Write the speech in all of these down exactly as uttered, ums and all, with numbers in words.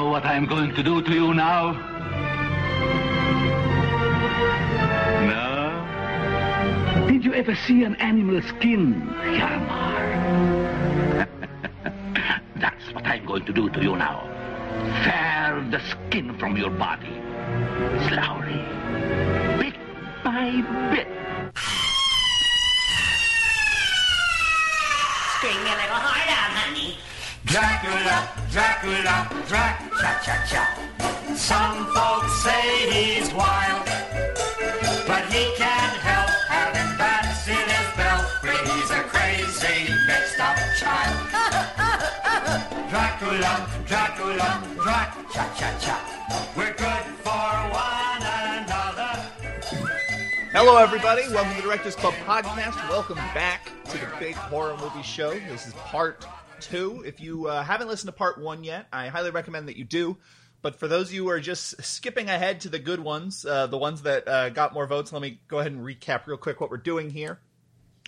know what I'm going to do to you now? No? Did you ever see an animal skin, Hyarmar? That's what I'm going to do to you now. Tear the skin from your body. Slowly. Bit by bit. Scream a little harder, honey. Dracula, Dracula, Drac, cha-cha-cha. Some folks say he's wild, but he can't help having bats in his belfry. He's a crazy, mixed-up child. Dracula, Dracula, Drac, cha-cha-cha. We're good for one another. Hello, everybody. Welcome to the Directors Club Podcast. Welcome back to the Big Horror Movie Show. This is part two. If you uh, haven't listened to part one yet, I highly recommend that you do. But for those of you who are just skipping ahead to the good ones, uh, the ones that uh, got more votes, let me go ahead and recap real quick what we're doing here.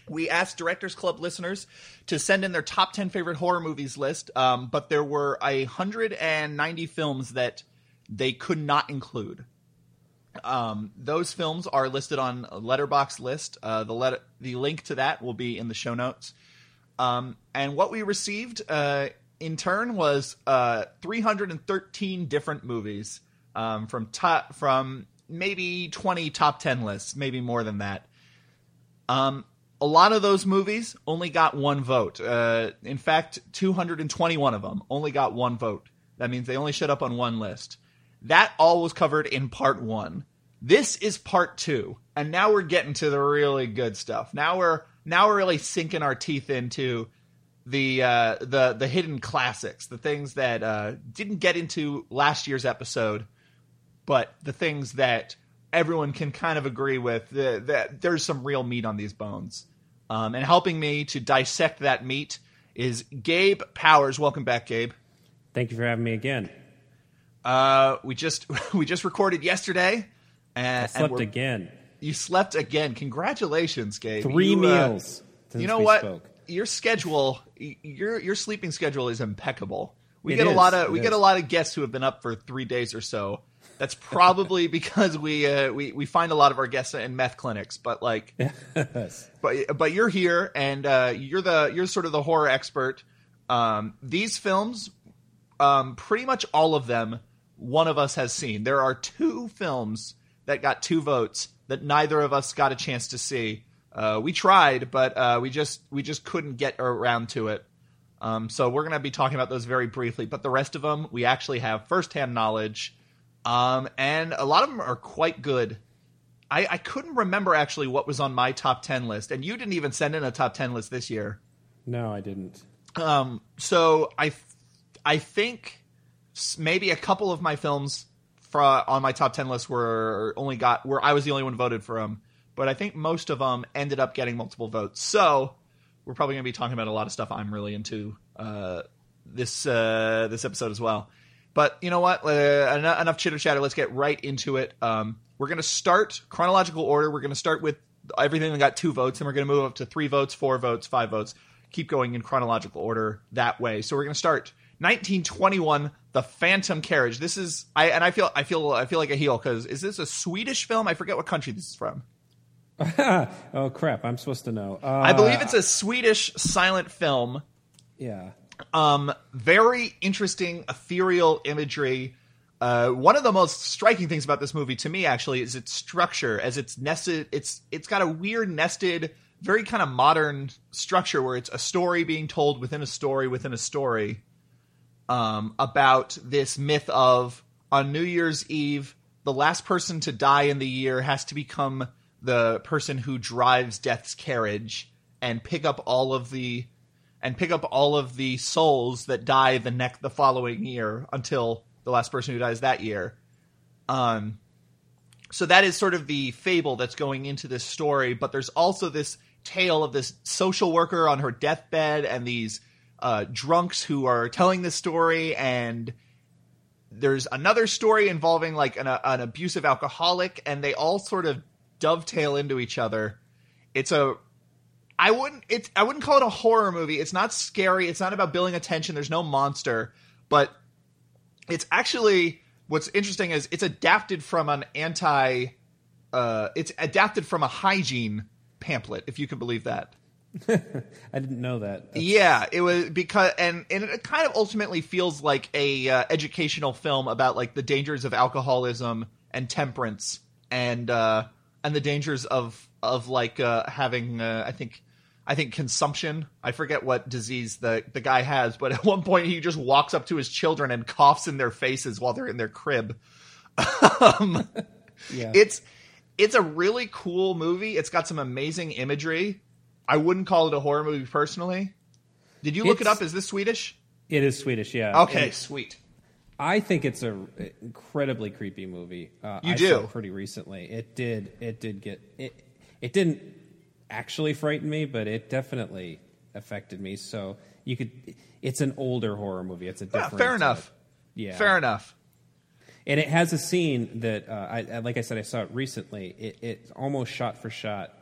We asked Directors Club listeners to send in their top ten favorite horror movies list, um, but there were one hundred ninety films that they could not include. Um, those films are listed on a Letterboxd list. Uh, the let- the link to that will be in the show notes. Um, and what we received uh, in turn was uh, three hundred thirteen different movies um, from top, from maybe twenty top ten lists, maybe more than that. Um, a lot of those movies only got one vote. Uh, in fact, two hundred twenty-one of them only got one vote. That means they only showed up on one list. That all was covered in part one. This is part two, and now we're getting to the really good stuff. Now we're now we're really sinking our teeth into the uh, the the hidden classics, the things that uh, didn't get into last year's episode, but the things that everyone can kind of agree with. That the, there's some real meat on these bones, um, and helping me to dissect that meat is Gabe Powers. Welcome back, Gabe. Thank you for having me again. Uh, we just we just recorded yesterday. And, I slept and again. You slept again. Congratulations, Gabe. Three you, meals. Uh, you know what? Spoke. Your schedule, your your sleeping schedule is impeccable. We it get is. a lot of it we is. get a lot of guests who have been up for three days or so. That's probably because we uh, we we find a lot of our guests in meth clinics. But like, yes. but but you're here and uh, you're the you're sort of the horror expert. Um, these films, um, pretty much all of them. One of us has seen. There are two films that got two votes that neither of us got a chance to see. Uh, we tried, but uh, we just we just couldn't get around to it. Um, so we're going to be talking about those very briefly. But the rest of them, we actually have firsthand knowledge, um, and a lot of them are quite good. I, I couldn't remember actually what was on my top ten list, and you didn't even send in a top ten list this year. No, I didn't. Um, so I, I think. Maybe a couple of my films for, on my top ten list were only got where I was the only one voted for them, but I think most of them ended up getting multiple votes. So we're probably going to be talking about a lot of stuff I'm really into uh, this uh, this episode as well. But you know what? Uh, enough, enough chitter chatter. Let's get right into it. Um, we're going to start chronological order. We're going to start with everything that got two votes, and we're going to move up to three votes, four votes, five votes. Keep going in chronological order that way. So we're going to start nineteen twenty-one, The Phantom Carriage. This is I and I feel I feel I feel like a heel because is this a Swedish film? I forget what country this is from. Oh crap! I'm supposed to know. Uh, I believe it's a Swedish silent film. Yeah. Um. Very interesting, ethereal imagery. Uh. One of the most striking things about this movie, to me, actually, is its structure. As it's nested, it's it's got a weird nested, very kind of modern structure where it's a story being told within a story within a story. Um, about this myth of on New Year's Eve, the last person to die in the year has to become the person who drives death's carriage and pick up all of the and pick up all of the souls that die the next the following year until the last person who dies that year. Um, so that is sort of the fable that's going into this story. But there's also this tale of this social worker on her deathbed and these. Uh, drunks who are telling this story, and there's another story involving like an, uh, an abusive alcoholic, and they all sort of dovetail into each other. It's a, I wouldn't, it's, I wouldn't call it a horror movie. It's not scary. It's not about building attention. There's no monster, but it's actually, what's interesting is it's adapted from an anti, uh, it's adapted from a hygiene pamphlet, if you can believe that. I didn't know that. That's... Yeah, it was because, and, and it kind of ultimately feels like a uh, educational film about like the dangers of alcoholism and temperance and uh, and the dangers of of like uh, having uh, I think I think consumption. I forget what disease the the guy has, but at one point he just walks up to his children and coughs in their faces while they're in their crib. um, yeah, it's it's a really cool movie. It's got some amazing imagery. I wouldn't call it a horror movie personally. Did you look it's, it up? Is this Swedish? It is Swedish, yeah. Okay, and sweet. I think it's an incredibly creepy movie. Uh, you I do? Saw it pretty recently. It did. It did get. It, it didn't actually frighten me, but it definitely affected me. So you could. It's an older horror movie. It's a different. Yeah, fair enough. Type. Yeah. Fair enough. And it has a scene that, uh, I, like I said, I saw it recently. It, it's almost shot for shot.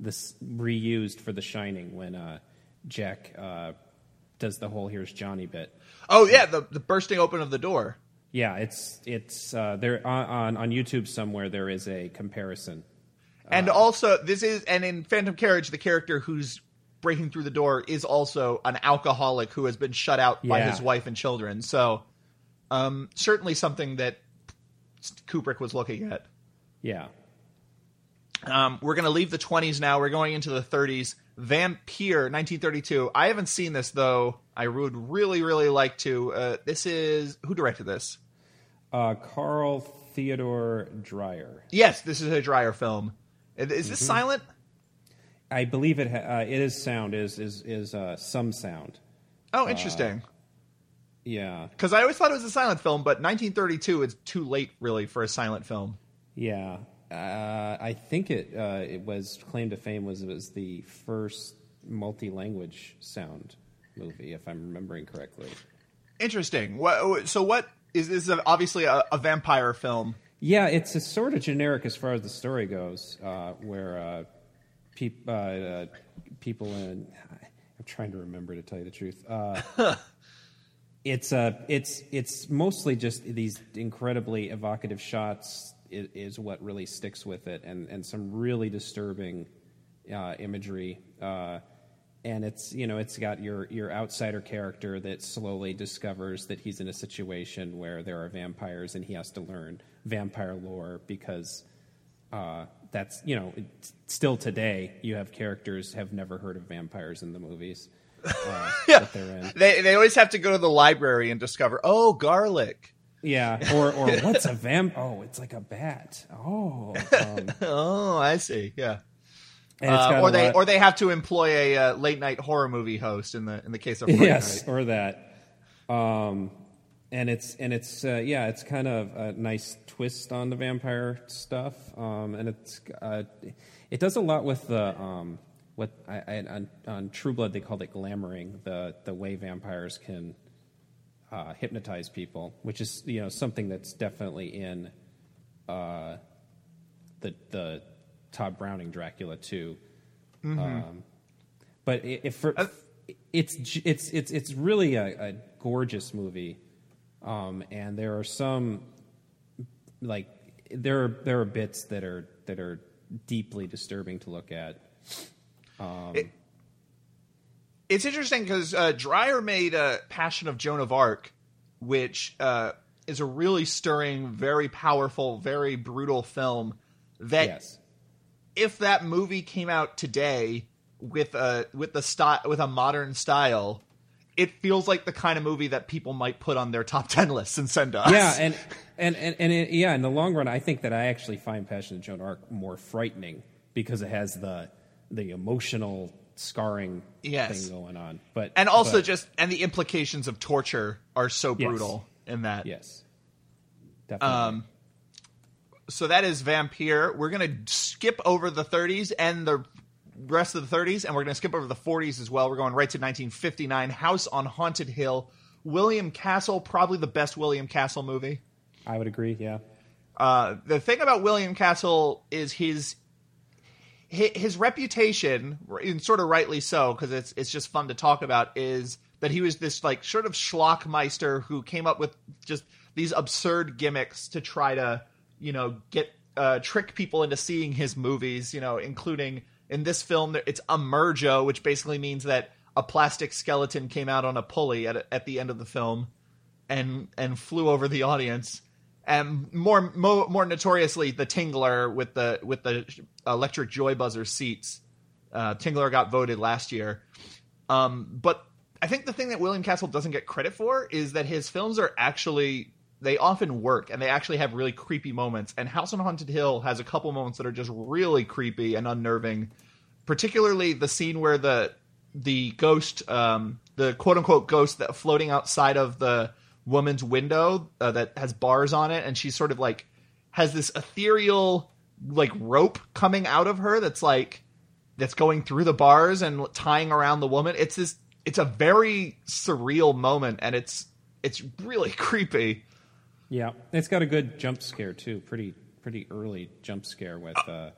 This reused for The Shining when uh, Jack uh, does the whole "Here's Johnny" bit. Oh yeah, the the bursting open of the door. Yeah, it's it's uh, there on on YouTube somewhere. There is a comparison. And uh, also, this is and in Phantom Carriage, the character who's breaking through the door is also an alcoholic who has been shut out yeah. by his wife and children. So um, certainly something that Kubrick was looking at. Yeah. Um, we're going to leave the twenties now. We're going into the thirties. Vampyr, nineteen thirty-two. I haven't seen this, though. I would really, really like to. Uh, this is... Who directed this? Uh, Carl Theodore Dreyer. Yes, this is a Dreyer film. Is mm-hmm. this silent? I believe it ha- uh, It is sound. It is is is uh, some sound. Oh, interesting. Uh, yeah. Because I always thought it was a silent film, but nineteen thirty-two is too late, really, for a silent film. Yeah. Uh, I think it uh, it was claim to fame was it was the first multi-language sound movie, if I'm remembering correctly. Interesting. What, so what is this? Is obviously a, a vampire film. Yeah, it's a sort of generic as far as the story goes, uh, where uh, peop, uh, uh, people in I'm trying to remember to tell you the truth. Uh, it's uh, it's it's mostly just these incredibly evocative shots. Is what really sticks with it, and, and some really disturbing uh, imagery, uh, and it's you know it's got your your outsider character that slowly discovers that he's in a situation where there are vampires, and he has to learn vampire lore because uh, that's you know still today you have characters have never heard of vampires in the movies. Uh, yeah. that they're in. They they always have to go to the library and discover oh garlic. Yeah, or or what's a vamp? Oh, it's like a bat. Oh, um, oh, I see. Yeah, uh, or they lot... or they have to employ a uh, late night horror movie host in the in the case of Friday yes, night. Or that. Um, and it's and it's uh, yeah, it's kind of a nice twist on the vampire stuff. Um, and it's uh, it does a lot with the um what I, I on, on True Blood they called it glamoring, the the way vampires can. Uh, hypnotize people, which is you know something that's definitely in uh, the the Todd Browning Dracula too. Mm-hmm. Um, but it, it for, uh, it's it's it's it's really a, a gorgeous movie, um, and there are some like there are there are bits that are that are deeply disturbing to look at. Um, it- It's interesting because uh, Dreyer made uh, Passion of Joan of Arc, which uh, is a really stirring, very powerful, very brutal film that yes. if that movie came out today with a, with, the sti- with a modern style, it feels like the kind of movie that people might put on their top ten lists and send us. Yeah, and, and, and, and it, yeah, in the long run, I think that I actually find Passion of Joan of Arc more frightening because it has the the emotional... scarring yes. thing going on, but and also but, just and the implications of torture are so brutal yes. in that yes definitely. Um so that is Vampyr. We're gonna skip over the thirties and the rest of the thirties, and we're gonna skip over the forties as well. We're going right to nineteen fifty-nine. House on Haunted Hill. William Castle, probably the best William Castle movie. I would agree. Yeah. Uh the thing about William Castle is his His reputation, and sort of rightly so, because it's it's just fun to talk about, is that he was this like sort of schlockmeister who came up with just these absurd gimmicks to try to, you know, get uh, trick people into seeing his movies, you know, including in this film, it's a merjo, which basically means that a plastic skeleton came out on a pulley at at the end of the film and and flew over the audience. And more more, more notoriously, the Tingler with the with the electric joy buzzer seats. Uh, Tingler got voted last year. Um, but I think the thing that William Castle doesn't get credit for is that his films are actually, they often work and they actually have really creepy moments. And House on Haunted Hill has a couple moments that are just really creepy and unnerving, particularly the scene where the the ghost, um, the quote unquote ghost that floating outside of the woman's window uh, that has bars on it. And she's sort of like has this ethereal like rope coming out of her that's like, that's going through the bars and tying around the woman. It's this, it's a very surreal moment, and it's, it's really creepy. Yeah. It's got a good jump scare too. Pretty, pretty early jump scare with uh,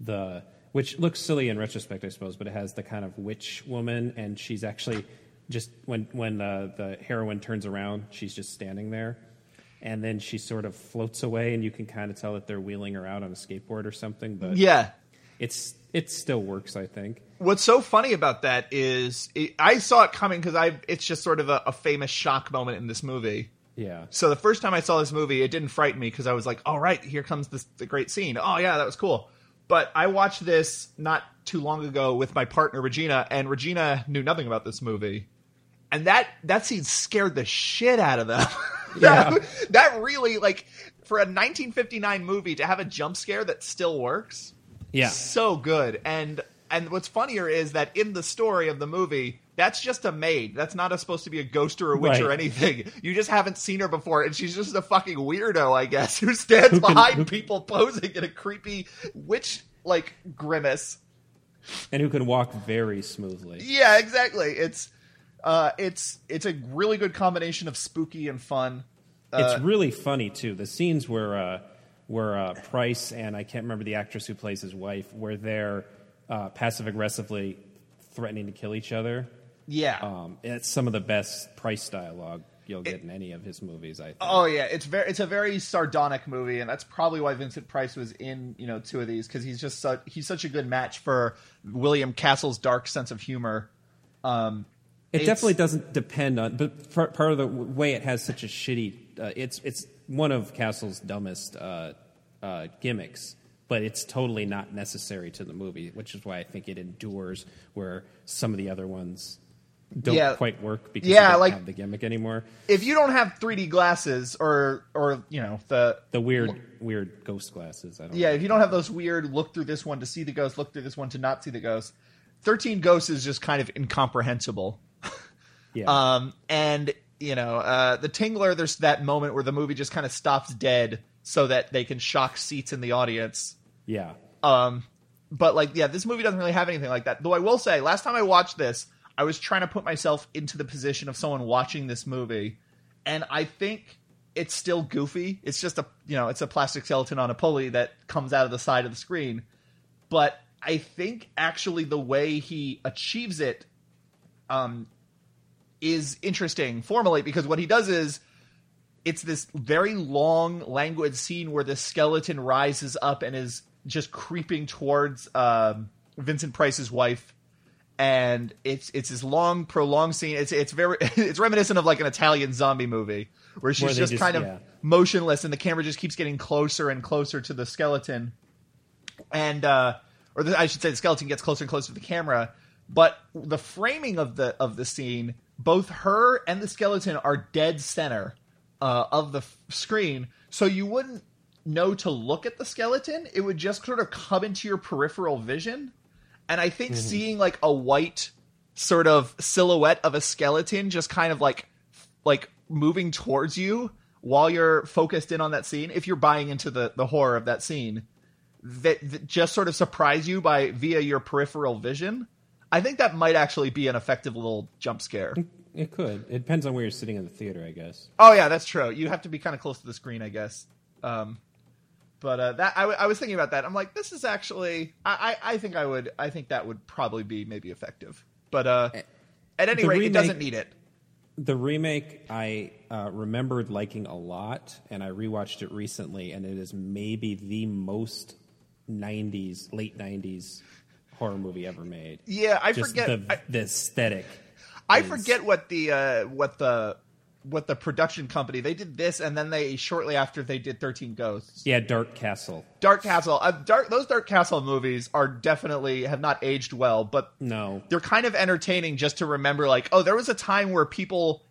the, which looks silly in retrospect, I suppose, but it has the kind of witch woman, and she's actually just, when, when uh, the heroine turns around, she's just standing there, and then she sort of floats away, and you can kind of tell that they're wheeling her out on a skateboard or something, but yeah, it's, it still works, I think. What's so funny about that is it, I saw it coming because I it's just sort of a, a famous shock moment in this movie. Yeah. So the first time I saw this movie, it didn't frighten me because I was like, all right, here comes this the great scene. Oh, yeah, that was cool. But I watched this not too long ago with my partner, Regina, and Regina knew nothing about this movie. And that, that scene scared the shit out of them. that, yeah. that really, like, for a nineteen fifty-nine movie to have a jump scare that still works... Yeah. So good. And and what's funnier is that in the story of the movie, that's just a maid. That's not a, supposed to be a ghost or a witch right. or anything. You just haven't seen her before, and she's just a fucking weirdo, I guess, who stands who can, behind who, people posing in a creepy witch like grimace. And who can walk very smoothly. Yeah, exactly. It's uh it's it's a really good combination of spooky and fun. Uh, it's really funny too. The scenes where uh where uh, Price and I can't remember the actress who plays his wife were there uh, passive-aggressively threatening to kill each other. Yeah. Um, it's some of the best Price dialogue you'll get it, in any of his movies, I think. Oh, yeah. It's very, it's a very sardonic movie, and that's probably why Vincent Price was in, you know, two of these, because he's just su- he's such a good match for William Castle's dark sense of humor. Um, it definitely doesn't depend on... But part of the way it has such a shitty... Uh, it's it's... one of Castle's dumbest uh, uh, gimmicks, but it's totally not necessary to the movie, which is why I think it endures where some of the other ones don't yeah. quite work because yeah, you don't like, have the gimmick anymore. If you don't have three D glasses or, or you know, the... The weird look, weird ghost glasses. I don't yeah, know. If you don't have those weird look through this one to see the ghost, look through this one to not see the ghost, thirteen Ghosts is just kind of incomprehensible. yeah. Um, and... You know, uh, the Tingler, there's that moment where the movie just kind of stops dead so that they can shock seats in the audience. Yeah. Um, but, like, yeah, this movie doesn't really have anything like that. Though I will say, last time I watched this, I was trying to put myself into the position of someone watching this movie. And I think it's still goofy. It's just a, you know, it's a plastic skeleton on a pulley that comes out of the side of the screen. But I think actually the way he achieves it... um. is interesting formally, because what he does is it's this very long, languid scene where the skeleton rises up and is just creeping towards um, Vincent Price's wife, and it's it's this long, prolonged scene. It's it's very it's reminiscent of like an Italian zombie movie where she's where just, just kind yeah. of motionless, and the camera just keeps getting closer and closer to the skeleton, and uh, or the, I should say the skeleton gets closer and closer to the camera. But the framing of the of the scene. Both her and the skeleton are dead center uh, of the f- screen, so you wouldn't know to look at the skeleton. It would just sort of come into your peripheral vision. And I think mm-hmm. seeing like a white sort of silhouette of a skeleton just kind of like like moving towards you while you're focused in on that scene, if you're buying into the, the horror of that scene, that, that just sort of surprise you by via your peripheral vision. I think that might actually be an effective little jump scare. It could. It depends on where you're sitting in the theater, I guess. Oh, yeah, that's true. You have to be kind of close to the screen, I guess. Um, but uh, that I, w- I was thinking about that. I'm like, this is actually... I, I, I think I would... I think that would probably be maybe effective. But uh, at any the rate, remake, it doesn't need it. The remake I uh, remembered liking a lot, and I rewatched it recently, and it is maybe the most nineties, late nineties horror movie ever made. Yeah, I Just forget the, I, the aesthetic. I is. forget what the uh, what the what the production company they did this, and then they shortly after they did thirteen Ghosts. Yeah, Dark Castle. Dark Castle. Uh, Dark. Those Dark Castle movies are definitely have not aged well, but no, they're kind of entertaining just to remember. Like, oh, there was a time where people.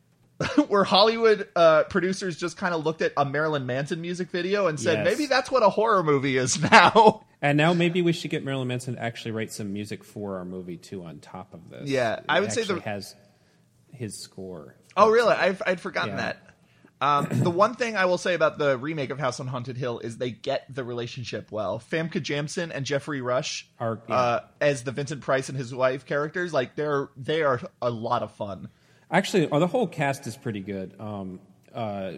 where Hollywood uh, producers just kind of looked at a Marilyn Manson music video and said, yes. maybe that's what a horror movie is now. And now maybe we should get Marilyn Manson to actually write some music for our movie, too, on top of this. Yeah, it I would say the... has his score. Oh, really? I've, I'd forgotten yeah. that. Um, the one thing I will say about the remake of House on Haunted Hill is they get the relationship well. Famke Janssen and Jeffrey Rush are, yeah. uh, as the Vincent Price and his wife characters, like they're they are a lot of fun. Actually, the whole cast is pretty good. Um, uh,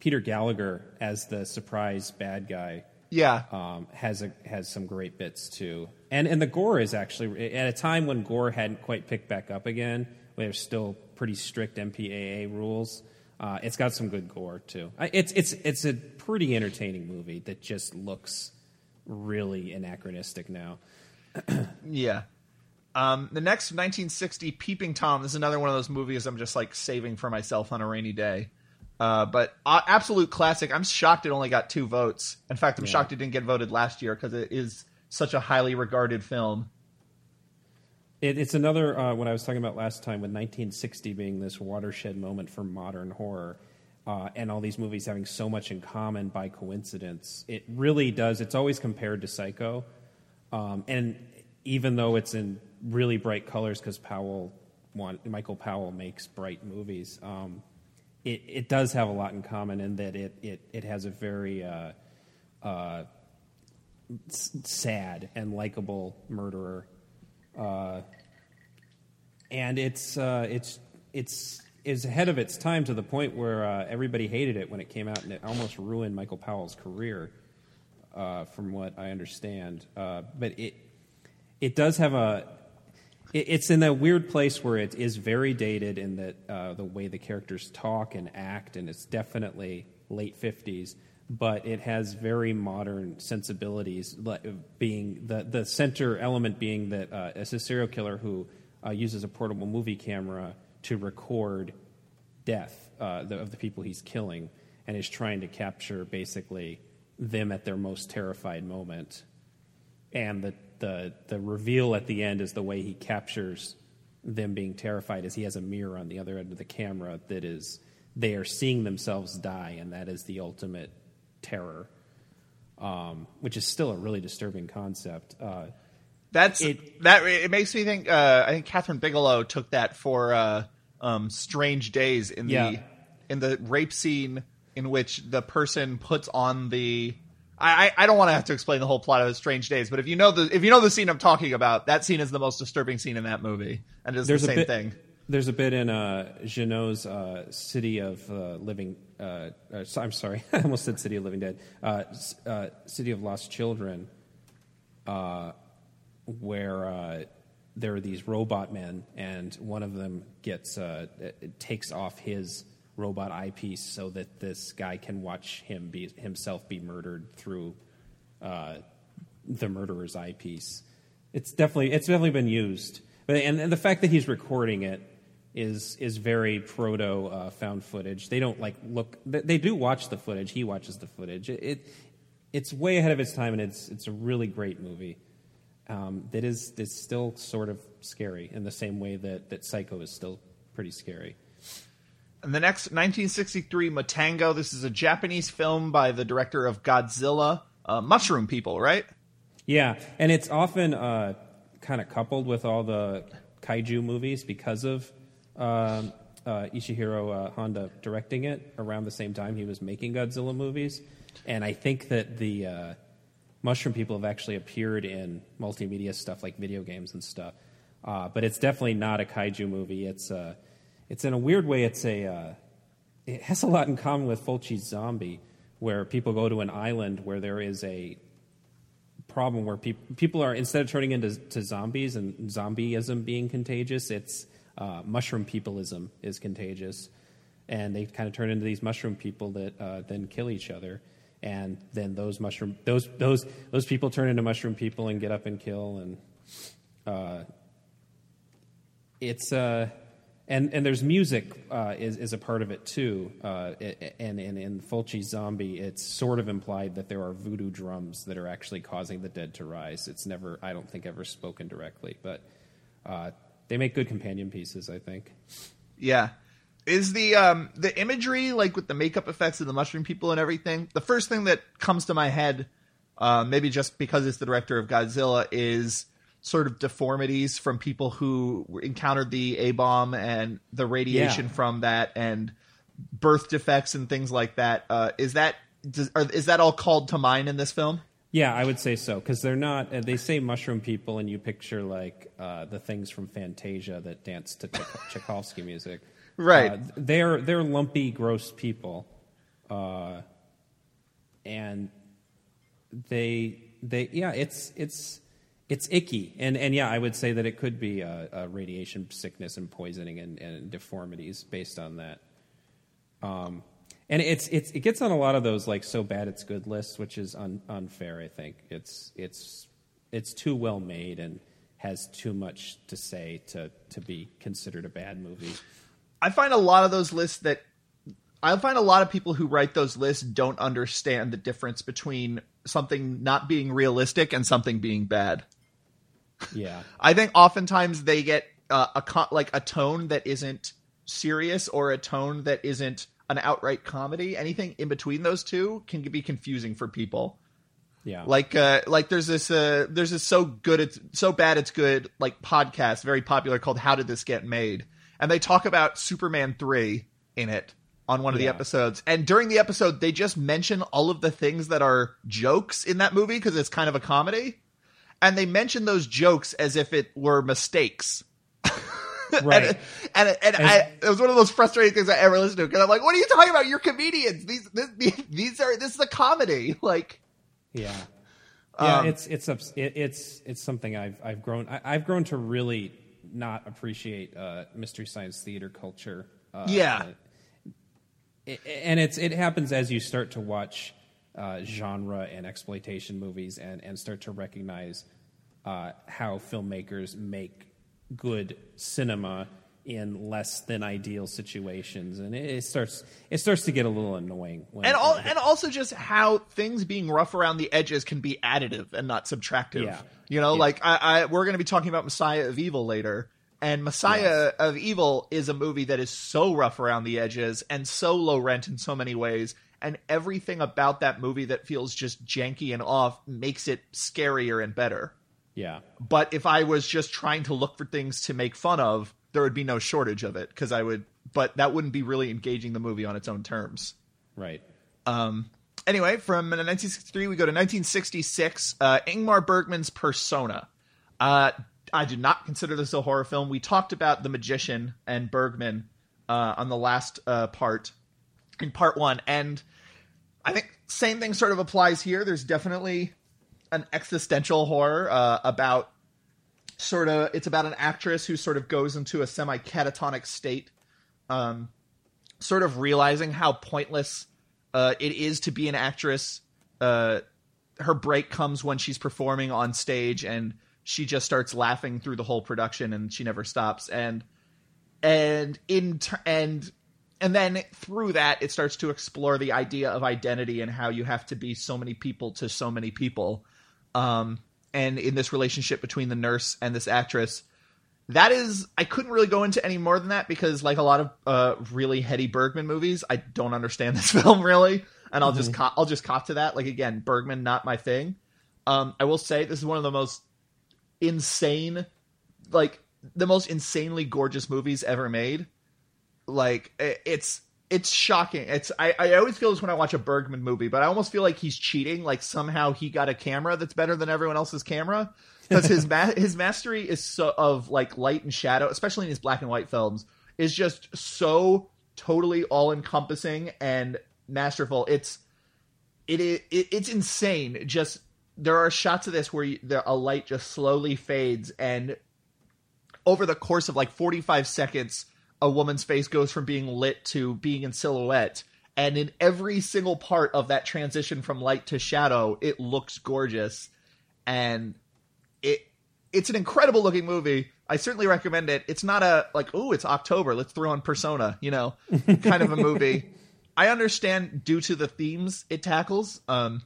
Peter Gallagher as the surprise bad guy, yeah, um, has a, has some great bits too. And and the gore is actually at a time when gore hadn't quite picked back up again. There's still pretty strict M P A A rules. Uh, it's got some good gore too. It's it's it's a pretty entertaining movie that just looks really anachronistic now. yeah. Um, the next nineteen sixty, Peeping Tom. This is another one of those movies I'm just like saving for myself on a rainy day. Uh, but uh, absolute classic. I'm shocked it only got two votes. In fact, I'm yeah. shocked it didn't get voted last year because it is such a highly regarded film. It, it's another, uh, what I was talking about last time with nineteen sixty being this watershed moment for modern horror uh, and all these movies having so much in common by coincidence. It really does. It's always compared to Psycho. Um, and even though it's in really bright colors because Powell, want, Michael Powell makes bright movies. Um, it, it does have a lot in common in that it it, it has a very uh, uh, sad and likable murderer, uh, and it's uh, it's it's is ahead of its time to the point where uh, everybody hated it when it came out, and it almost ruined Michael Powell's career, uh, from what I understand. Uh, but it it does have a It's in that weird place where it is very dated in that uh, the way the characters talk and act, and it's definitely late fifties, but it has very modern sensibilities, being the, the center element being that uh, it's a serial killer who uh, uses a portable movie camera to record death uh, the, of the people he's killing and is trying to capture basically them at their most terrified moment. And the The the reveal at the end is the way he captures them being terrified is he has a mirror on the other end of the camera that is they are seeing themselves die, and that is the ultimate terror, um, which is still a really disturbing concept. Uh, That's it, that it makes me think. Uh, I think Catherine Bigelow took that for uh, um, Strange Days in yeah. the in the rape scene in which the person puts on the. I, I don't want to have to explain the whole plot of Strange Days, but if you know the if you know the scene I'm talking about, that scene is the most disturbing scene in that movie, and it's the same bit, thing. There's a bit in uh, Jeannot's uh, City of uh, Living. Uh, uh, I'm sorry, I almost said City of Living Dead. Uh, uh, City of Lost Children, uh, where uh, there are these robot men, and one of them gets uh, it takes off his. robot eyepiece so that this guy can watch him be himself be murdered through uh, the murderer's eyepiece. It's definitely it's definitely been used, but and, and the fact that he's recording it is is very proto uh, found footage. They don't like look. They do watch the footage. He watches the footage. It, it it's way ahead of its time, and it's it's a really great movie. Um, that is it's still sort of scary in the same way that that Psycho is still pretty scary. And the next, nineteen sixty-three, Matango. This is a Japanese film by the director of Godzilla, uh, Mushroom People, right? Yeah, and it's often uh, kind of coupled with all the kaiju movies because of um, uh, Ishihiro uh, Honda directing it around the same time he was making Godzilla movies. And I think that the uh, Mushroom People have actually appeared in multimedia stuff like video games and stuff. Uh, but it's definitely not a kaiju movie. It's a... Uh, It's in a weird way. It's a. Uh, it has a lot in common with Fulci's Zombie, where people go to an island where there is a problem where people people are instead of turning into to zombies and zombieism being contagious, it's uh, mushroom peopleism is contagious, and they kind of turn into these mushroom people that uh, then kill each other, and then those mushroom those those those people turn into mushroom people and get up and kill, and uh, it's uh and and there's music uh, is is a part of it too, uh, and and in Fulci's Zombie, it's sort of implied that there are voodoo drums that are actually causing the dead to rise. It's never, I don't think, ever spoken directly, but uh, they make good companion pieces, I think. Yeah. Is the um, the imagery, like with the makeup effects of the mushroom people and everything, the first thing that comes to my head, uh, maybe just because it's the director of Godzilla, is sort of deformities from people who encountered the A-bomb and the radiation yeah. from that, and birth defects and things like that. Uh, is that does, are, is that all called to mind in this film? Yeah, I would say so, because they're not. They say mushroom people, and you picture like uh, the things from Fantasia that dance to Tchaikovsky music. Right, uh, they're they're lumpy, gross people, uh, and they they yeah, it's it's it's icky, and and yeah, I would say that it could be a, a radiation sickness and poisoning and, and deformities based on that. Um, and it's it's it gets on a lot of those like so bad it's good lists, which is un, unfair. I think it's it's it's too well made and has too much to say to to be considered a bad movie. I find a lot of those lists that I find a lot of people who write those lists don't understand the difference between something not being realistic and something being bad. Yeah. I think oftentimes they get uh, a like a tone that isn't serious or a tone that isn't an outright comedy. Anything in between those two can be confusing for people. Yeah. Like uh, like there's this uh, there's this so good it's so bad it's good like podcast, very popular, called How Did This Get Made? And they talk about Superman three in it on one of yeah. the episodes. And during the episode, they just mention all of the things that are jokes in that movie because it's kind of a comedy. And they mention those jokes as if it were mistakes. Right. and and, and, and I, it was one of those frustrating things I ever listened to, because I'm like, what are you talking about? You're comedians. These this, these are this is a comedy. Like, yeah. Yeah, um, it's it's it's it's something I've I've grown I, I've grown to really not appreciate uh, mystery science theater culture. Uh, yeah. It, and it's it happens as you start to watch uh, genre and exploitation movies and, and start to recognize uh, how filmmakers make good cinema in less than ideal situations. And it, it starts it starts to get a little annoying. When, and all, when it, and also just how things being rough around the edges can be additive and not subtractive. Yeah. You know, yeah. like I, I, we're going to be talking about Messiah of Evil later, and Messiah yes. of Evil is a movie that is so rough around the edges and so low rent in so many ways, and everything about that movie that feels just janky and off makes it scarier and better. Yeah. But if I was just trying to look for things to make fun of, there would be no shortage of it, because I would, but that wouldn't be really engaging the movie on its own terms. Right. Um. Anyway, from nineteen sixty-three, we go to nineteen sixty-six, uh, Ingmar Bergman's Persona. Uh, I do not consider this a horror film. We talked about The Magician and Bergman uh, on the last uh, part, in part one. And I think same thing sort of applies here. There's definitely an existential horror uh, about sort of, it's about an actress who sort of goes into a semi-catatonic state, um, sort of realizing how pointless Uh, it is to be an actress. Uh, her break comes when she's performing on stage, and she just starts laughing through the whole production, and she never stops. And and in ter- and and then through that, it starts to explore the idea of identity and how you have to be so many people to so many people. Um, and in this relationship between the nurse and this actress, that is, I couldn't really go into any more than that, because like a lot of uh, really heady Bergman movies, I don't understand this film really, and I'll mm-hmm. just co- I'll just cop to that. Like again, Bergman, not my thing. Um, I will say this is one of the most insane, like the most insanely gorgeous movies ever made. Like it's it's shocking. It's I, I always feel this when I watch a Bergman movie, but I almost feel like he's cheating. Like somehow he got a camera that's better than everyone else's camera. Because his ma- his mastery is so, of like light and shadow, especially in his black and white films, is just so totally all encompassing and masterful. It's it, it it's insane. Just there are shots of this where you, the, a light just slowly fades, and over the course of like forty-five seconds, a woman's face goes from being lit to being in silhouette. And in every single part of that transition from light to shadow, it looks gorgeous. And it it's an incredible looking movie. I certainly recommend it. It's not a like, oh, it's October, let's throw on Persona, you know, kind of a movie. I understand due to the themes it tackles um,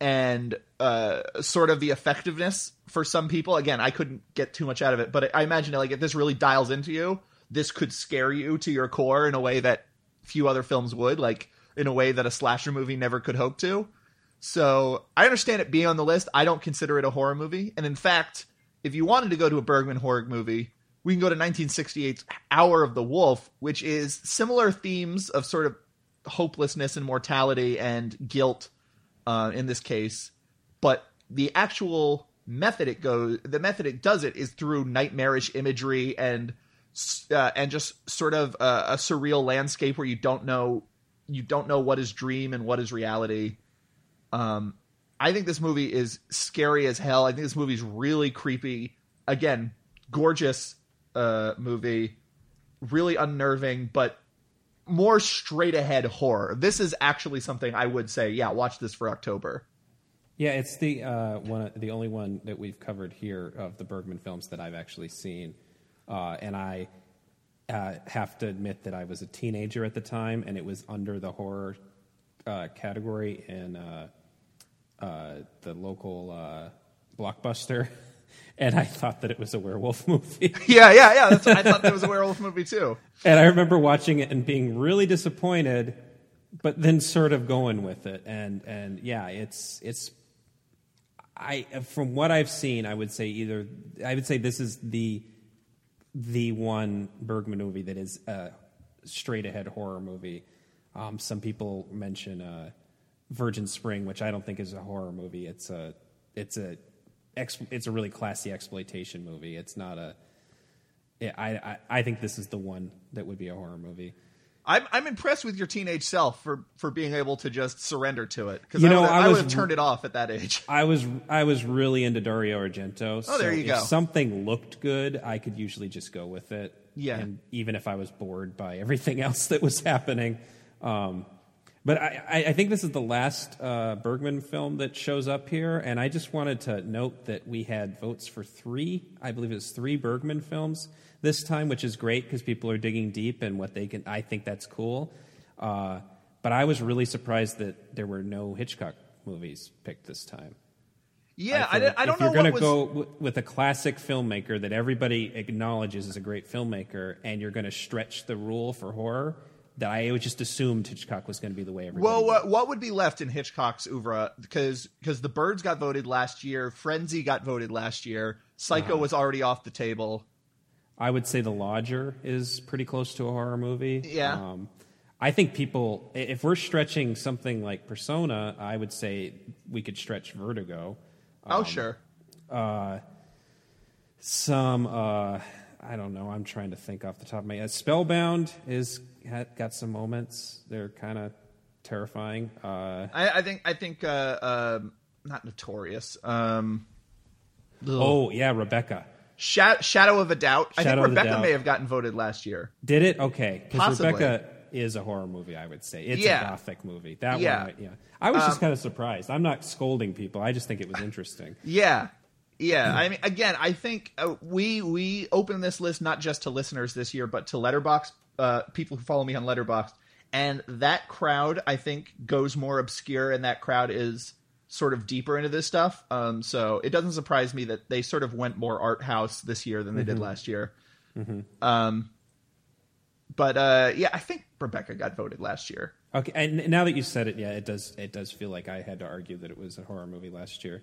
and uh, sort of the effectiveness for some people. Again, I couldn't get too much out of it, but I imagine like if this really dials into you, this could scare you to your core in a way that few other films would, like in a way that a slasher movie never could hope to. So I understand it being on the list. I don't consider it a horror movie. And in fact, if you wanted to go to a Bergman horror movie, we can go to nineteen sixty-eight's Hour of the Wolf, which is similar themes of sort of hopelessness and mortality and guilt uh, in this case. But the actual method it goes, the method it does it is through nightmarish imagery and Uh, and just sort of a, a surreal landscape where you don't know you don't know what is dream and what is reality. Um, I think this movie is scary as hell. I think this movie is really creepy. Again, gorgeous uh, movie, really unnerving, but more straight ahead horror. This is actually something I would say, yeah, watch this for October. Yeah, it's the uh, one, the only one that we've covered here of the Bergman films that I've actually seen. Uh, and I uh, have to admit that I was a teenager at the time, and it was under the horror uh, category in uh, uh, the local uh, Blockbuster, and I thought that it was a werewolf movie. yeah, yeah, yeah. That's what I thought. That was a werewolf movie, too. And I remember watching it and being really disappointed, but then sort of going with it. And, and yeah, it's it's I from what I've seen, I would say either I would say this is the the one Bergman movie that is a straight-ahead horror movie. Um, some people mention uh, Virgin Spring, which I don't think is a horror movie. It's a it's a it's a really classy exploitation movie. It's not a. I I, I think this is the one that would be a horror movie. I'm I'm impressed with your teenage self for, for being able to just surrender to it, because I, I, I would have turned it off at that age. I was I was really into Dario Argento. Oh, so there you if go. Something looked good, I could usually just go with it. Yeah, and even if I was bored by everything else that was happening. Um, but I, I think this is the last uh, Bergman film that shows up here, and I just wanted to note that we had votes for three. I believe it was three Bergman films this time, which is great because people are digging deep and what they can. I think that's cool. Uh, but I was really surprised that there were no Hitchcock movies picked this time. Yeah, I, I, I don't know. If you're going to go w- with a classic filmmaker that everybody acknowledges is a great filmmaker, and you're going to stretch the rule for horror, that I would just assumed Hitchcock was going to be the way everybody. Well, what, what would be left in Hitchcock's oeuvre? Because because The Birds got voted last year, Frenzy got voted last year, Psycho uh-huh. was already off the table. I would say The Lodger is pretty close to a horror movie. Yeah. Um, I think people, if we're stretching something like Persona, I would say we could stretch Vertigo. Um, oh, sure. Uh, some, uh, I don't know, I'm trying to think off the top of my head. Spellbound is got some moments. They're kind of terrifying. Uh, I, I think, I think uh, uh, not Notorious. Um, oh, yeah, Rebecca. Shadow of a Doubt. Shadow I think Rebecca may have gotten voted last year. Did it? Okay. Because Rebecca is a horror movie, I would say. It's yeah. a gothic movie. That yeah. one, yeah. I was um, just kind of surprised. I'm not scolding people. I just think it was interesting. Yeah. Yeah. I mean, again, I think uh, we we opened this list not just to listeners this year, but to Letterboxd, uh, people who follow me on Letterboxd. And that crowd, I think, goes more obscure, and that crowd is sort of deeper into this stuff. Um, so it doesn't surprise me that they sort of went more art house this year than they mm-hmm. did last year. Mm-hmm. Um, but uh, yeah, I think Rebecca got voted last year. Okay. And now that you said it, yeah, it does, it does feel like I had to argue that it was a horror movie last year.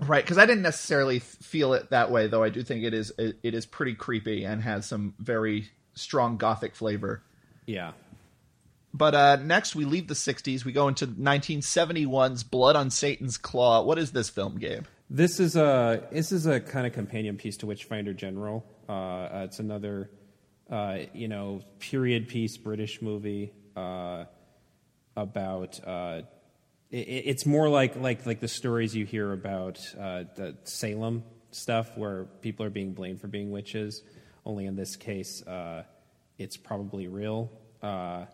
Right. Cause I didn't necessarily feel it that way, though. I do think it is, it, it is pretty creepy and has some very strong Gothic flavor. Yeah. But uh, next, we leave the sixties. We go into nineteen seventy-one's Blood on Satan's Claw. What is this film, Gabe? This is a this is a kind of companion piece to Witchfinder General. Uh, it's another, uh, you know, period piece British movie uh, about. Uh, it, it's more like like like the stories you hear about uh, the Salem stuff where people are being blamed for being witches. Only in this case, uh, it's probably real. Uh,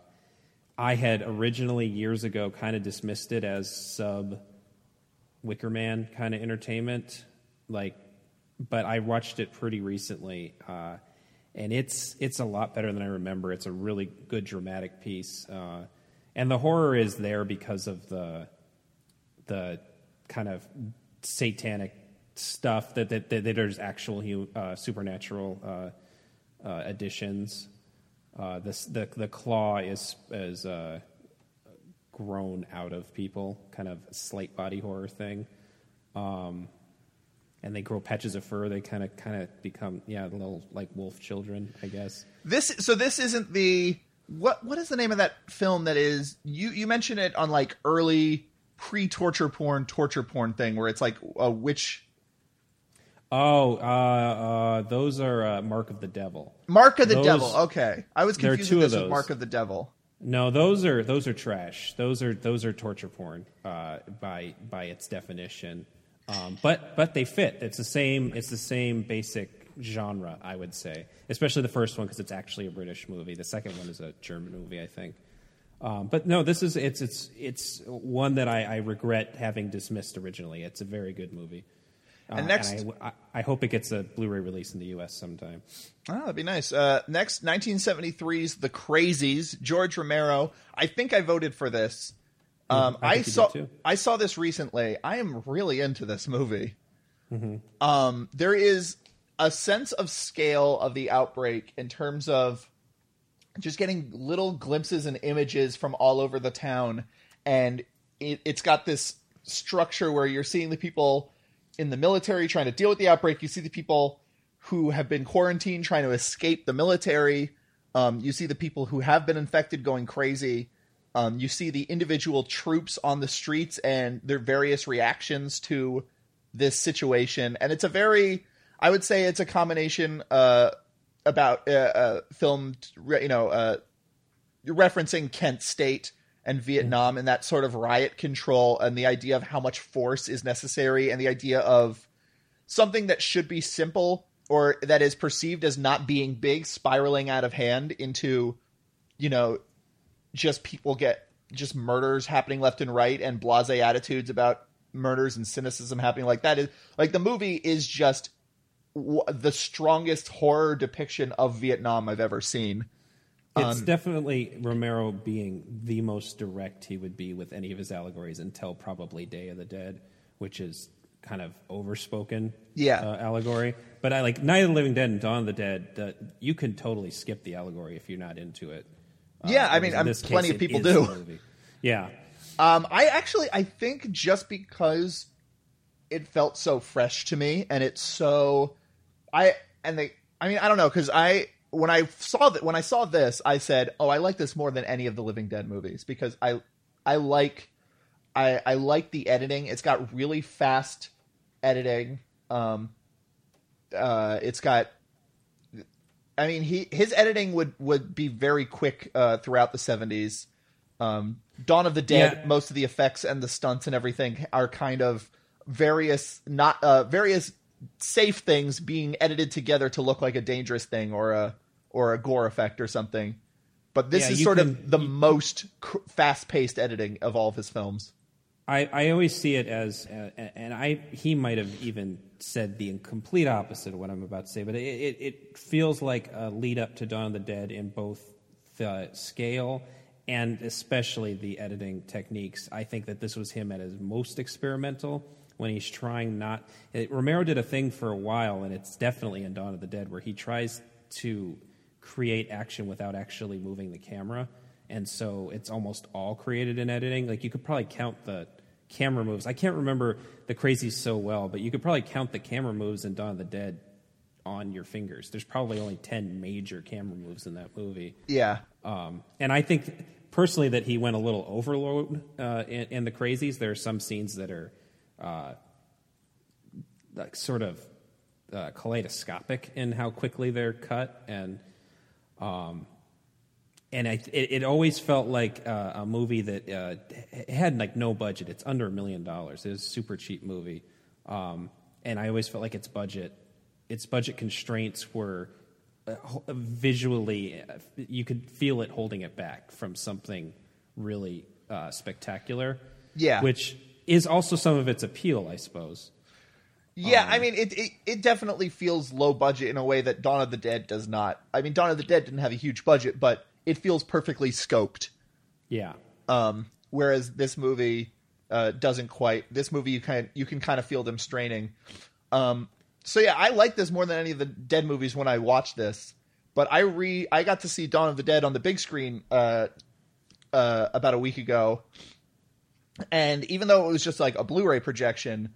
I had originally years ago kind of dismissed it as sub Wicker Man kind of entertainment, like, but I watched it pretty recently, uh, and it's it's a lot better than I remember. It's a really good dramatic piece, uh, and the horror is there because of the the kind of satanic stuff that that, that there's actual uh, supernatural uh, uh, additions. Uh, this, the the claw is is uh, grown out of people, kind of a slight body horror thing, um, and they grow patches of fur. They kind of kind of become yeah little like wolf children, I guess. This so this isn't the what what is the name of that film that is you you mentioned it on like early pre-torture porn torture porn thing where it's like a witch. Oh, uh, uh, those are uh, Mark of the Devil. Mark of the those, Devil. Okay, I was confused with this Mark of the Devil. No, those are those are trash. Those are those are torture porn uh, by by its definition. Um, but but they fit. It's the same. It's the same basic genre, I would say. Especially the first one because it's actually a British movie. The second one is a German movie, I think. Um, but no, this is it's it's it's one that I, I regret having dismissed originally. It's a very good movie. Uh, and next, and I, I hope it gets a Blu-ray release in the U S sometime. Oh, that'd be nice. Uh, next, nineteen seventy-three's The Crazies, George Romero. I think I voted for this. Um, yeah, I, I saw I saw this recently. I am really into this movie. Mm-hmm. Um, there is a sense of scale of the outbreak in terms of just getting little glimpses and images from all over the town, and it, it's got this structure where you're seeing the people in the military trying to deal with the outbreak. You see the people who have been quarantined trying to escape the military. Um, you see the people who have been infected going crazy. Um, you see the individual troops on the streets and their various reactions to this situation. And it's a very, I would say it's a combination uh, about uh, uh, filmed, you know, uh, referencing Kent State and Vietnam and that sort of riot control and the idea of how much force is necessary and the idea of something that should be simple or that is perceived as not being big spiraling out of hand into, you know, just people get just murders happening left and right and blasé attitudes about murders and cynicism happening like that. Is like the movie is just w- the strongest horror depiction of Vietnam I've ever seen. It's um, definitely Romero being the most direct he would be with any of his allegories until probably Day of the Dead, which is kind of overspoken yeah. uh, allegory. But I like Night of the Living Dead and Dawn of the Dead. The, you can totally skip the allegory if you're not into it. Yeah, uh, I mean, I'm, plenty case, of people do. Yeah. Um, I actually, I think just because it felt so fresh to me and it's so, I, and they, I mean, I don't know, because I, When I saw that, when I saw this, I said, "Oh, I like this more than any of the Living Dead movies because I, I like, I, I like the editing. It's got really fast editing. Um, uh, it's got, I mean, he his editing would, would be very quick uh, throughout the seventies. Um, Dawn of the Dead, yeah. Most of the effects and the stunts and everything are kind of various not uh, various. safe things being edited together to look like a dangerous thing or a or a gore effect or something. But this yeah, is sort can, of the you, most fast-paced editing of all of his films. I, I always see it as, uh, and I he might have even said the complete opposite of what I'm about to say, but it, it, it feels like a lead-up to Dawn of the Dead in both the scale and especially the editing techniques. I think that this was him at his most experimental when he's trying not... It, Romero did a thing for a while, and it's definitely in Dawn of the Dead, where he tries to create action without actually moving the camera, and so it's almost all created in editing. Like, you could probably count the camera moves. I can't remember The Crazies so well, but you could probably count the camera moves in Dawn of the Dead on your fingers. There's probably only ten major camera moves in that movie. Yeah. Um, and I think, personally, that he went a little overload uh, in, in The Crazies. There are some scenes that are... Uh, like sort of uh, kaleidoscopic in how quickly they're cut, and um, and I, it, it always felt like uh, a movie that uh, had like no budget. It's under a million dollars. It was a super cheap movie, um, and I always felt like its budget, its budget constraints were uh, visually, uh, you could feel it holding it back from something really uh, spectacular. Yeah, which is also some of its appeal, I suppose. Yeah, um, I mean, it, it it definitely feels low budget in a way that Dawn of the Dead does not. I mean, Dawn of the Dead didn't have a huge budget, but it feels perfectly scoped. Yeah. Um. Whereas this movie uh, doesn't quite. This movie you kind you can kind of feel them straining. Um. So yeah, I like this more than any of the Dead movies when I watched this. But I re I got to see Dawn of the Dead on the big screen uh, uh about a week ago. And even though it was just like a Blu-ray projection,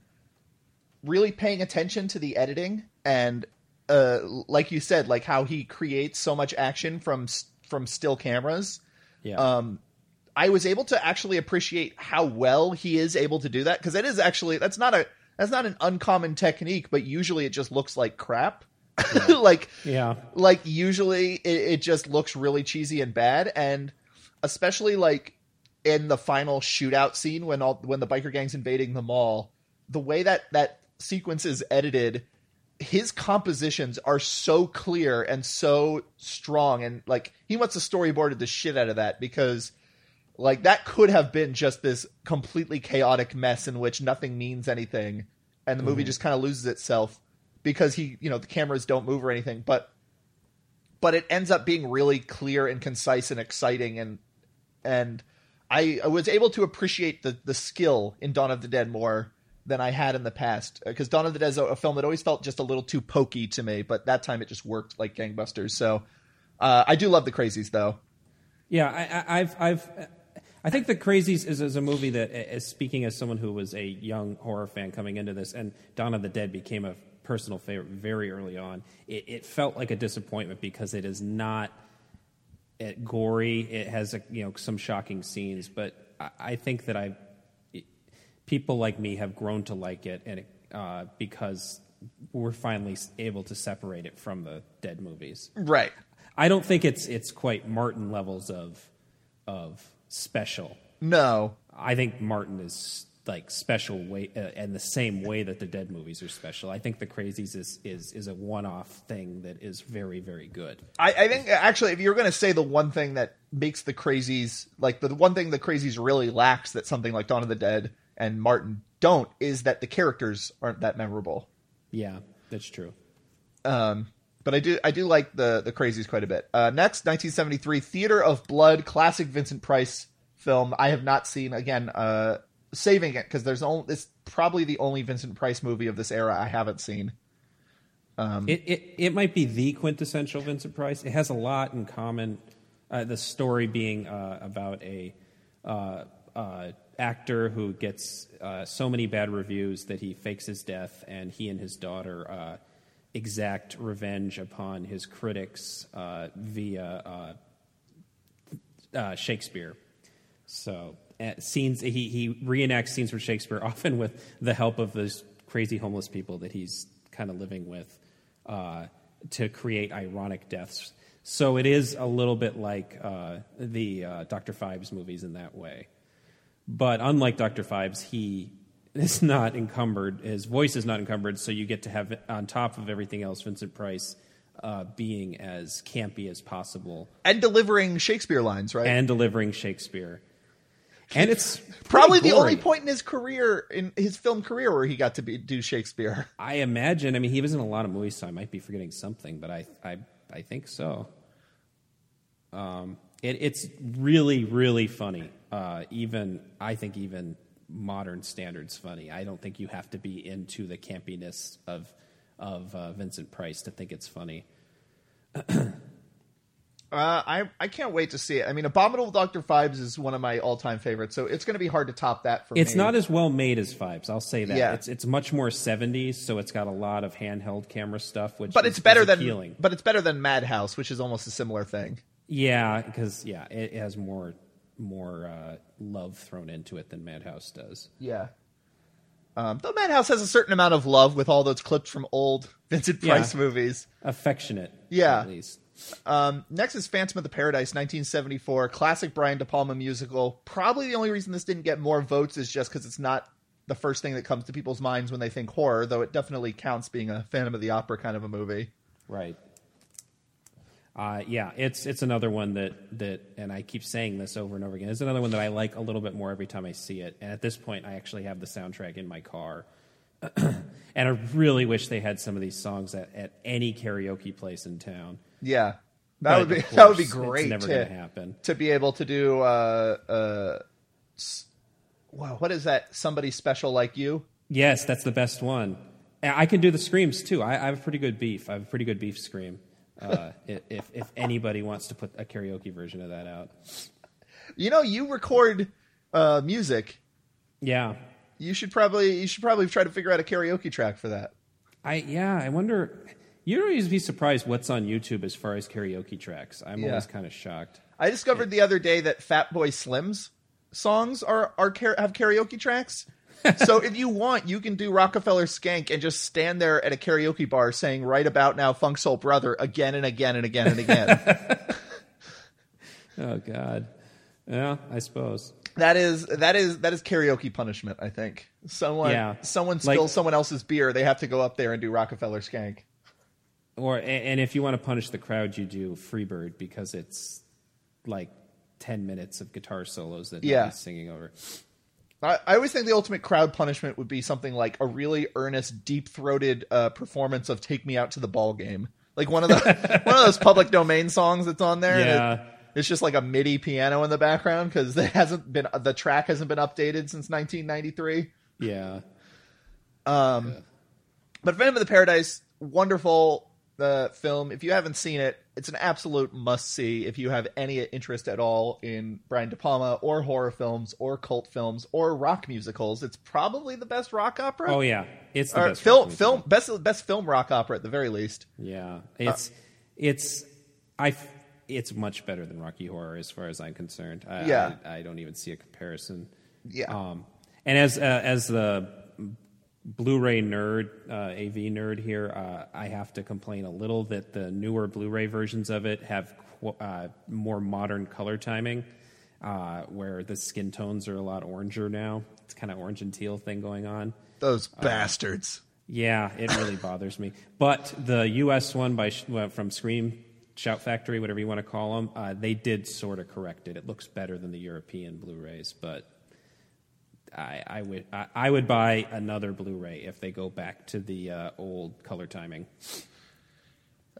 really paying attention to the editing and, uh, like you said, like how he creates so much action from from still cameras. Yeah. Um, I was able to actually appreciate how well he is able to do that, because it is actually that's not a that's not an uncommon technique, but usually it just looks like crap. Yeah. like yeah, like usually it, it just looks really cheesy and bad, and especially like. In the final shootout scene when all when the biker gang's invading the mall, the way that that sequence is edited, his compositions are so clear and so strong, and like he must have storyboarded the shit out of that, because like that could have been just this completely chaotic mess in which nothing means anything, and the mm. movie just kind of loses itself because he you know the cameras don't move or anything, but but it ends up being really clear and concise and exciting, and and I, I was able to appreciate the, the skill in Dawn of the Dead more than I had in the past, because Dawn of the Dead is a, a film that always felt just a little too pokey to me, but that time it just worked like gangbusters. So uh, I do love The Crazies, though. Yeah, I, I've I've I think The Crazies is, is a movie that is speaking as someone who was a young horror fan coming into this, and Dawn of the Dead became a personal favorite very early on. It, it felt like a disappointment because it is not. It gory, it has a, you know some shocking scenes, but I, I think that I it, people like me have grown to like it, and it, uh, because we're finally able to separate it from the Dead movies. Right. I don't think it's it's quite Martin levels of of special. No, I think Martin is like special way, uh, and the same way that the Dead movies are special. I think The Crazies is is, is a one-off thing that is very, very good. I, I think, actually, if you're going to say the one thing that makes The Crazies, like the one thing The Crazies really lacks that something like Dawn of the Dead and Martin don't, is that the characters aren't that memorable. Yeah, that's true. Um, but I do I do like the, the Crazies quite a bit. Uh, next, nineteen seventy-three, Theater of Blood, classic Vincent Price film. I have not seen, again... Uh, saving it because there's only it's probably the only Vincent Price movie of this era I haven't seen. Um, it, it it might be the quintessential Vincent Price. It has a lot in common. Uh, the story being uh, about a uh, uh, actor who gets uh, so many bad reviews that he fakes his death, and he and his daughter uh, exact revenge upon his critics uh, via uh, uh, Shakespeare. So. Scenes he, he reenacts scenes from Shakespeare, often with the help of those crazy homeless people that he's kind of living with, uh, to create ironic deaths. So it is a little bit like uh, the uh, Doctor Fives movies in that way. But unlike Doctor Fives, he is not encumbered. His voice is not encumbered, so you get to have, on top of everything else, Vincent Price uh, being as campy as possible. And delivering Shakespeare lines, right? And delivering Shakespeare. And it's probably the only point in his career, in his film career, where he got to be, do Shakespeare. I imagine. I mean, he was in a lot of movies, so I might be forgetting something, but I, I, I think so. Um, it, it's really, really funny. Uh, even I think even modern standards funny. I don't think you have to be into the campiness of of uh, Vincent Price to think it's funny. Uh, I I can't wait to see it. I mean, Abominable Doctor Fives is one of my all-time favorites, so it's going to be hard to top that for me. It's not as well made as Fives, I'll say that. Yeah. It's it's much more seventies, so it's got a lot of handheld camera stuff, which but is, it's better is appealing. Than, but it's better than Madhouse, which is almost a similar thing. Yeah, because yeah, it has more more uh, love thrown into it than Madhouse does. Yeah. Um, though Madhouse has a certain amount of love with all those clips from old Vincent Price yeah. movies. Affectionate, yeah. at least. Um, next is Phantom of the Paradise, nineteen seventy-four, classic Brian De Palma musical. Probably the only reason this didn't get more votes is just because it's not the first thing that comes to people's minds when they think horror, though it definitely counts being a Phantom of the Opera kind of a movie. Right. Uh, yeah, it's it's another one that, that, and I keep saying this over and over again, it's another one that I like a little bit more every time I see it. And at this point, I actually have the soundtrack in my car. And I really wish they had some of these songs at, at any karaoke place in town. Yeah. That but would be course, that would be great. It's never going to happen. To be able to do, uh, uh, s- wow, what is that? Somebody Special Like You? Yes, that's the best one. I can do the screams, too. I, I have a pretty good beef. I have a pretty good beef scream. Uh, if if anybody wants to put a karaoke version of that out. You know, you record uh, music. Yeah. You should probably you should probably try to figure out a karaoke track for that. I yeah, I wonder. You'd always be surprised what's on YouTube as far as karaoke tracks. I'm yeah. always kind of shocked. I discovered yeah. the other day that Fatboy Slim's songs are are have karaoke tracks. So if you want, you can do Rockefeller Skank and just stand there at a karaoke bar saying "Right About Now, Funk Soul Brother" again and again and again and again. Oh God, yeah, I suppose that is that is that is karaoke punishment. I think someone yeah. someone spills like, someone else's beer, they have to go up there and do Rockefeller Skank. Or and if you want to punish the crowd, you do Freebird because it's like ten minutes of guitar solos that yeah. he's singing over. I always think the ultimate crowd punishment would be something like a really earnest, deep-throated uh, performance of "Take Me Out to the Ball Game," like one of the one of those public domain songs that's on there. Yeah. It, it's just like a MIDI piano in the background because it hasn't been the track hasn't been updated since nineteen ninety-three. Yeah. Um, yeah. But Phantom of the Paradise, wonderful uh, film. If you haven't seen it, it's an absolute must-see if you have any interest at all in Brian De Palma or horror films or cult films or rock musicals. It's probably the best rock opera. Oh yeah, it's the or best film, film best best film rock opera at the very least. Yeah, it's uh, it's I it's much better than Rocky Horror as far as I'm concerned. I, yeah, I, I don't even see a comparison. Yeah, um, and as uh, as the Blu-ray nerd, uh, A V nerd here, uh, I have to complain a little that the newer Blu-ray versions of it have qu- uh, more modern color timing, uh, where the skin tones are a lot oranger now. It's kind of orange and teal thing going on. Those uh, bastards. Yeah, it really bothers me. But the U S one by uh, from Scream, Shout Factory, whatever you want to call them, uh, they did sort of correct it. It looks better than the European Blu-rays, but... I, I would I, I would buy another Blu-ray if they go back to the uh, old color timing.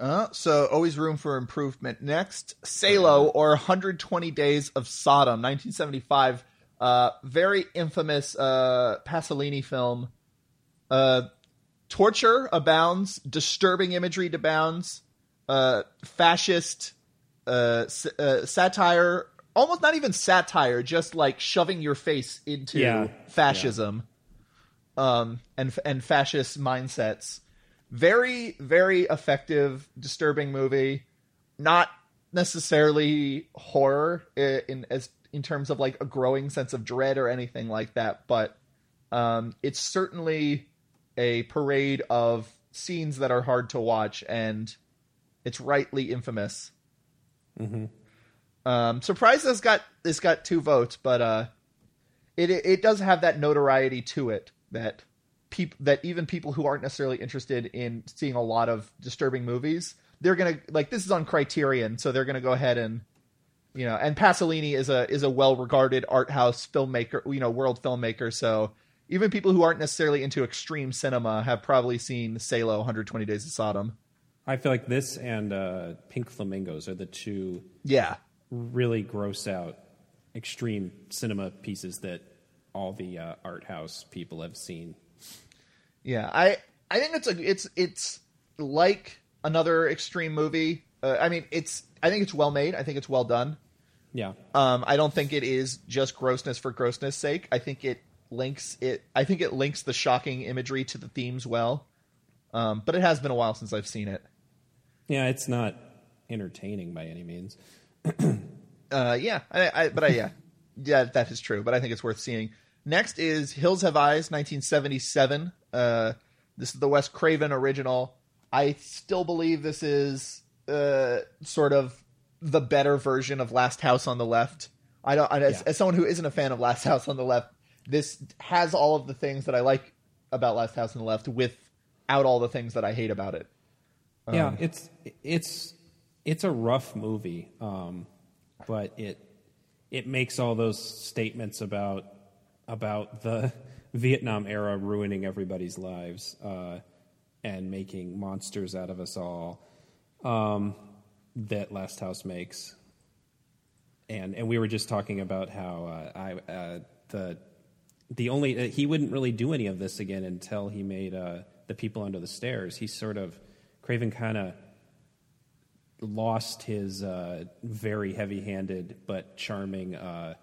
Uh, so always room for improvement. Next, Salo or one hundred twenty Days of Sodom, nineteen seventy-five, uh, very infamous uh, Pasolini film. Uh, torture abounds, disturbing imagery abounds, uh, fascist uh, s- uh, satire. Almost not even satire, just like shoving your face into yeah, fascism yeah. Um, and and fascist mindsets. Very, very effective, disturbing movie. Not necessarily horror in, in as in terms of like a growing sense of dread or anything like that, but um, it's certainly a parade of scenes that are hard to watch, and it's rightly infamous. Mm-hmm. Um, surprised it's got it's got two votes, but uh, it it does have that notoriety to it that peop, that even people who aren't necessarily interested in seeing a lot of disturbing movies, they're gonna like this is on Criterion, so they're gonna go ahead and you know. And Pasolini is a is a well regarded art house filmmaker, you know, world filmmaker. So even people who aren't necessarily into extreme cinema have probably seen Salo, one hundred twenty Days of Sodom. I feel like this and uh, Pink Flamingos are the two. Yeah. Really gross out extreme cinema pieces that all the uh, art house people have seen. Yeah. I, I think it's a, it's, it's like another extreme movie. Uh, I mean, it's, I think it's well made. I think it's well done. Yeah. Um, I don't think it is just grossness for grossness sake. I think it links it. I think it links the shocking imagery to the themes well. Um, but it has been a while since I've seen it. Yeah. It's not entertaining by any means. uh, yeah, I, I, but I, yeah, yeah, that is true. But I think it's worth seeing. Next is Hills Have Eyes, nineteen seventy-seven. Uh, this is the Wes Craven original. I still believe this is uh, sort of the better version of Last House on the Left. I don't, I, as, yeah. as someone who isn't a fan of Last House on the Left, this has all of the things that I like about Last House on the Left without all the things that I hate about it. Um, yeah, it's it's it's a rough movie, um, but it it makes all those statements about about the Vietnam era ruining everybody's lives uh, and making monsters out of us all um, that Last House makes. And and we were just talking about how uh, I uh, the the only uh, he wouldn't really do any of this again until he made uh, The People Under the Stairs. He sort of Craven kind of lost his uh, very heavy-handed but charming uh,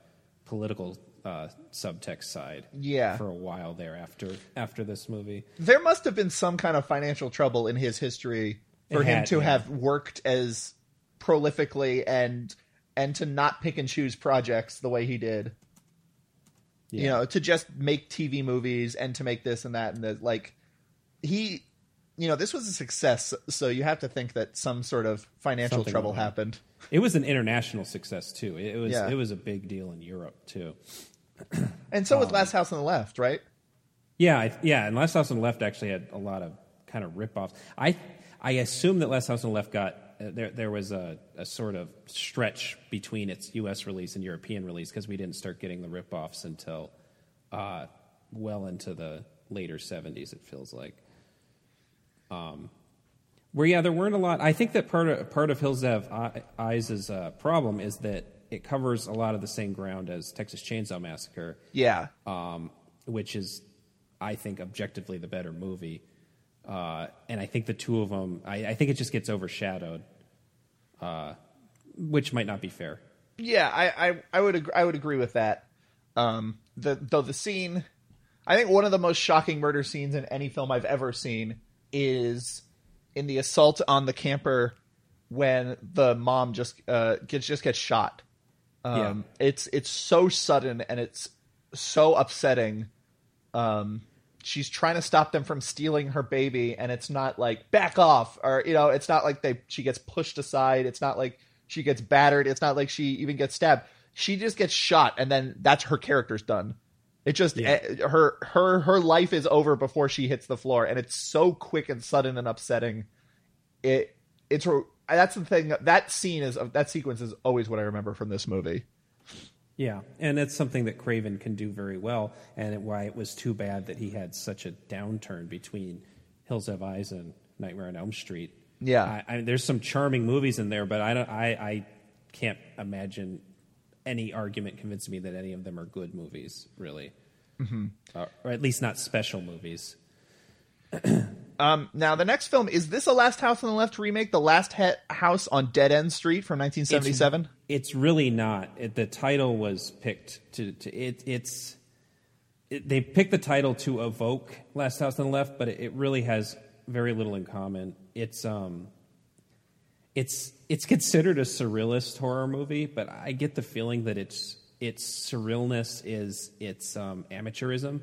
political uh, subtext side. Yeah. For a while there after after this movie, there must have been some kind of financial trouble in his history for it him had, to yeah. have worked as prolifically and. And to not pick and choose projects the way he did, yeah. you know, to just make T V movies and to make this and that and that. Like he, you know, this was a success. So you have to think that some sort of financial Something trouble like happened. It was an international success too. It was yeah. it was a big deal in Europe too. And so um, was Last House on the Left, right? Yeah, yeah. And Last House on the Left actually had a lot of kind of ripoffs. I I assume that Last House on the Left got. There, there was a, a sort of stretch between its U S release and European release because we didn't start getting the ripoffs until uh, well into the later seventies. It feels like, um, where yeah, there weren't a lot. I think that part of, part of Hills Have Eyes' uh, problem is that it covers a lot of the same ground as Texas Chainsaw Massacre. Yeah, um, which is, I think, objectively the better movie. Uh, and I think the two of them, I, I think it just gets overshadowed, uh, which might not be fair. Yeah, I, I, I would agree, I would agree with that. Um, the, though the scene, I think one of the most shocking murder scenes in any film I've ever seen is in the assault on the camper when the mom just uh, gets just gets shot. Um, yeah. It's it's so sudden and it's so upsetting. Um, she's trying to stop them from stealing her baby, and it's not like back off or, you know, it's not like they, she gets pushed aside. It's not like she gets battered. It's not like she even gets stabbed. She just gets shot. And then that's her character's done. It just, yeah. her, her, her life is over before she hits the floor. And it's so quick and sudden and upsetting. It it's, that's the thing that scene is, that sequence is always what I remember from this movie. Yeah, and it's something that Craven can do very well, and why it was too bad that he had such a downturn between Hills Have Eyes and Nightmare on Elm Street. Yeah, I, I mean, there's some charming movies in there, but I don't, I, I can't imagine any argument convincing me that any of them are good movies, really, mm-hmm. uh, or at least not special movies. um, now the next film is this a Last House on the Left remake? The Last he- House on Dead End Street from nineteen seventy-seven. It's, It's really not. It, the title was picked to, to it. It's it, they picked the title to evoke Last House on the Left, but it, it really has very little in common. It's um, it's it's considered a surrealist horror movie, but I get the feeling that it's its surrealness is its um, amateurism,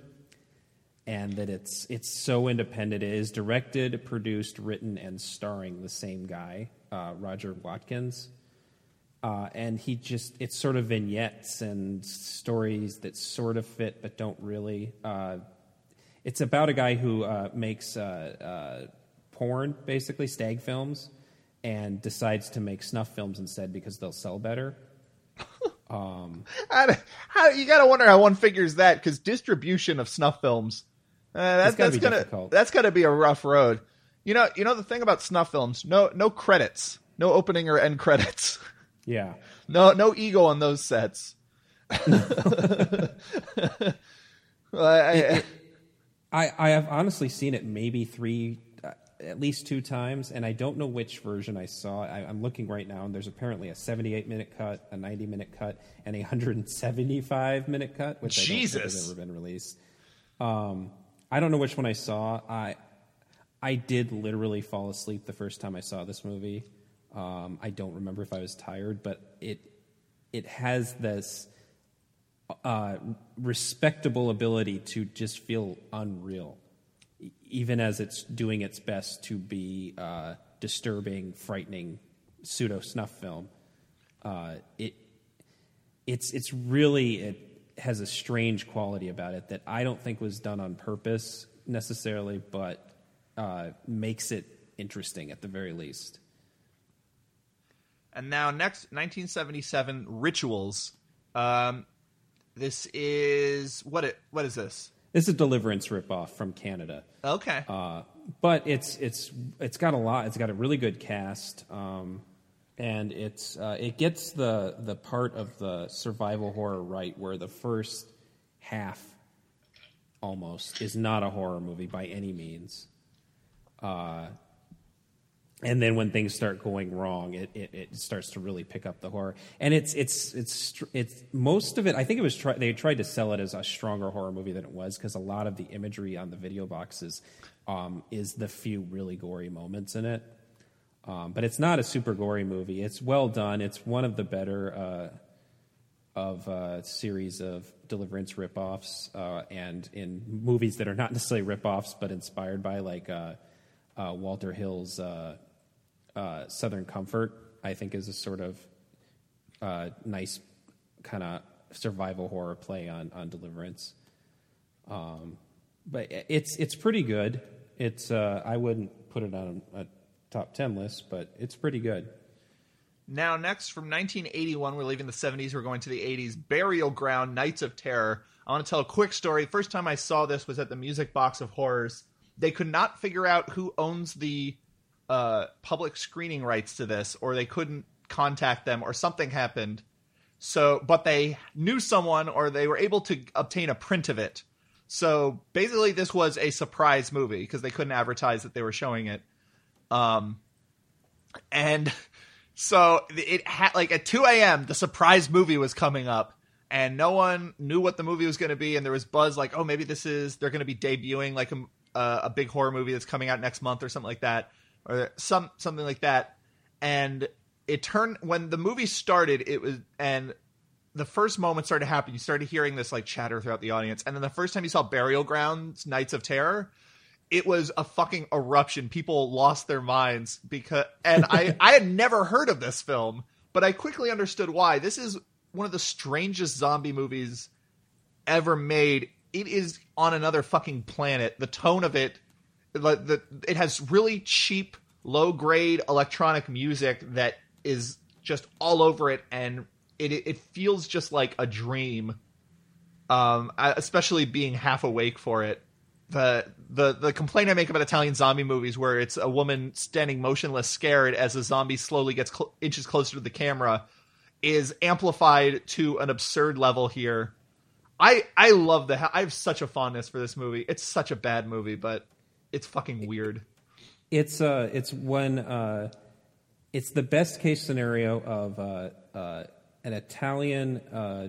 and that it's it's so independent. It is directed, produced, written, and starring the same guy, uh, Roger Watkins. Uh, and he just, it's sort of vignettes and stories that sort of fit but don't really. Uh, it's about a guy who uh, makes uh, uh, porn, basically, stag films, and decides to make snuff films instead because they'll sell better. Um, I, how, you got to wonder how one figures that, because distribution of snuff films, uh, that, that's going that's to be a rough road. You know, you know the thing about snuff films, no, no credits, no opening or end credits. Yeah. No, no ego on those sets. I, I, I, I have honestly seen it maybe three, uh, at least two times, and I don't know which version I saw. I, I'm looking right now, and there's apparently a seventy-eight minute cut, a ninety minute cut, and a one hundred seventy-five minute cut, which Jesus. I don't think has ever been released. Um, I don't know which one I saw. I, I did literally fall asleep the first time I saw this movie. Um, I don't remember if I was tired, but it it has this uh, respectable ability to just feel unreal, even as it's doing its best to be uh, disturbing, frightening pseudo snuff film. Uh, it it's it's really it, has a strange quality about it that I don't think was done on purpose necessarily, but uh, makes it interesting at the very least. And now next, nineteen seventy-seven, Rituals. Um, this is what it. What is this? This is a Deliverance ripoff from Canada. Okay, uh, but it's it's it's got a lot. It's got a really good cast, um, and it's uh, it gets the the part of the survival horror right, where the first half almost is not a horror movie by any means. Uh, And then when things start going wrong, it, it, it starts to really pick up the horror. And it's it's it's it's most of it. I think it was try, they tried to sell it as a stronger horror movie than it was, because a lot of the imagery on the video boxes um, is the few really gory moments in it. Um, but it's not a super gory movie. It's well done. It's one of the better uh, of a series of Deliverance ripoffs, uh, and in movies that are not necessarily ripoffs but inspired by, like uh, uh, Walter Hill's. Uh, Uh, Southern Comfort, I think, is a sort of uh, nice kind of survival horror play on on Deliverance. Um, but it's it's pretty good. It's uh, I wouldn't put it on a top ten list, but it's pretty good. Now, next, from nineteen eighty-one, we're leaving the seventies. We're going to the eighties. Burial Ground, Nights of Terror. I want to tell a quick story. First time I saw this was at the Music Box of Horrors. They could not figure out who owns the Uh, public screening rights to this, or they couldn't contact them, or something happened. So, but they knew someone, or they were able to obtain a print of it. So basically this was a surprise movie, because they couldn't advertise that they were showing it. Um, and so it had, like, at two a.m. the surprise movie was coming up, and no one knew what the movie was going to be. And there was buzz, like, oh, maybe this is, they're going to be debuting like a, a big horror movie that's coming out next month or something like that. Or some something like that. And it turned, when the movie started, it was, and the first moment started happening, you started hearing this like chatter throughout the audience. And then the first time you saw Burial Grounds, Nights of Terror, it was a fucking eruption. People lost their minds, because, and I, I had never heard of this film, but I quickly understood why. This is one of the strangest zombie movies ever made. It is on another fucking planet. The tone of it, The, it has really cheap, low-grade electronic music that is just all over it, and it it feels just like a dream. Um, especially being half awake for it. The the the complaint I make about Italian zombie movies, where it's a woman standing motionless, scared, as a zombie slowly gets cl- inches closer to the camera, is amplified to an absurd level here. I I love the. I have such a fondness for this movie. It's such a bad movie, but it's fucking weird. It's uh, it's when uh, it's the best case scenario of uh, uh, an Italian uh,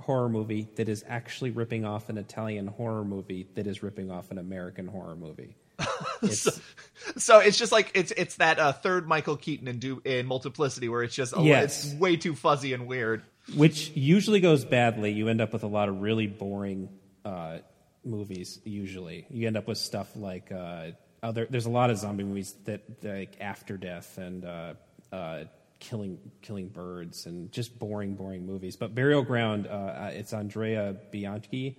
horror movie that is actually ripping off an Italian horror movie that is ripping off an American horror movie. It's, so, so it's just like it's it's that uh, third Michael Keaton in, du- in Multiplicity, where it's just a, yes. It's way too fuzzy and weird, which usually goes badly. You end up with a lot of really boring Uh, movies. Usually you end up with stuff like uh other there's a lot of zombie movies that, like, After Death and uh uh killing killing birds, and just boring boring movies. But Burial Ground, uh it's Andrea Bianchi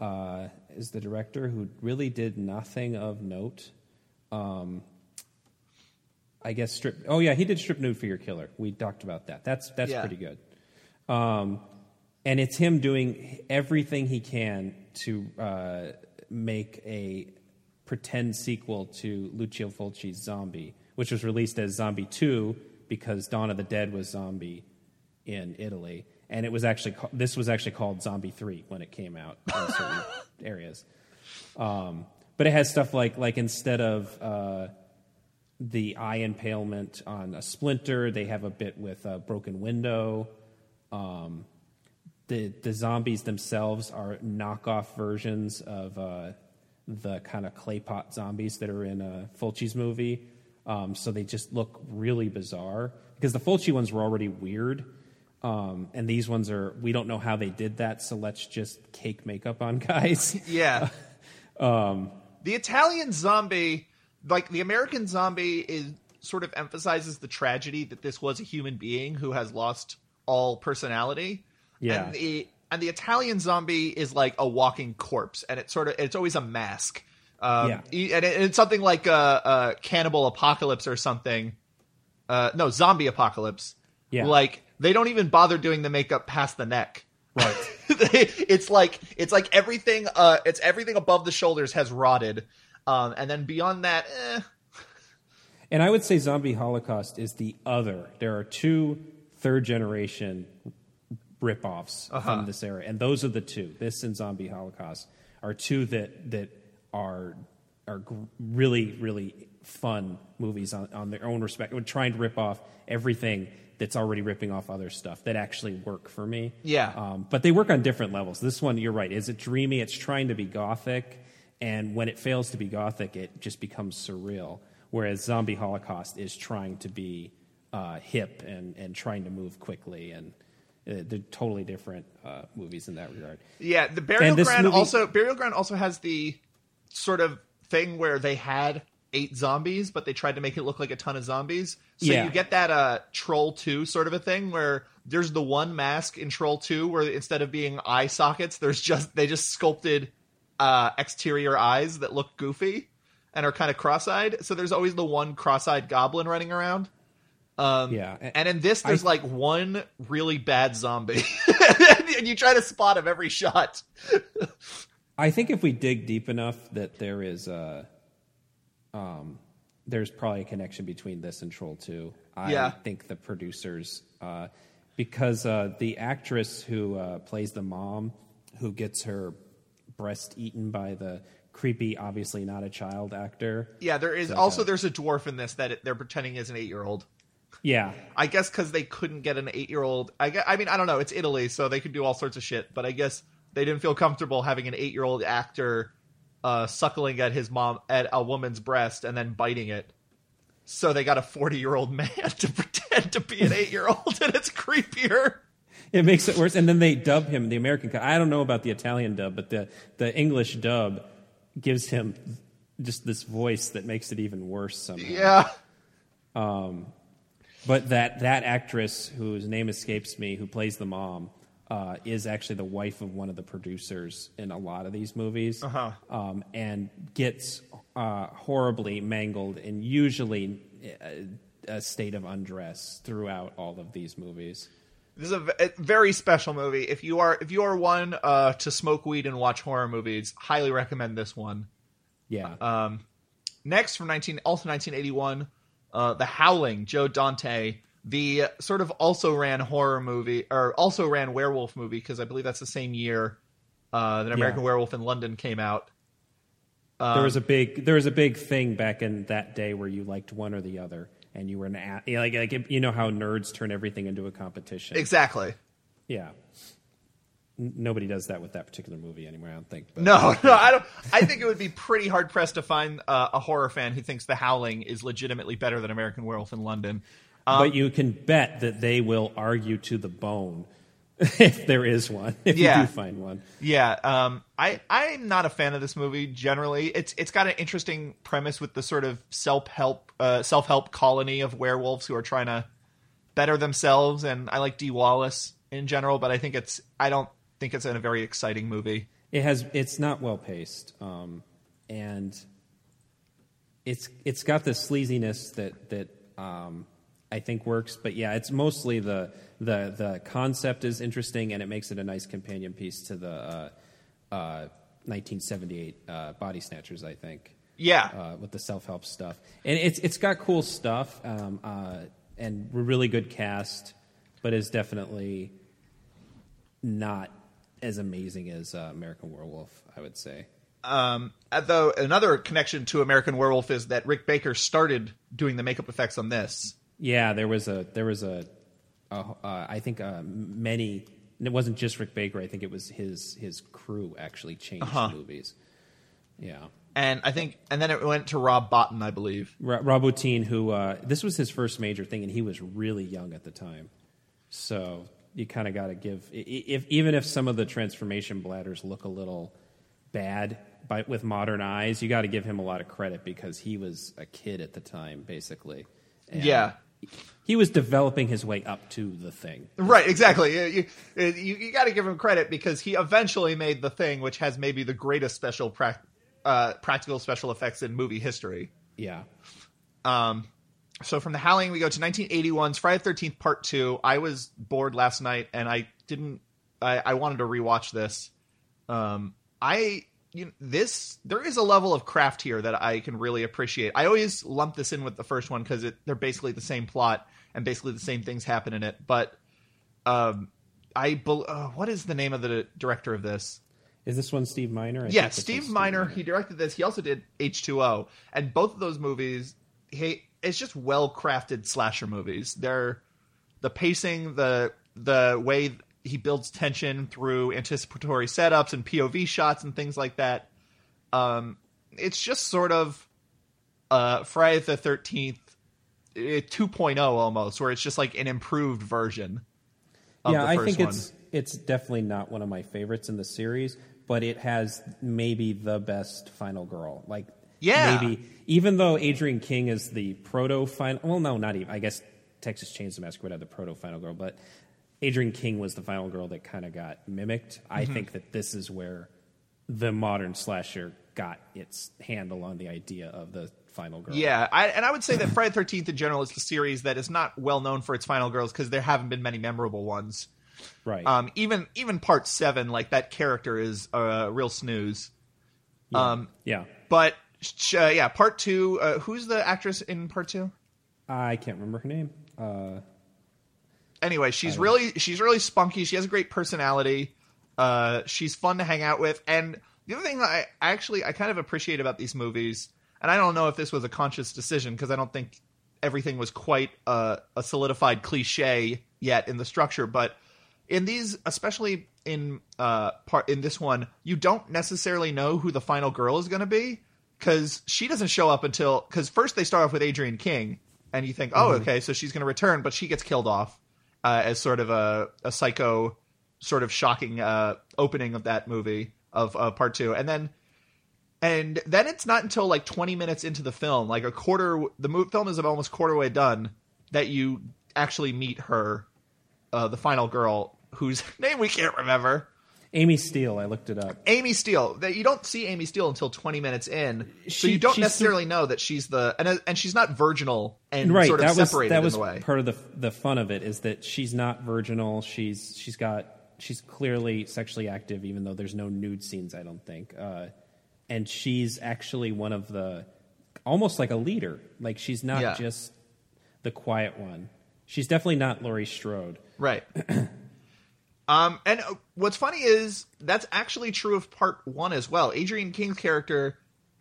uh is the director, who really did nothing of note. um I guess strip oh yeah he did Strip Nude for Your Killer. We talked about that. That's that's yeah. Pretty good. um And it's him doing everything he can to uh, make a pretend sequel to Lucio Fulci's Zombie, which was released as Zombie two, because Dawn of the Dead was Zombie in Italy, and it was actually ca- this was actually called Zombie three when it came out in certain areas. Um, but it has stuff like like instead of uh, the eye impalement on a splinter, they have a bit with a broken window. Um, The the zombies themselves are knockoff versions of uh, the kind of clay pot zombies that are in uh, Fulci's movie. Um, so they just look really bizarre, because the Fulci ones were already weird. Um, and these ones are, we don't know how they did that, so let's just cake makeup on guys. Yeah. um, the Italian zombie, like the American zombie, is sort of emphasizes the tragedy that this was a human being who has lost all personality. Yeah. And the And the Italian zombie is like a walking corpse, and it's sort of it's always a mask. Um, yeah. And it, it's something like a, a Cannibal Apocalypse or something. Uh, no, Zombie Apocalypse. Yeah. Like they don't even bother doing the makeup past the neck. Right. it's like it's like everything. Uh, it's everything above the shoulders has rotted, um, and then beyond that. Eh. And I would say Zombie Holocaust is the other. There are two third generation ripoffs uh-huh. from this era, and those are the two. This and Zombie Holocaust are two that that are are really really fun movies on, on their own respect. We're trying to rip off everything that's already ripping off other stuff that actually work for me. Yeah, um, but they work on different levels. This one, you're right, is it dreamy? It's trying to be gothic, and when it fails to be gothic, it just becomes surreal. Whereas Zombie Holocaust is trying to be uh, hip and and trying to move quickly and. They're totally different uh, movies in that regard. Yeah, the Burial Ground movie... also Burial Ground also has the sort of thing where they had eight zombies, but they tried to make it look like a ton of zombies. So yeah. you get that uh, Troll two sort of a thing where there's the one mask in Troll two where instead of being eye sockets, there's just they just sculpted uh, exterior eyes that look goofy and are kind of cross-eyed. So there's always the one cross-eyed goblin running around. Um, yeah, and in this, there's I, like one really bad zombie, and you try to spot him every shot. I think if we dig deep enough, that there is a, um, there's probably a connection between this and Troll Two. I yeah. think the producers, uh, because uh, the actress who uh, plays the mom, who gets her breast eaten by the. Creepy, obviously not a child actor. Yeah, there is so, also uh, there's a dwarf in this that it, they're pretending is an eight year old. Yeah, I guess because they couldn't get an eight year old. I guess, I mean, I don't know. It's Italy, so they could do all sorts of shit. But I guess they didn't feel comfortable having an eight year old actor uh, suckling at his mom at a woman's breast and then biting it. So they got a forty year old man to pretend to be an eight year old, and it's creepier. It makes it worse. And then they dub him the American. I don't know about the Italian dub, but the the English dub. Gives him just this voice that makes it even worse somehow. Yeah. Um, but that that actress whose name escapes me, who plays the mom, uh, is actually the wife of one of the producers in a lot of these movies, uh-huh. um, and gets uh, horribly mangled and usually a, a state of undress throughout all of these movies. This is a very special movie. If you are if you are one uh, to smoke weed and watch horror movies, highly recommend this one. Yeah. Um, next from nineteen also nineteen eighty-one, uh, The Howling, Joe Dante, the sort of also ran horror movie or also ran werewolf movie because I believe that's the same year uh, that American yeah. Werewolf in London came out. Um, there was a big there was a big thing back in that day where you liked one or the other. And you were an a- like like you know how nerds turn everything into a competition. Exactly. Yeah. N- nobody does that with that particular movie anymore, I don't think. But. No, no, I don't. I think it would be pretty hard pressed to find uh, a horror fan who thinks The Howling is legitimately better than American Werewolf in London. Um, but you can bet that they will argue to the bone if there is one. If yeah. you do find one. Yeah. Um. I I'm not a fan of this movie generally. It's it's got an interesting premise with the sort of self help. Uh, self-help colony of werewolves who are trying to better themselves, and I like Dee Wallace in general, but I think it's I don't think it's in a very exciting movie. It has it's not well paced, um, and it's it's got the sleaziness that that um, I think works. But yeah, it's mostly the the the concept is interesting, and it makes it a nice companion piece to the uh, uh, nineteen seventy-eight uh, Body Snatchers, I think. Yeah, uh, with the self-help stuff, and it's it's got cool stuff, um, uh, and a really good cast, but is definitely not as amazing as uh, American Werewolf, I would say. Um, though another connection to American Werewolf is that Rick Baker started doing the makeup effects on this. Yeah, there was a there was a, a uh, I think uh, many. And it wasn't just Rick Baker. I think it was his his crew actually changed uh-huh. movies. Yeah. And I think, and then it went to Rob Bottin, I believe. Rob Bottin, who uh, this was his first major thing, and he was really young at the time. So you kind of got to give, if even if some of the transformation bladders look a little bad by, with modern eyes, you got to give him a lot of credit because he was a kid at the time, basically. And yeah, He was developing his way up to The Thing. Right, exactly. You, you, you got to give him credit because he eventually made The Thing, which has maybe the greatest special pra- uh, practical special effects in movie history. Yeah. Um. So from The Howling, we go to nineteen eighty-one's Friday the thirteenth Part two. I was bored last night, and I didn't I, – I wanted to rewatch this. Um, I you know, this there is a level of craft here that I can really appreciate. I always lump this in with the first one because they're basically the same plot – and basically the same things happen in it. But um, I be- uh, what is the name of the director of this? Is this one Steve Miner? I yeah, Steve Miner. Steve Miner. He directed this. He also did H two O. And both of those movies, he, it's just well-crafted slasher movies. They're the pacing, the the way he builds tension through anticipatory setups and P O V shots and things like that. Um, it's just sort of uh, Friday the thirteenth two point oh almost, where it's just like an improved version of yeah, the first I think one. It's it's definitely not one of my favorites in the series, but it has maybe the best final girl. Like, yeah. Maybe, even though Adrian King is the proto-final... Well, no, not even. I guess Texas Chainsaw Massacre would have the proto-final girl, but Adrian King was the final girl that kind of got mimicked. Mm-hmm. I think that this is where the modern slasher got its handle on the idea of the final girl. Yeah, I, and I would say that Friday the thirteenth in general is the series that is not well known for its final girls because there haven't been many memorable ones. Right. Um, even even part seven, like that character is a real snooze. Yeah. Um, yeah. But uh, yeah, part two. Uh, who's the actress in part two? I can't remember her name. Uh, anyway, she's really she's really spunky. She has a great personality. Uh, she's fun to hang out with. And the other thing that I actually I kind of appreciate about these movies. And I don't know if this was a conscious decision because I don't think everything was quite uh, a solidified cliche yet in the structure. But in these, especially in uh, part in this one, you don't necessarily know who the final girl is going to be because she doesn't show up until – because first they start off with Adrian King and you think, oh, mm-hmm. okay, so she's going to return. But she gets killed off uh, as sort of a, a psycho sort of shocking uh, opening of that movie of uh, part two. And then – And then it's not until like twenty minutes into the film, like a quarter, the mo- film is almost quarter way done, that you actually meet her, uh, the final girl, whose name we can't remember. Amy Steele, I looked it up. Amy Steele. That you don't see Amy Steele until twenty minutes in, she, so you don't necessarily still, know that she's the and and she's not virginal and right, sort of that separated was, that was in the way. Part of the the fun of it is that she's not virginal. She's she's got she's clearly sexually active, even though there's no nude scenes. I don't think. Uh, And she's actually one of the, almost like a leader. Like she's not yeah. just the quiet one. She's definitely not Laurie Strode. Right. um, and what's funny is that's actually true of part one as well. Adrian King's character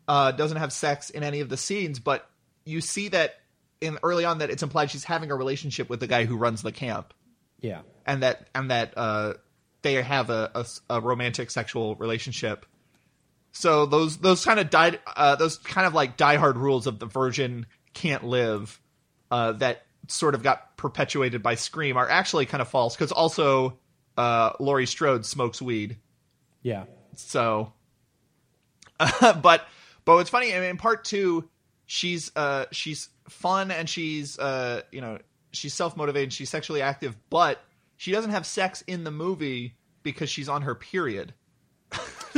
uh, doesn't have sex in any of the scenes, but you see that in early on that it's implied she's having a relationship with the guy who runs the camp. Yeah. And that and that uh, they have a, a, a romantic sexual relationship. So those those kind of died uh, those kind of like diehard rules of the virgin can't live uh, that sort of got perpetuated by Scream are actually kind of false because also uh, Laurie Strode smokes weed. Yeah. So, uh, but but what's funny, I mean, in part two, she's uh, she's fun and she's uh, you know she's self-motivated, she's sexually active, but she doesn't have sex in the movie because she's on her period.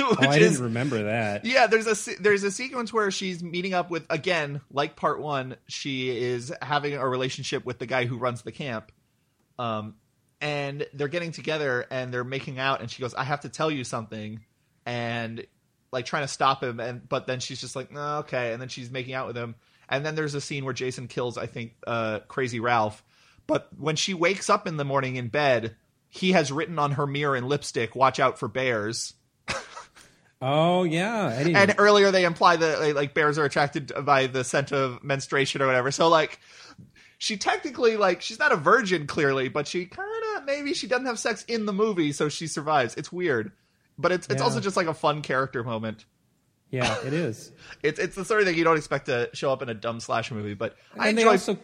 Oh, I is, didn't remember that. Yeah, there's a there's a sequence where she's meeting up with, again, like part one, she is having a relationship with the guy who runs the camp. Um, and they're getting together and they're making out and she goes, I have to tell you something. And like trying to stop him. and But then she's just like, oh, okay. And then she's making out with him. And then there's a scene where Jason kills, I think, uh, Crazy Ralph. But when she wakes up in the morning in bed, he has written on her mirror in lipstick, watch out for bears. Oh, yeah. I didn't... And earlier they imply that like bears are attracted by the scent of menstruation or whatever. So like she technically like she's not a virgin, clearly, but she kind of maybe she doesn't have sex in the movie. So she survives. It's weird. But it's it's yeah. also just like a fun character moment. Yeah, it is. it's it's the sort of thing you don't expect to show up in a dumb slasher movie. But and I enjoy... they also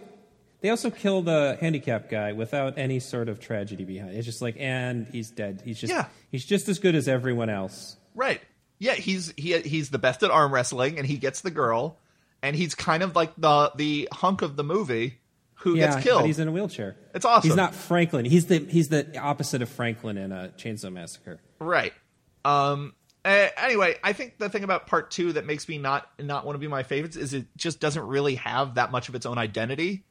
they also kill the handicapped guy without any sort of tragedy behind it. It's just like and he's dead. He's just yeah. he's just as good as everyone else. Right. Yeah, he's he he's the best at arm wrestling, and he gets the girl, and he's kind of like the the hunk of the movie. who yeah, gets killed. But he's in a wheelchair. It's awesome. He's not Franklin. He's the he's the opposite of Franklin in a Chainsaw Massacre. Right. Um. Anyway, I think the thing about part two that makes me not not want to be my favorites is it just doesn't really have that much of its own identity.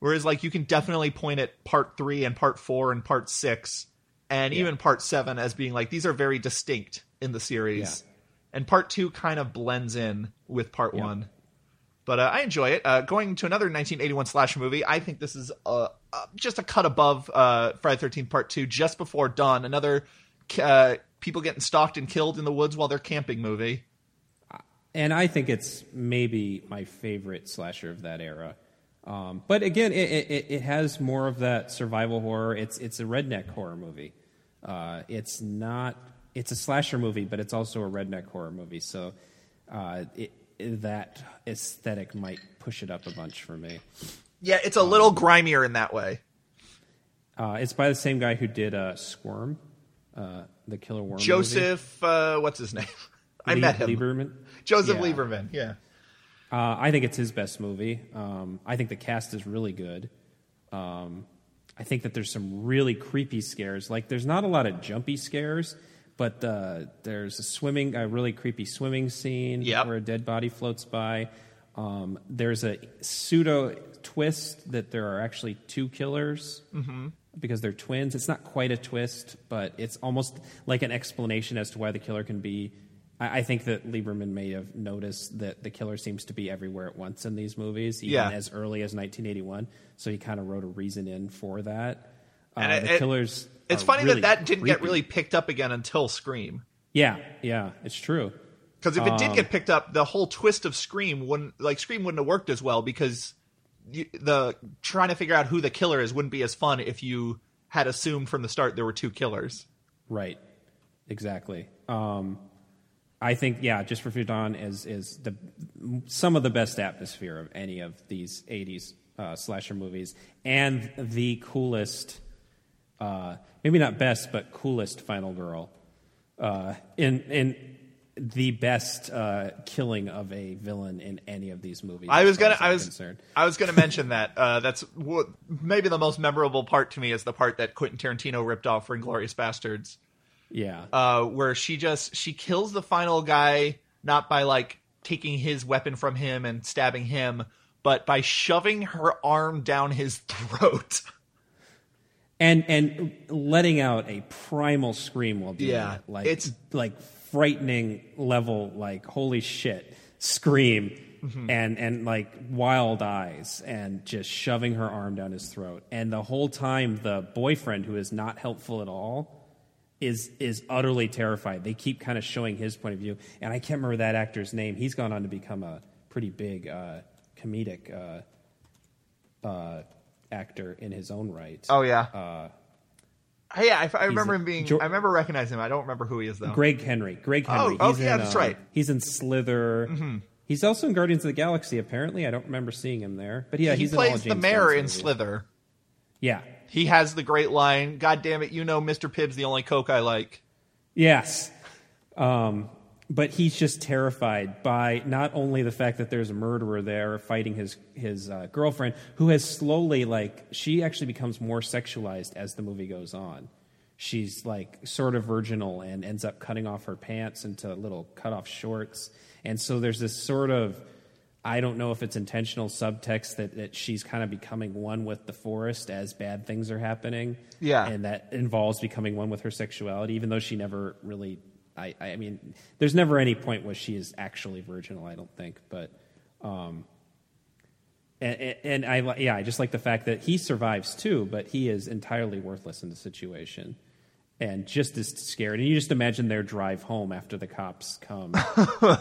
Whereas, like, you can definitely point at part three and part four and part six and yeah. even part seven as being like, these are very distinct in the series. Yeah. And part two kind of blends in with part yeah. one. But uh, I enjoy it. Uh, going to another nineteen eighty-one slasher movie, I think this is uh, uh, just a cut above uh, Friday the thirteenth Part two, just before dawn. Another uh, people getting stalked and killed in the woods while they're camping movie. And I think it's maybe my favorite slasher of that era. Um, but again, it, it, it has more of that survival horror. It's it's a redneck horror movie. Uh, it's not. It's a slasher movie, but it's also a redneck horror movie. So uh, it. that aesthetic might push it up a bunch for me. Yeah, it's a little um, grimier in that way. Uh, it's by the same guy who did uh, Squirm, uh, the Killer Worm Joseph, movie. Uh, what's his name? I Le- met him. Lieberman? Joseph yeah. Lieberman, yeah. Uh, I think it's his best movie. Um, I think the cast is really good. Um, I think that there's some really creepy scares. Like, there's not a lot of jumpy scares, but uh, there's a swimming, a really creepy swimming scene yep. where a dead body floats by. Um, there's a pseudo twist that there are actually two killers mm-hmm. because they're twins. It's not quite a twist, but it's almost like an explanation as to why the killer can be. I, I think that Lieberman may have noticed that the killer seems to be everywhere at once in these movies, even yeah. as early as nineteen eighty-one. So he kind of wrote a reason in for that. Uh, and the it, killers. It's funny really that that didn't creepy. get really picked up again until Scream. Yeah, yeah, it's true. Because if it um, did get picked up, the whole twist of Scream wouldn't like Scream wouldn't have worked as well because you, the trying to figure out who the killer is wouldn't be as fun if you had assumed from the start there were two killers. Right. Exactly. Um, I think yeah, Just Before Dawn is is the some of the best atmosphere of any of these eighties uh, slasher movies and the coolest. Uh, maybe not best, but coolest final girl uh, in in the best uh, killing of a villain in any of these movies. I was gonna, I was, concerned. I was gonna mention that. Uh, that's w- maybe the most memorable part to me is the part that Quentin Tarantino ripped off for Inglourious Bastards. Yeah, uh, where she just she kills the final guy not by like taking his weapon from him and stabbing him, but by shoving her arm down his throat. And and letting out a primal scream while doing yeah, it. Like, it's like frightening level, like holy shit, scream, mm-hmm. and, and like wild eyes, and just shoving her arm down his throat. And the whole time, the boyfriend, who is not helpful at all, is is utterly terrified. They keep kind of showing his point of view. And I can't remember that actor's name. He's gone on to become a pretty big uh, comedic uh, uh actor in his own right. Oh yeah. Uh, oh, yeah, I, I remember him being. Jo- I remember recognizing him. I don't remember who he is though. Greg Henry. Greg Henry. Oh, he's oh in, yeah, that's uh, right. He's in Slither. Mm-hmm. He's also in Guardians of the Galaxy. Apparently, I don't remember seeing him there. But yeah, he he's plays in the mayor in Slither. Yeah, he has the great line. God damn it, you know, Mister Pibb's the only Coke I like. Yes. Um, but he's just terrified by not only the fact that there's a murderer there fighting his his uh, girlfriend, who has slowly, like, she actually becomes more sexualized as the movie goes on. She's, like, sort of virginal and ends up cutting off her pants into little cut-off shorts. And so there's this sort of, I don't know if it's intentional subtext that, that she's kind of becoming one with the forest as bad things are happening. Yeah. And that involves becoming one with her sexuality, even though she never really... I, I mean, there's never any point where she is actually virginal, I don't think. But, um, and, and I, yeah, I just like the fact that he survives too, but he is entirely worthless in the situation and just as scared. And you just imagine their drive home after the cops come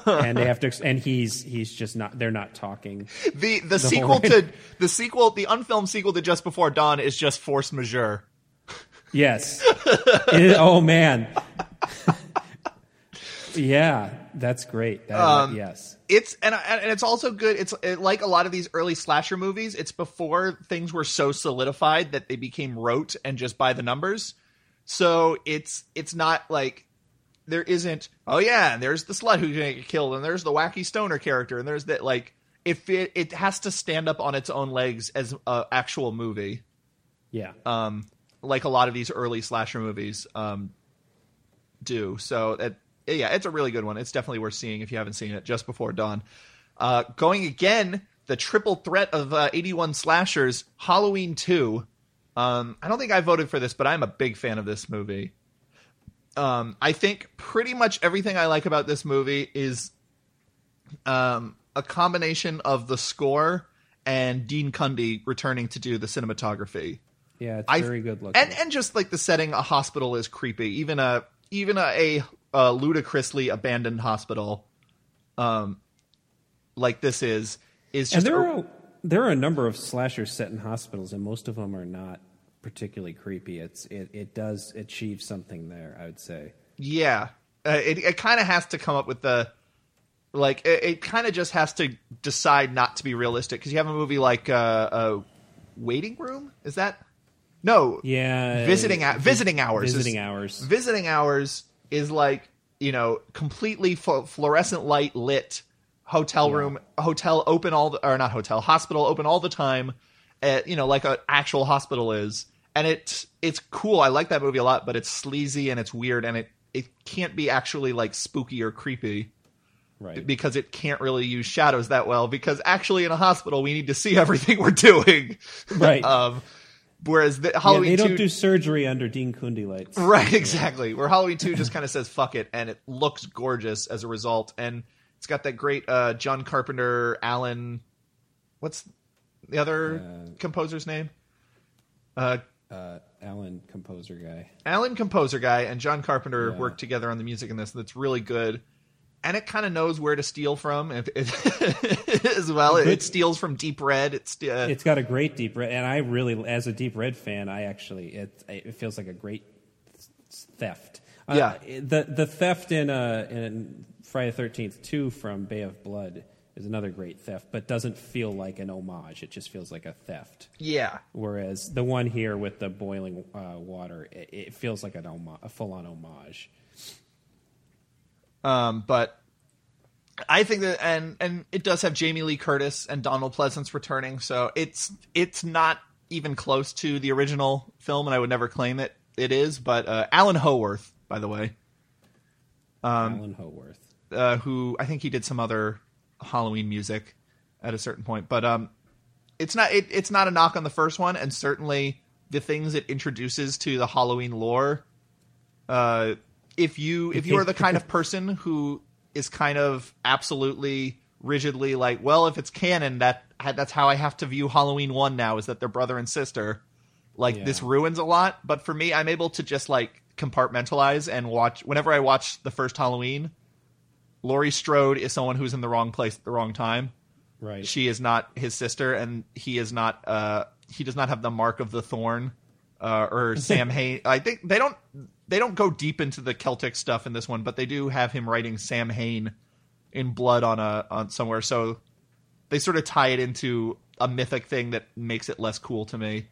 and they have to, and he's, he's just not, they're not talking. The, the, the sequel to the sequel, the unfilmed sequel to Just Before Dawn is just Force Majeure. Yes. It, oh man. Yeah, that's great. That, um, yes, it's and and it's also good. It's it, like a lot of these early slasher movies. It's before things were so solidified that they became rote and just by the numbers. So it's it's not like there isn't. Oh yeah, and there's the slut who's gonna get killed, and there's the wacky stoner character, and there's that like if it, it has to stand up on its own legs as an actual movie. Yeah. Um, like a lot of these early slasher movies um, do. So, it, yeah, it's a really good one. It's definitely worth seeing if you haven't seen it, Just Before Dawn. Uh, going again, the triple threat of uh, eighty-one slashers, Halloween two. Um, I don't think I voted for this, but I'm a big fan of this movie. Um, I think pretty much everything I like about this movie is um, a combination of the score and Dean Cundey returning to do the cinematography. Yeah, it's I, very good looking. And, and just like the setting, a hospital is creepy. Even a even a, a ludicrously abandoned hospital, um, like this is is just. And there a, are there are a number of slashers set in hospitals, and most of them are not particularly creepy. It's it it does achieve something there, I would say. Yeah, uh, it it kind of has to come up with the like it, it kind of just has to decide not to be realistic, because you have a movie like uh, uh Waiting Room. Is that no? Yeah, visiting uh, visiting hours. Visiting is, hours. Visiting hours is like, you know, completely fl- fluorescent light lit hotel yeah. room, hotel open all the, or not hotel hospital open all the time. Uh, you know, like an actual hospital is. And it's it's cool. I like that movie a lot, but it's sleazy and it's weird, and it, it can't be actually like spooky or creepy, right? Because it can't really use shadows that well. Because actually, in a hospital, we need to see everything we're doing, right? um, whereas the, Halloween, yeah, they don't two, do surgery under Dean Cundey lights, right? Exactly. Where Halloween two just kind of says "fuck it" and it looks gorgeous as a result, and it's got that great uh, John Carpenter, Alan, what's the other uh, composer's name? Uh, uh, Alan Composer Guy. Alan Composer Guy and John Carpenter yeah. worked together on the music in this. That's really good. And it kind of knows where to steal from it, it, as well. It, it steals from Deep Red. It's uh, It's got a great Deep Red. And I really, as a Deep Red fan, I actually, it it feels like a great theft. Uh, yeah. The the theft in, uh, in Friday the thirteenth two from Bay of Blood is another great theft, but doesn't feel like an homage. It just feels like a theft. Yeah. Whereas the one here with the boiling uh, water, it, it feels like an homage, a full-on homage. Um, but I think that, and and it does have Jamie Lee Curtis and Donald Pleasance returning, so it's it's not even close to the original film, and I would never claim it. It is, but uh, Alan Howarth, by the way. Um, Alan Howarth, uh, who I think he did some other Halloween music at a certain point, but um it's not it, it's not a knock on the first one, and certainly the things it introduces to the Halloween lore, uh if you if you are the kind of person who is kind of absolutely rigidly like, well, if it's canon, that that's how I have to view Halloween one now, is that they're brother and sister, like yeah. this ruins a lot. But for me, I'm able to just like compartmentalize and watch. Whenever I watch the first Halloween, Laurie Strode is someone who's in the wrong place at the wrong time. Right. She is not his sister, and he is not. Uh, he does not have the mark of the thorn, uh, or Sam Hain. I think they don't. They don't go deep into the Celtic stuff in this one, but they do have him writing Sam Hain in blood on a on somewhere. So they sort of tie it into a mythic thing that makes it less cool to me.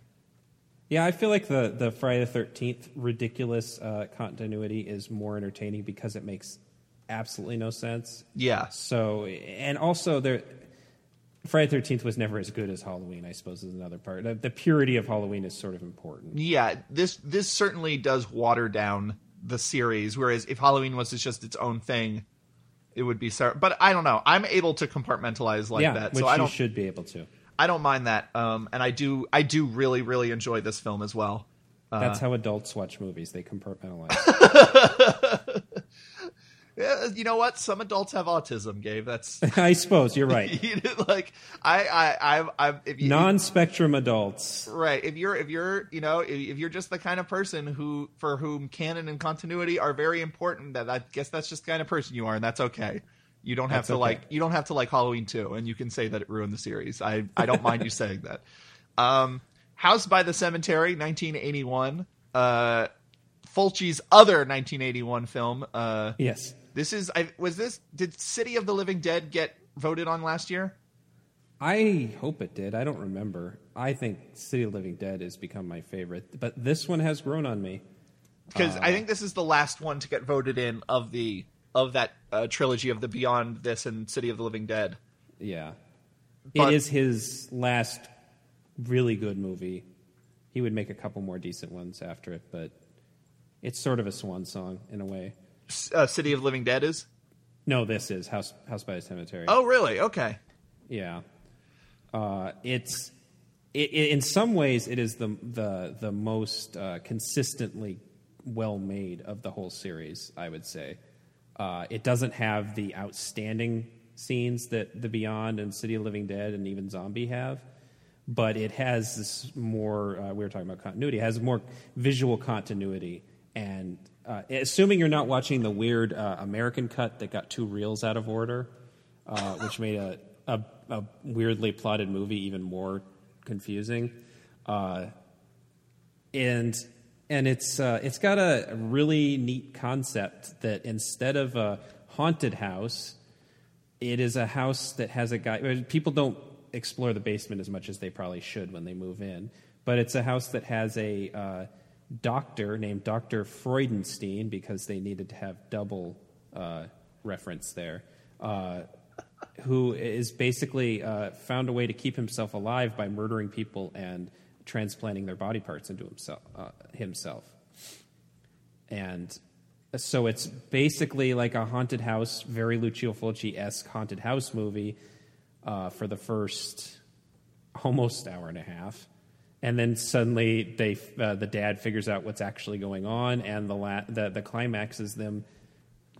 Yeah, I feel like the the Friday the thirteenth ridiculous uh, continuity is more entertaining because it makes absolutely no sense. Yeah. So, and also there, Friday the thirteenth was never as good as Halloween, I suppose, is another part. The, the purity of Halloween is sort of important. Yeah, this this certainly does water down the series, whereas if Halloween was just its own thing, it would be... Ser- but I don't know. I'm able to compartmentalize like yeah, that. Which so I don't, you should be able to. I don't mind that. Um, and I do, I do really, really enjoy this film as well. Uh, That's how adults watch movies. They compartmentalize. You know what? Some adults have autism, Gabe. That's I suppose you're right. You know, like I, I, I, I if you, non-spectrum adults, right? If you're, if you're, you know, if, if you're just the kind of person who, for whom canon and continuity are very important, that I guess that's just the kind of person you are, and that's okay. You don't have that's to okay. like, you don't have to like Halloween two, and you can say that it ruined the series. I, I don't mind you saying that. Um, House by the Cemetery, nineteen eighty-one. Uh, Fulci's other nineteen eighty-one film. Uh, yes. This is I, was this did City of the Living Dead get voted on last year? I hope it did. I don't remember. I think City of the Living Dead has become my favorite, but this one has grown on me because uh, I think this is the last one to get voted in of the of that uh, trilogy of the Beyond, this, and City of the Living Dead. Yeah, But it is his last really good movie. He would make a couple more decent ones after it, but it's sort of a swan song in a way. Uh, City of Living Dead is? No, this is House House by a Cemetery. Oh, really? Okay. Yeah. Uh, it's it, it, in some ways it is the the the most uh, consistently well made of the whole series, I would say. Uh, it doesn't have the outstanding scenes that The Beyond and City of Living Dead and even Zombie have, but it has this more, uh, we were talking about continuity, it has more visual continuity. And uh, assuming you're not watching the weird uh, American cut that got two reels out of order, uh, which made a, a, a weirdly plotted movie even more confusing. Uh, and... And it's uh, it's got a really neat concept that instead of a haunted house, it is a house that has a guy. People don't explore the basement as much as they probably should when they move in, but it's a house that has a uh, doctor named Doctor Freudenstein because they needed to have double uh, reference there, uh, who is basically uh, found a way to keep himself alive by murdering people and transplanting their body parts into himself, uh, himself. And so it's basically like a haunted house, very Lucio Fulci-esque haunted house movie uh, for the first almost hour and a half. And then suddenly they uh, the dad figures out what's actually going on, and the, la- the the climax is them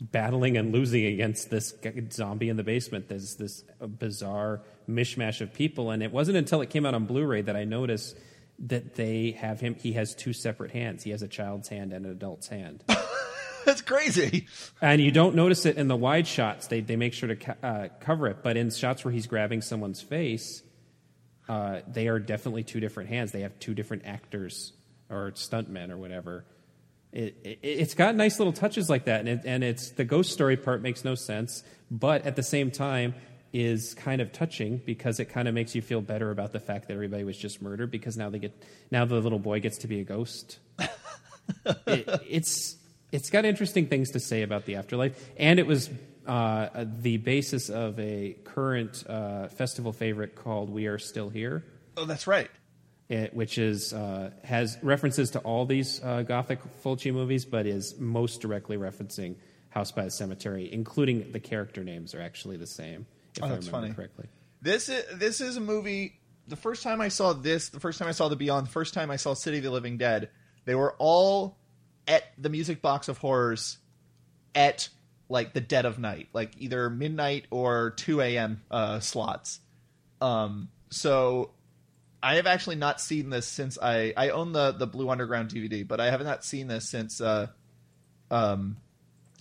battling and losing against this zombie in the basement. There's this bizarre mishmash of people, and it wasn't until it came out on Blu-ray that I noticed that they have him. He has two separate hands. He has a child's hand and an adult's hand. That's crazy. And you don't notice it in the wide shots. They they make sure to uh, cover it. But in shots where he's grabbing someone's face, uh, they are definitely two different hands. They have two different actors or stuntmen or whatever. It, it, it's got nice little touches like that. And, it, and it's the ghost story part makes no sense. But at the same time, is kind of touching because it kind of makes you feel better about the fact that everybody was just murdered because now they get now the little boy gets to be a ghost. it, it's it's got interesting things to say about the afterlife, and it was uh, the basis of a current uh, festival favorite called "We Are Still Here." Oh, that's right. It, which is uh, has references to all these uh, Gothic Fulci movies, but is most directly referencing House by the Cemetery, including the character names are actually the same. If oh, that's I remember funny. Correctly. This is this is a movie. The first time I saw this, the first time I saw The Beyond, the first time I saw City of the Living Dead, they were all at the Music Box of Horrors at like the dead of night, like either midnight or two a.m. uh, slots. Um, so I have actually not seen this since I I own the the Blue Underground D V D, but I have not seen this since uh, um,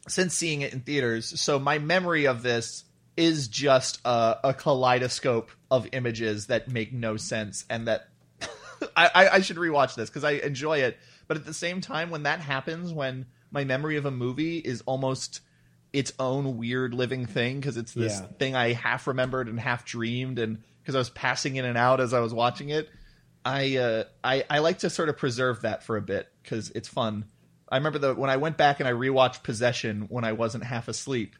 since seeing it in theaters. So my memory of this is just a, a kaleidoscope of images that make no sense, and that I, I should rewatch this because I enjoy it. But at the same time, when that happens, when my memory of a movie is almost its own weird living thing because it's this yeah. thing I half remembered and half dreamed, and because I was passing in and out as I was watching it, I uh, I, I like to sort of preserve that for a bit because it's fun. I remember the when I went back and I rewatched Possession when I wasn't half asleep.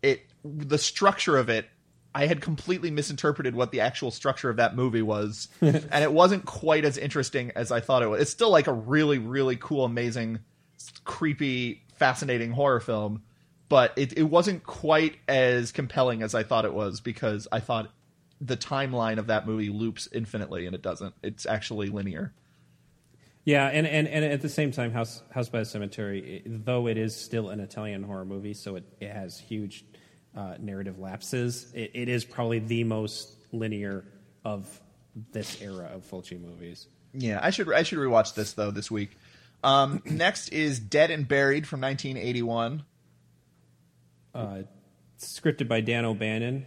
It the structure of it, I had completely misinterpreted what the actual structure of that movie was, and it wasn't quite as interesting as I thought it was. It's still like a really, really cool, amazing, creepy, fascinating horror film, but it, it wasn't quite as compelling as I thought it was because I thought the timeline of that movie loops infinitely, and it doesn't. It's actually linear. Yeah, and, and, and at the same time, House House by the Cemetery, though it is still an Italian horror movie, so it, it has huge uh, narrative lapses, it, it is probably the most linear of this era of Fulci movies. Yeah, I should I should rewatch this, though, this week. Um, next is Dead and Buried from nineteen eighty-one. Uh, scripted by Dan O'Bannon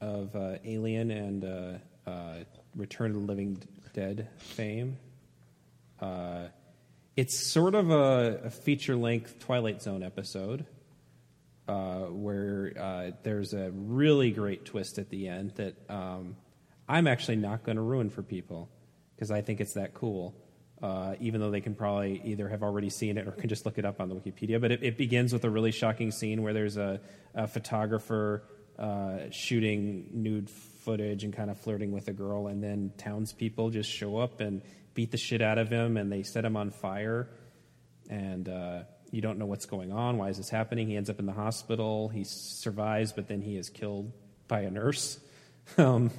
of uh, Alien and uh, uh, Return of the Living Dead fame. Uh, it's sort of a, a feature-length Twilight Zone episode uh, where uh, there's a really great twist at the end that um, I'm actually not going to ruin for people because I think it's that cool, uh, even though they can probably either have already seen it or can just look it up on the Wikipedia. But it, it begins with a really shocking scene where there's a, a photographer uh, shooting nude footage and kind of flirting with a girl, and then townspeople just show up and beat the shit out of him, and they set him on fire, and uh, you don't know what's going on. Why is this happening? He ends up in the hospital. He survives, but then he is killed by a nurse. um,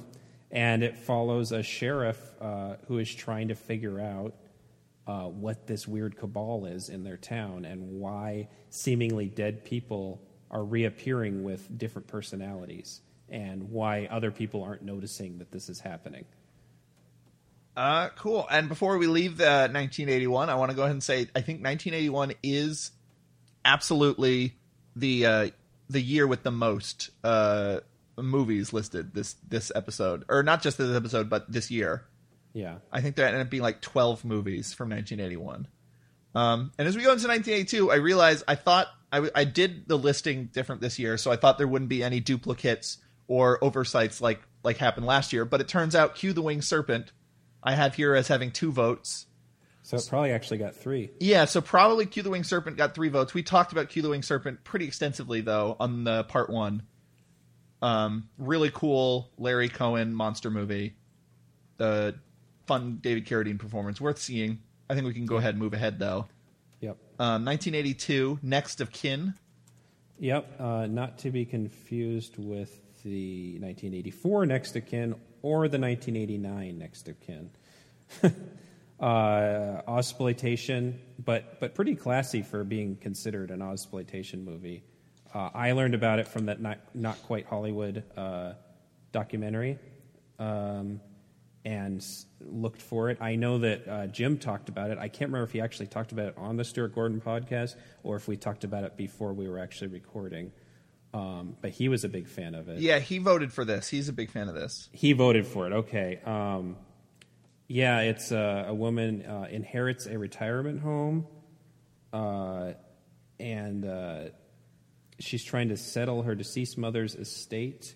and it follows a sheriff uh, who is trying to figure out uh, what this weird cabal is in their town and why seemingly dead people are reappearing with different personalities and why other people aren't noticing that this is happening. Uh, cool. And before we leave uh, nineteen eighty-one, I want to go ahead and say I think nineteen eighty-one is absolutely the uh, the year with the most uh, movies listed this this episode. Or not just this episode, but this year. Yeah. I think there ended up being like twelve movies from nineteen eighty-one. Um, and as we go into nineteen eighty-two, I realized I thought I, w- I did the listing different this year, so I thought there wouldn't be any duplicates or oversights like, like happened last year. But it turns out Cue the Winged Serpent I have here as having two votes. So it probably actually got three. Yeah, so probably Cue the Winged Serpent got three votes. We talked about Cue the Winged Serpent pretty extensively, though, on the part one. Um, really cool Larry Cohen monster movie. Uh, fun David Carradine performance. Worth seeing. I think we can go ahead and move ahead, though. Yep. Um, nineteen eighty-two, Next of Kin. Yep, uh, not to be confused with the nineteen eighty-four Next of Kin or the nineteen eighty-nine Next of Kin. uh, Ausploitation, but but pretty classy for being considered an Ausploitation movie. Uh, I learned about it from that Not, not Quite Hollywood uh, documentary um, and looked for it. I know that uh, Jim talked about it. I can't remember if he actually talked about it on the Stuart Gordon podcast or if we talked about it before we were actually recording. Um, but he was a big fan of it. Yeah, he voted for this. He's a big fan of this. He voted for it. Okay. Um, yeah, it's uh, a woman uh, inherits a retirement home, uh, and uh, she's trying to settle her deceased mother's estate,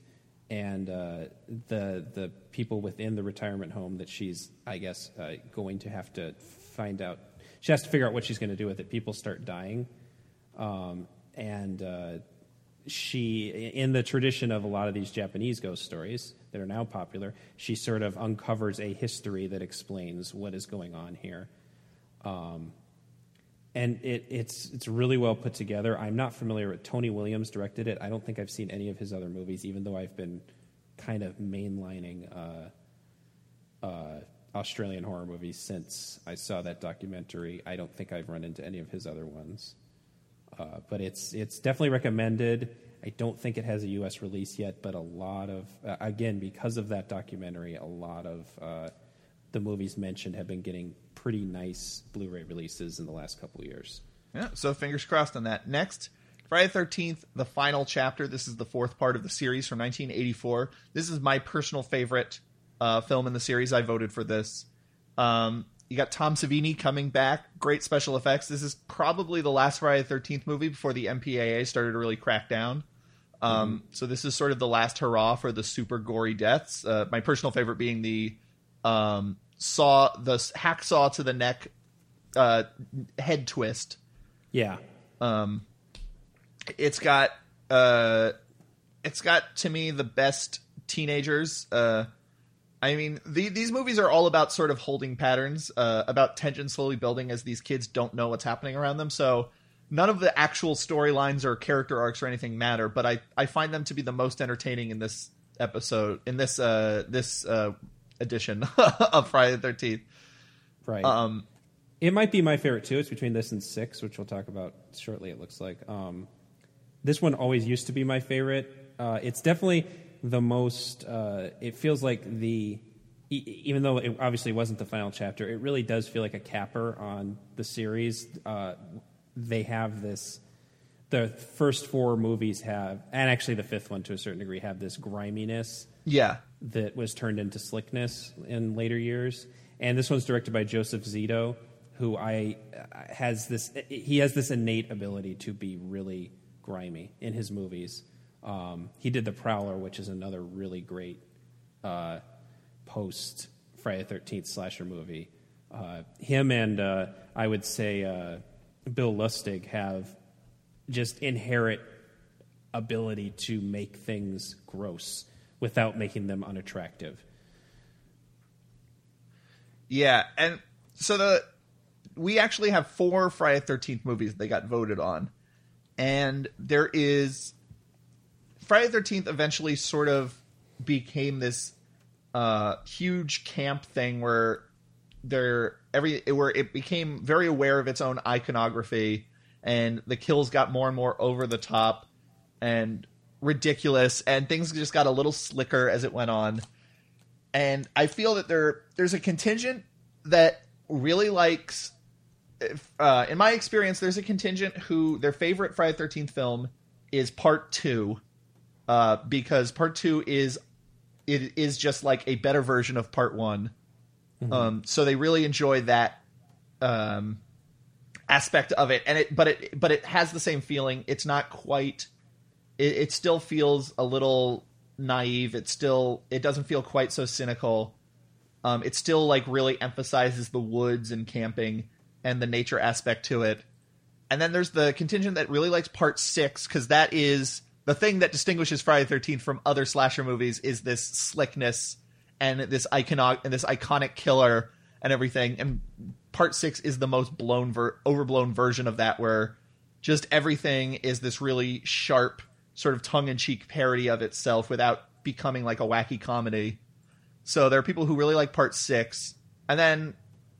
and uh, the the people within the retirement home that she's, I guess, uh, going to have to find out. She has to figure out what she's going to do with it. People start dying, um, and... Uh, She, in the tradition of a lot of these Japanese ghost stories that are now popular, she sort of uncovers a history that explains what is going on here. Um, and it, it's it's really well put together. I'm not familiar with Tony Williams directed it. I don't think I've seen any of his other movies, even though I've been kind of mainlining uh, uh, Australian horror movies since I saw that documentary. I don't think I've run into any of his other ones. Uh, but it's it's definitely recommended. I don't think it has a U S release yet, but a lot of, uh, again, because of that documentary, a lot of uh, the movies mentioned have been getting pretty nice Blu-ray releases in the last couple of years. Yeah, so fingers crossed on that. Next, Friday the thirteenth, The Final Chapter. This is the fourth part of the series from nineteen eighty-four. This is my personal favorite uh, film in the series. I voted for this. Um You got Tom Savini coming back. Great special effects. This is probably the last Friday the thirteenth movie before the M P A A started to really crack down. Um, mm. So this is sort of the last hurrah for the super gory deaths. Uh, my personal favorite being the um, saw, the hacksaw to the neck uh, head twist. Yeah. Um, it's got uh, it's got to me the best teenagers. Uh, I mean, the, these movies are all about sort of holding patterns, uh, about tension slowly building as these kids don't know what's happening around them. So none of the actual storylines or character arcs or anything matter, but I, I find them to be the most entertaining in this episode, in this uh, this uh, edition of Friday the thirteenth. Right. Um, it might be my favorite, too. It's between this and six, which we'll talk about shortly, it looks like. Um, this one always used to be my favorite. Uh, it's definitely... the most uh it feels like the e- even though it obviously wasn't the final chapter, it really does feel like a capper on the series. Uh they have this, the first four movies have, and actually the fifth one to a certain degree, have this griminess yeah that was turned into slickness in later years. And this one's directed by Joseph Zito, who I has this he has this innate ability to be really grimy in his movies. Um, he did The Prowler, which is another really great uh, post Friday the thirteenth slasher movie. Uh, him and uh, I would say uh, Bill Lustig have just inherent ability to make things gross without making them unattractive. Yeah, and so the we actually have four Friday the thirteenth movies they got voted on. And there is... Friday the thirteenth eventually sort of became this uh, huge camp thing where there every where it became very aware of its own iconography, and the kills got more and more over the top and ridiculous, and things just got a little slicker as it went on. And I feel that there there's a contingent that really likes... Uh, in my experience, there's a contingent who their favorite Friday the thirteenth film is Part Two, uh, because Part Two is it is just like a better version of Part One. Mm-hmm. Um, so they really enjoy that um, aspect of it, and it but it but it has the same feeling. It's not quite. It, it still feels a little naive. It still it doesn't feel quite so cynical. Um, it still like really emphasizes the woods and camping and the nature aspect to it. And then there's the contingent that really likes Part Six, because that is the thing that distinguishes Friday the thirteenth from other slasher movies, is this slickness and this icono- and this iconic killer and everything. And Part Six is the most blown ver- overblown version of that, where just everything is this really sharp sort of tongue-in-cheek parody of itself without becoming like a wacky comedy. So there are people who really like Part Six. And then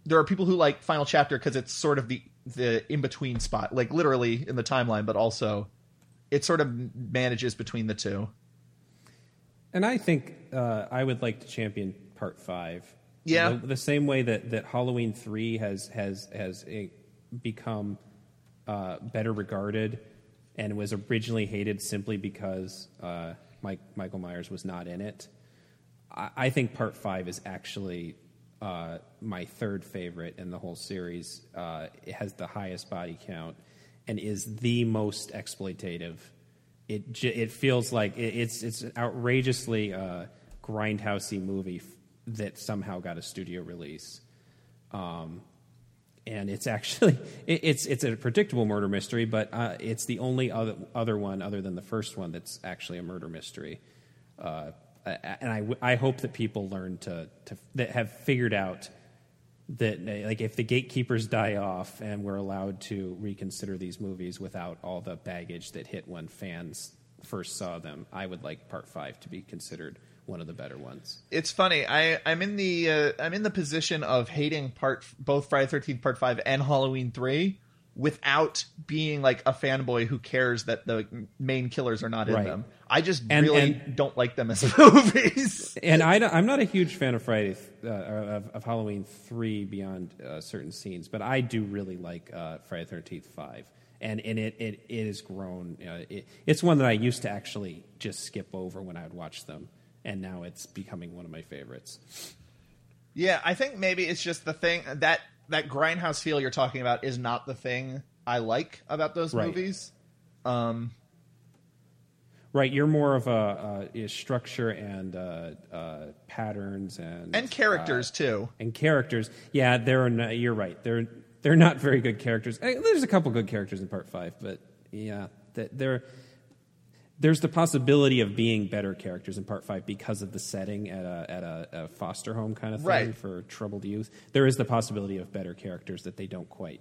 there are people who like Final Chapter because it's sort of the, the in-between spot, like literally in the timeline, but also it sort of manages between the two. And I think uh, I would like to champion Part Five. Yeah. The, the same way that, that Halloween Three has has, has a, become uh, better regarded and was originally hated simply because uh, Mike, Michael Myers was not in it. I, I think Part Five is actually... Uh, my third favorite in the whole series. Uh, it has the highest body count and is the most exploitative. It j- it feels like it, it's it's an outrageously uh, grindhousey movie f- that somehow got a studio release. Um, and it's actually it, it's it's a predictable murder mystery, but uh, it's the only other other one other than the first one that's actually a murder mystery. Uh, And I, I hope that people learn to, to that have figured out that, like, if the gatekeepers die off and we're allowed to reconsider these movies without all the baggage that hit when fans first saw them, I would like Part Five to be considered one of the better ones. It's funny. I, I'm in the uh, I'm in the position of hating part both Friday the thirteenth Part Five and Halloween Three without being like a fanboy who cares that the main killers are not in right. them. I just and, really and, don't like them as movies. And I I'm not a huge fan of Friday uh, of, of Halloween three beyond uh, certain scenes, but I do really like uh, Friday the thirteenth five. And and it it it has grown. Uh, it, it's one that I used to actually just skip over when I would watch them, and now it's becoming one of my favorites. Yeah, I think maybe it's just the thing that that grindhouse feel you're talking about is not the thing I like about those right. movies. Um, right. You're more of a, uh, structure and, uh, uh, patterns and, and characters uh, too. And characters. Yeah. They're, no, you're right. They're, they're not very good characters. There's a couple good characters in Part Five, but yeah, that they're, there's the possibility of being better characters in Part Five because of the setting at a at a, a foster home kind of thing right. for troubled youth. There is the possibility of better characters that they don't quite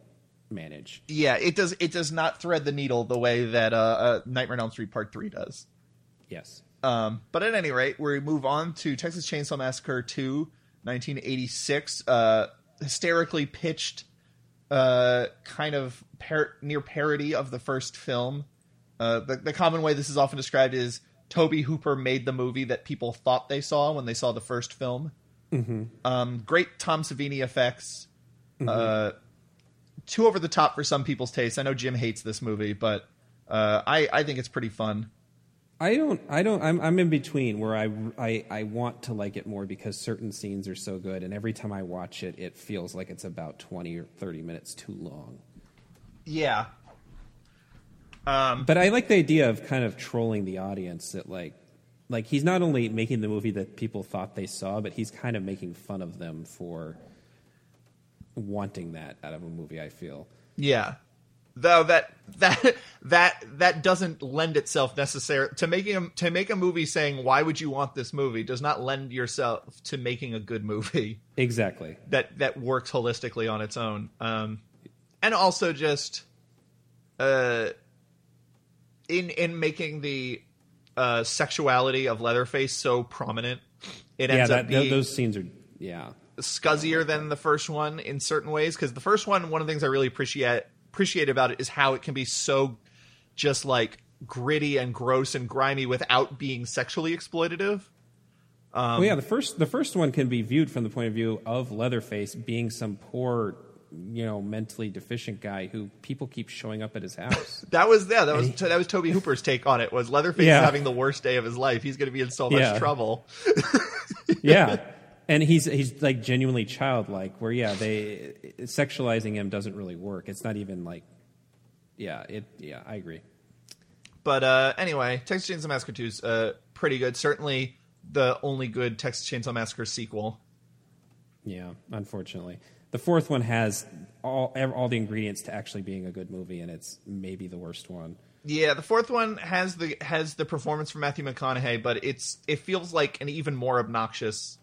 manage. Yeah, it does. It does not thread the needle the way that uh, uh, Nightmare on Elm Street Part Three does. Yes. Um, but at any rate, we move on to Texas Chainsaw Massacre two, nineteen eighty-six, uh, hysterically pitched, uh, kind of par- near parody of the first film. Uh, the, the common way this is often described is Tobe Hooper made the movie that people thought they saw when they saw the first film. Mm-hmm. Um, great Tom Savini effects. Mm-hmm. Uh, too over the top for some people's taste. I know Jim hates this movie, but uh, I, I think it's pretty fun. I don't. I don't. I'm, I'm in between where I, I I want to like it more because certain scenes are so good, and every time I watch it, it feels like it's about twenty or thirty minutes too long. Yeah. Um, but I like the idea of kind of trolling the audience that like like he's not only making the movie that people thought they saw, but he's kind of making fun of them for wanting that out of a movie, I feel. Yeah. though that that that that doesn't lend itself necessarily to making a, to make a movie saying why would you want this movie does not lend yourself to making a good movie. Exactly. That that works holistically on its own. Um, and also just uh in in making the uh, sexuality of Leatherface so prominent, it ends yeah, that, up being those scenes are yeah. scuzzier than the first one in certain ways, because the first one, one of the things I really appreciate appreciate about it is how it can be so just like gritty and gross and grimy without being sexually exploitative. Um, well, yeah, the first the first one can be viewed from the point of view of Leatherface being some poor, you know, mentally deficient guy who people keep showing up at his house. that was yeah, that was he, that was Tobe Hooper's take on it. Was Leatherface yeah. having the worst day of his life? He's going to be in so much yeah. trouble. yeah. And he's he's like genuinely childlike, where yeah, they sexualizing him doesn't really work. It's not even like, yeah, it yeah, I agree. But uh, anyway, Texas Chainsaw Massacre two is uh, pretty good. Certainly the only good Texas Chainsaw Massacre sequel. Yeah, unfortunately, the fourth one has all all the ingredients to actually being a good movie, and it's maybe the worst one. Yeah, the fourth one has the has the performance from Matthew McConaughey, but it's it feels like an even more obnoxious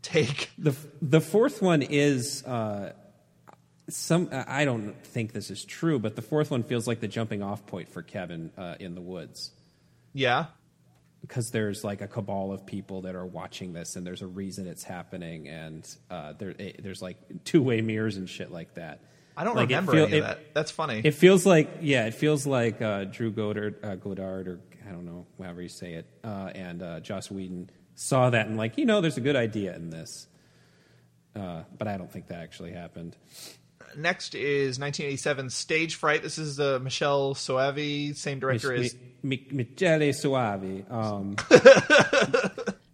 take. The the fourth one is uh, some. I don't think this is true, but the fourth one feels like the jumping off point for Kevin uh, in the woods. Yeah, because there's like a cabal of people that are watching this, and there's a reason it's happening, and uh, there it, there's like two way mirrors and shit like that. I don't like remember feel, any of it, that. That's funny. It feels like yeah, it feels like uh, Drew Goddard, uh, Goddard, or I don't know, however you say it, uh, and uh, Joss Whedon saw that and like, you know, there's a good idea in this. Uh, but I don't think that actually happened. Next is nineteen eighty-seven Stage Fright. This is uh, Michele Soavi, same director Mich- as... Mi- Mi- Michele Soavi. Um,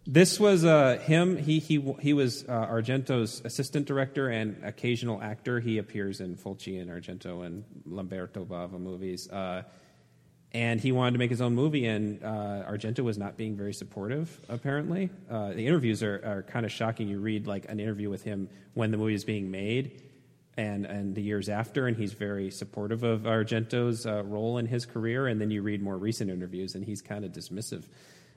this was uh, him. He he he was uh, Argento's assistant director and occasional actor. He appears in Fulci and Argento and Lamberto Bava movies. Uh And he wanted to make his own movie, and uh, Argento was not being very supportive, apparently. Uh, the interviews are, are kind of shocking. You read like an interview with him when the movie is being made and, and the years after, and he's very supportive of Argento's uh, role in his career. And then you read more recent interviews, and he's kind of dismissive.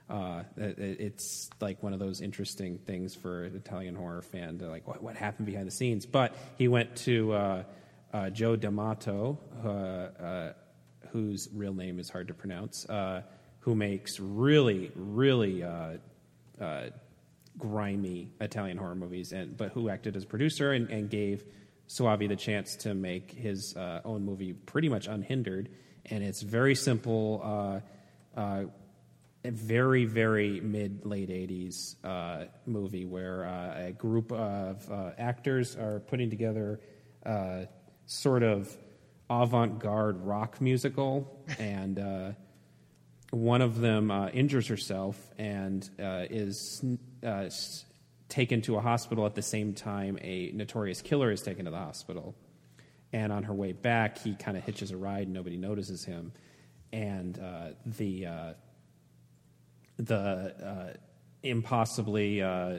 Uh, it, it's like one of those interesting things for an Italian horror fan. They're like, what, what happened behind the scenes? But he went to uh, uh, Joe D'Amato, uh, uh whose real name is hard to pronounce, uh, who makes really, really uh, uh, grimy Italian horror movies, and but who acted as producer and, and gave Soavi the chance to make his uh, own movie pretty much unhindered. And it's very simple, uh, uh, very, very mid-late eighties uh, movie where uh, a group of uh, actors are putting together uh, sort of avant-garde rock musical, and uh, one of them uh, injures herself and uh, is uh, taken to a hospital at the same time a notorious killer is taken to the hospital. And on her way back, he kind of hitches a ride, and nobody notices him. And uh, the uh, the uh, impossibly uh,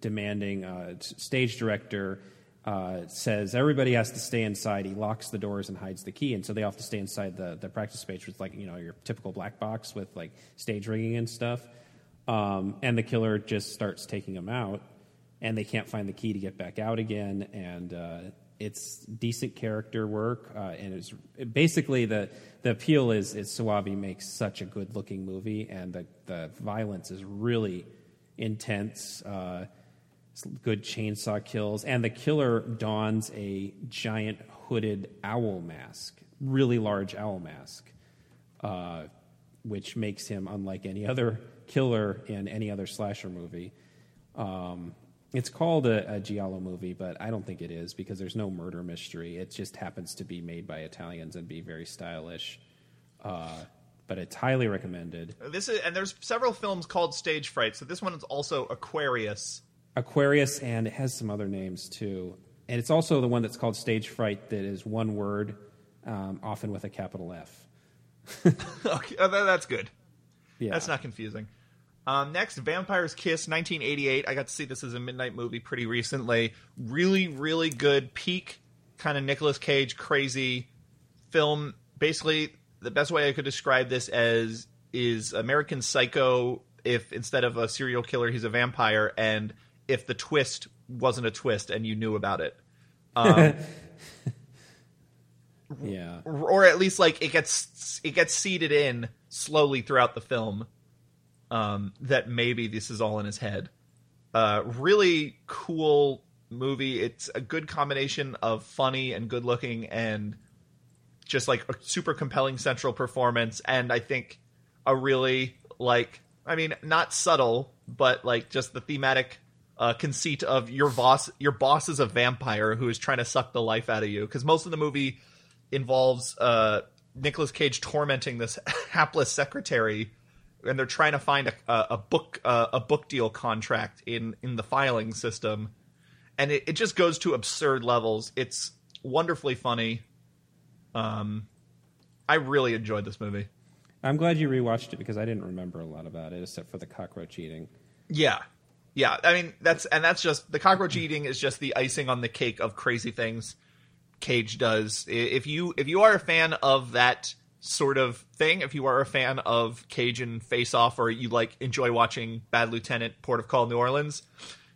demanding uh, stage director Uh, says everybody has to stay inside. He locks the doors and hides the key, and so they all have to stay inside the, the practice space, which is like, you know, your typical black box with like stage rigging and stuff. Um, and the killer just starts taking them out, and they can't find the key to get back out again. And uh, it's decent character work, uh, and it's it basically the the appeal is is Soavi makes such a good looking movie, and the the violence is really intense. Uh, Good chainsaw kills, and the killer dons a giant hooded owl mask, really large owl mask, uh, which makes him unlike any other killer in any other slasher movie. Um, it's called a, a Giallo movie, but I don't think it is because there's no murder mystery. It just happens to be made by Italians and be very stylish. Uh, but it's highly recommended. This is, and there's several films called Stage Fright, so this one is also Aquarius. Aquarius, and it has some other names too. And it's also the one that's called Stage Fright that is one word, um, often with a capital F. Okay, that's good. Yeah. That's not confusing. Um, next, Vampyr's Kiss, nineteen eighty-eight. I got to see this as a midnight movie pretty recently. Really, really good peak kind of Nicolas Cage crazy film, basically the best way I could describe this as is American Psycho if instead of a serial killer, he's a vampire, and if the twist wasn't a twist and you knew about it. Um, yeah. Or at least like it gets it gets seeded in slowly throughout the film um, that maybe this is all in his head. Uh, really cool movie. It's a good combination of funny and good looking and just like a super compelling central performance. And I think a really like, I mean, not subtle, but like just the thematic uh, conceit of your boss, your boss is a vampire who is trying to suck the life out of you. Cause most of the movie involves uh, Nicolas Cage tormenting this hapless secretary, and they're trying to find a, a book, uh, a book deal contract in, in the filing system. And it, it just goes to absurd levels. It's wonderfully funny. Um, I really enjoyed this movie. I'm glad you rewatched it because I didn't remember a lot about it except for the cockroach eating. Yeah. Yeah. I mean, that's, and that's just, the cockroach eating is just the icing on the cake of crazy things Cage does. If you, if you are a fan of that sort of thing, if you are a fan of Cage and Face Off, or you like enjoy watching Bad Lieutenant, Port of Call, New Orleans,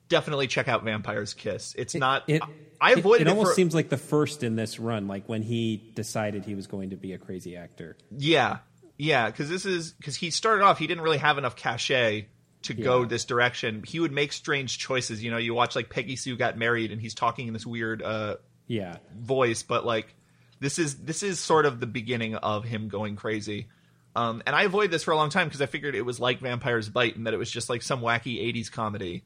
definitely check out Vampire's Kiss. It's it, not. It, I avoided. It, it almost it for, seems like the first in this run, like when he decided he was going to be a crazy actor. Yeah, yeah, because this is because he started off. He didn't really have enough cachet to yeah. go this direction. He would make strange choices. You know, you watch like Peggy Sue Got Married, and he's talking in this weird, uh, yeah, voice. But like this is this is sort of the beginning of him going crazy. Um, and I avoided this for a long time because I figured it was like Vampire's Bite and that it was just like some wacky eighties comedy.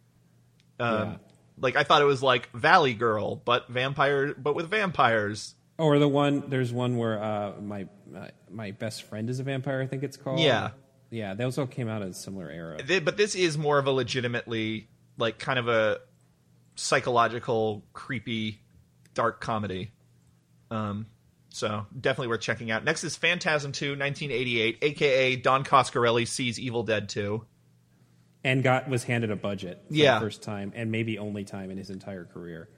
Um, yeah. Like I thought it was like Valley Girl, but vampire, but with vampires. Or the one, there's one where uh, my uh, my best friend is a vampire. I think it's called. Yeah, yeah. Those all came out in a similar era. They, but this is more of a legitimately like kind of a psychological, creepy, dark comedy. Um, so definitely worth checking out. Next is Phantasm two, nineteen eighty-eight, aka Don Coscarelli sees Evil Dead two. And got was handed a budget for yeah. the first time, and maybe only time in his entire career.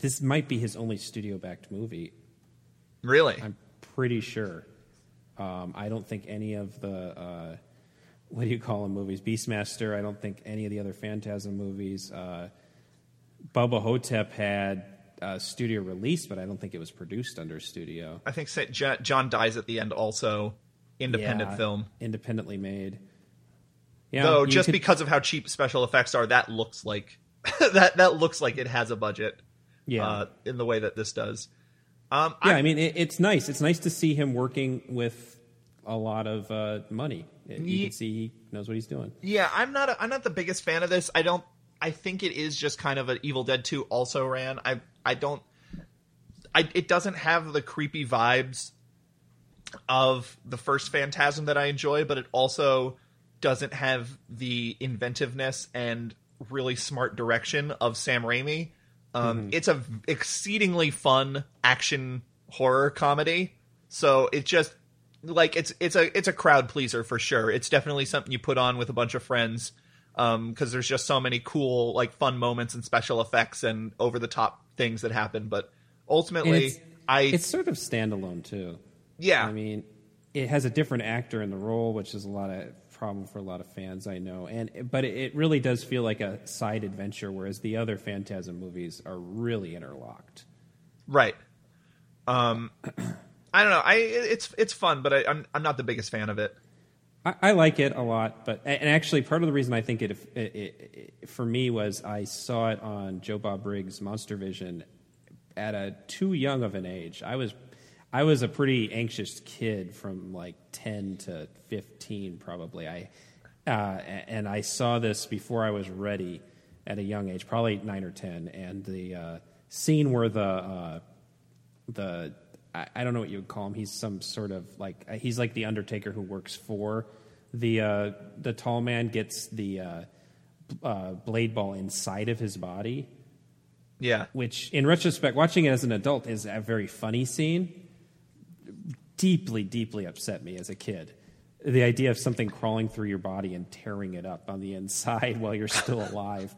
This might be his only studio-backed movie. Really? I'm pretty sure. Um, I don't think any of the, uh, what do you call them, movies? Beastmaster, I don't think any of the other Phantasm movies. Uh, Bubba Hotep had uh, studio release, but I don't think it was produced under studio. I think John Dies at the End also, independent yeah, film. Independently made. Yeah, Though just could, because of how cheap special effects are, that looks like that that looks like it has a budget. Yeah, uh, in the way that this does. Um, yeah, I, I mean it, it's nice. It's nice to see him working with a lot of uh, money. You he, can see he knows what he's doing. Yeah, I'm not. A, I'm not the biggest fan of this. I don't. I think it is just kind of an Evil Dead two also ran. I I don't. I it doesn't have the creepy vibes of the first Phantasm that I enjoy, but it also doesn't have the inventiveness and really smart direction of Sam Raimi. Um, mm-hmm. It's a exceedingly fun action horror comedy. So it just like it's it's a it's a crowd pleaser for sure. It's definitely something you put on with a bunch of friends because um, there's just so many cool like fun moments and special effects and over the top things that happen. But ultimately, it's, I it's sort of standalone too. Yeah, I mean, it has a different actor in the role, which is a lot of. problem for a lot of fans I know, and but it really does feel like a side adventure, whereas the other Phantasm movies are really interlocked. Right. Um, I don't know. I it's it's fun, but I, I'm I'm not the biggest fan of it. I, I like it a lot, but and actually part of the reason I think it, it, it, it for me was I saw it on Joe Bob Briggs' Monster Vision at a too young of an age. I was. I was a pretty anxious kid from like ten to fifteen probably. I uh, and I saw this before I was ready at a young age, probably nine or ten. And the uh, scene where the, uh, the I, I don't know what you would call him. He's some sort of like, he's like the Undertaker who works for the, uh, the tall man gets the uh, uh, blade ball inside of his body. Yeah. Which in retrospect, watching it as an adult is a very funny scene. Deeply, deeply upset me as a kid. The idea of something crawling through your body and tearing it up on the inside while you're still alive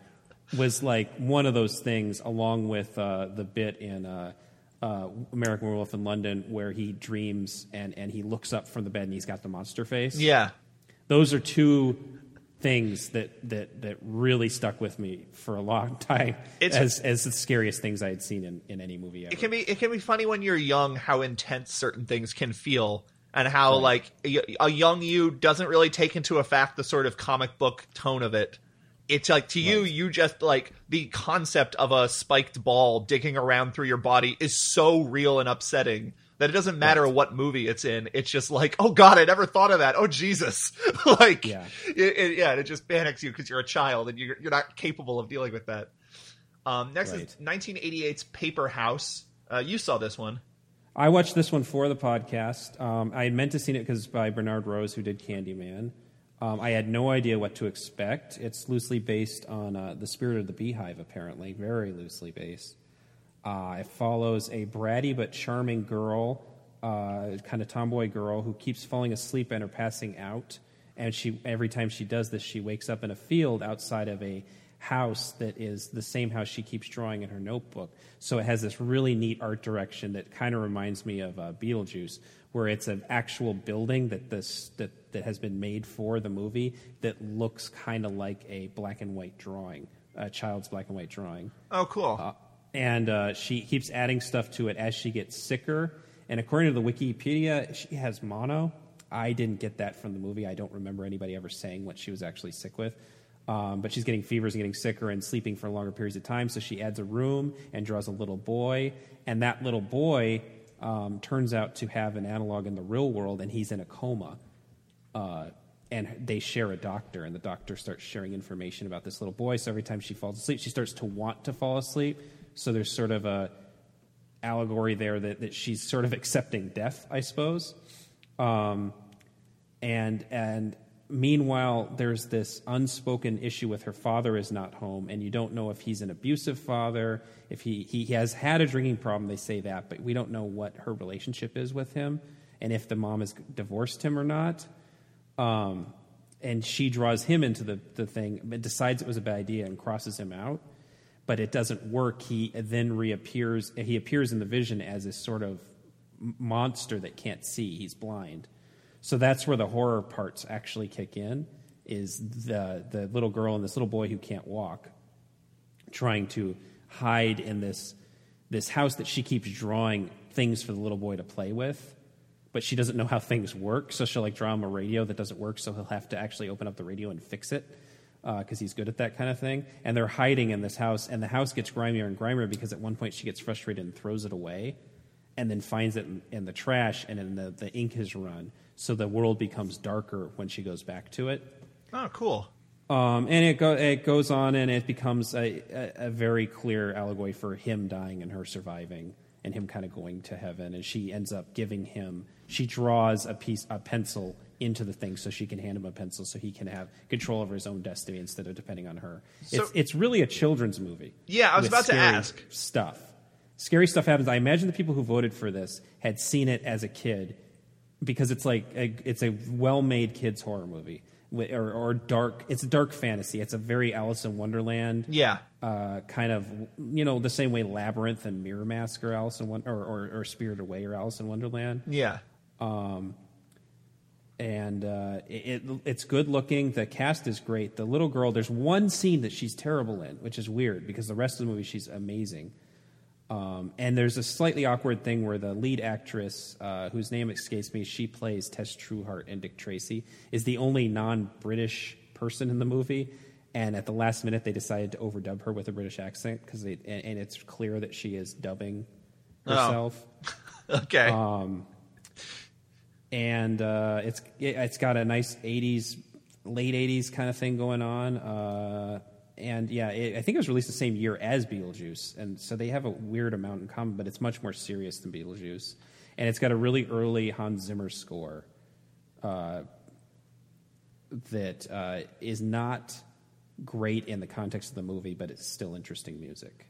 was like one of those things, along with uh, the bit in uh, uh, American Werewolf in London, where he dreams and, and he looks up from the bed and he's got the monster face. Yeah. Those are two things that, that, that really stuck with me for a long time it's, as as the scariest things I had seen in, in any movie ever. It can be it can be funny when you're young how intense certain things can feel and how right. like a, a young you doesn't really take into effect the sort of comic book tone of it. It's like to you, right. you just like the concept of a spiked ball digging around through your body is so real and upsetting that it doesn't matter right. what movie it's in. It's just like, oh, God, I never thought of that. Oh, Jesus. like, yeah, it, it, yeah, it just panics you because you're a child and you're, you're not capable of dealing with that. Um, next right. is nineteen eighty-eight's Paper House. Uh, you saw this one. I watched this one for the podcast. Um, I had meant to see it because by Bernard Rose, who did Candyman. Um, I had no idea what to expect. It's loosely based on uh, The Spirit of the Beehive, apparently. Very loosely based. Uh, it follows a bratty but charming girl, uh, kind of tomboy girl, who keeps falling asleep and are passing out. And she every time she does this, she wakes up in a field outside of a house that is the same house she keeps drawing in her notebook. So it has this really neat art direction that kind of reminds me of uh, Beetlejuice, where it's an actual building that this that that has been made for the movie that looks kind of like a black and white drawing, a child's black and white drawing. Oh, cool. Uh, and uh, she keeps adding stuff to it as she gets sicker. And according to the Wikipedia, she has mono. I didn't get that from the movie. I don't remember anybody ever saying what she was actually sick with. Um, but she's getting fevers and getting sicker and sleeping for longer periods of time. So she adds a room and draws a little boy. And that little boy um, turns out to have an analog in the real world, and he's in a coma. Uh, and they share a doctor, and the doctor starts sharing information about this little boy. So every time she falls asleep, she starts to want to fall asleep. So there's sort of a allegory there that, that she's sort of accepting death, I suppose. Um, and and meanwhile, there's this unspoken issue with her father is not home, and you don't know if he's an abusive father, if he, he has had a drinking problem, they say that, but we don't know what her relationship is with him, and if the mom has divorced him or not. Um, and she draws him into the, the thing, but decides it was a bad idea and crosses him out, but it doesn't work. He then reappears. He appears in the vision as this sort of monster that can't see. He's blind. So that's where the horror parts actually kick in, is the, the little girl and this little boy who can't walk trying to hide in this, this house that she keeps drawing things for the little boy to play with. But she doesn't know how things work, so she'll like draw him a radio that doesn't work, so he'll have to actually open up the radio and fix it because uh, he's good at that kind of thing. And they're hiding in this house, and the house gets grimier and grimier because at one point she gets frustrated and throws it away and then finds it in, in the trash, and then the, the ink has run. So the world becomes darker when she goes back to it. Oh, cool. Um, and it, go, it goes on, and it becomes a, a, a very clear allegory for him dying and her surviving and him kind of going to heaven, and she ends up giving him... She draws a piece, a pencil into the thing so she can hand him a pencil so he can have control over his own destiny instead of depending on her. So, it's it's really a children's movie. Yeah, I was about to ask. Stuff. Scary stuff happens. I imagine the people who voted for this had seen it as a kid because it's like a, it's a well-made kids' horror movie or, or dark. It's a dark fantasy. It's a very Alice in Wonderland. Yeah. Uh, kind of, you know, the same way Labyrinth and Mirror Mask or Alice in Wonder or, or, or Spirited Away or Alice in Wonderland. Yeah. Um, and uh, it, it it's good looking. The cast is great. The little girl, there's one scene that she's terrible in, which is weird because the rest of the movie she's amazing. Um, and there's a slightly awkward thing where the lead actress, uh, whose name escapes me, she plays Tess Trueheart in Dick Tracy, is the only non-British person in the movie. And at the last minute, they decided to overdub her with a British accent because and, and it's clear that she is dubbing herself. Oh. Okay. Um. And uh, it's it's got a nice eighties, late eighties kind of thing going on. Uh, and, yeah, it, I think it was released the same year as Beetlejuice. And so they have a weird amount in common, but it's much more serious than Beetlejuice. And it's got a really early Hans Zimmer score uh, that uh, is not great in the context of the movie, but it's still interesting music.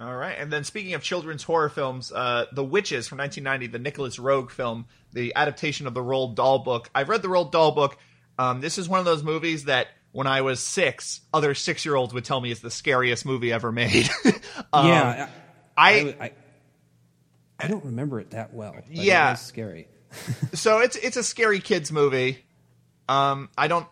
All right, and then speaking of children's horror films, uh, The Witches from nineteen ninety, the Nicholas Roeg film, the adaptation of the Roald Dahl book. I've read the Roald Dahl book. Um, this is one of those movies that when I was six, other six-year-olds would tell me it's the scariest movie ever made. um, yeah. I I, I, I don't remember it that well. But yeah, it was scary. So it's it's a scary kids movie. Um, I don't.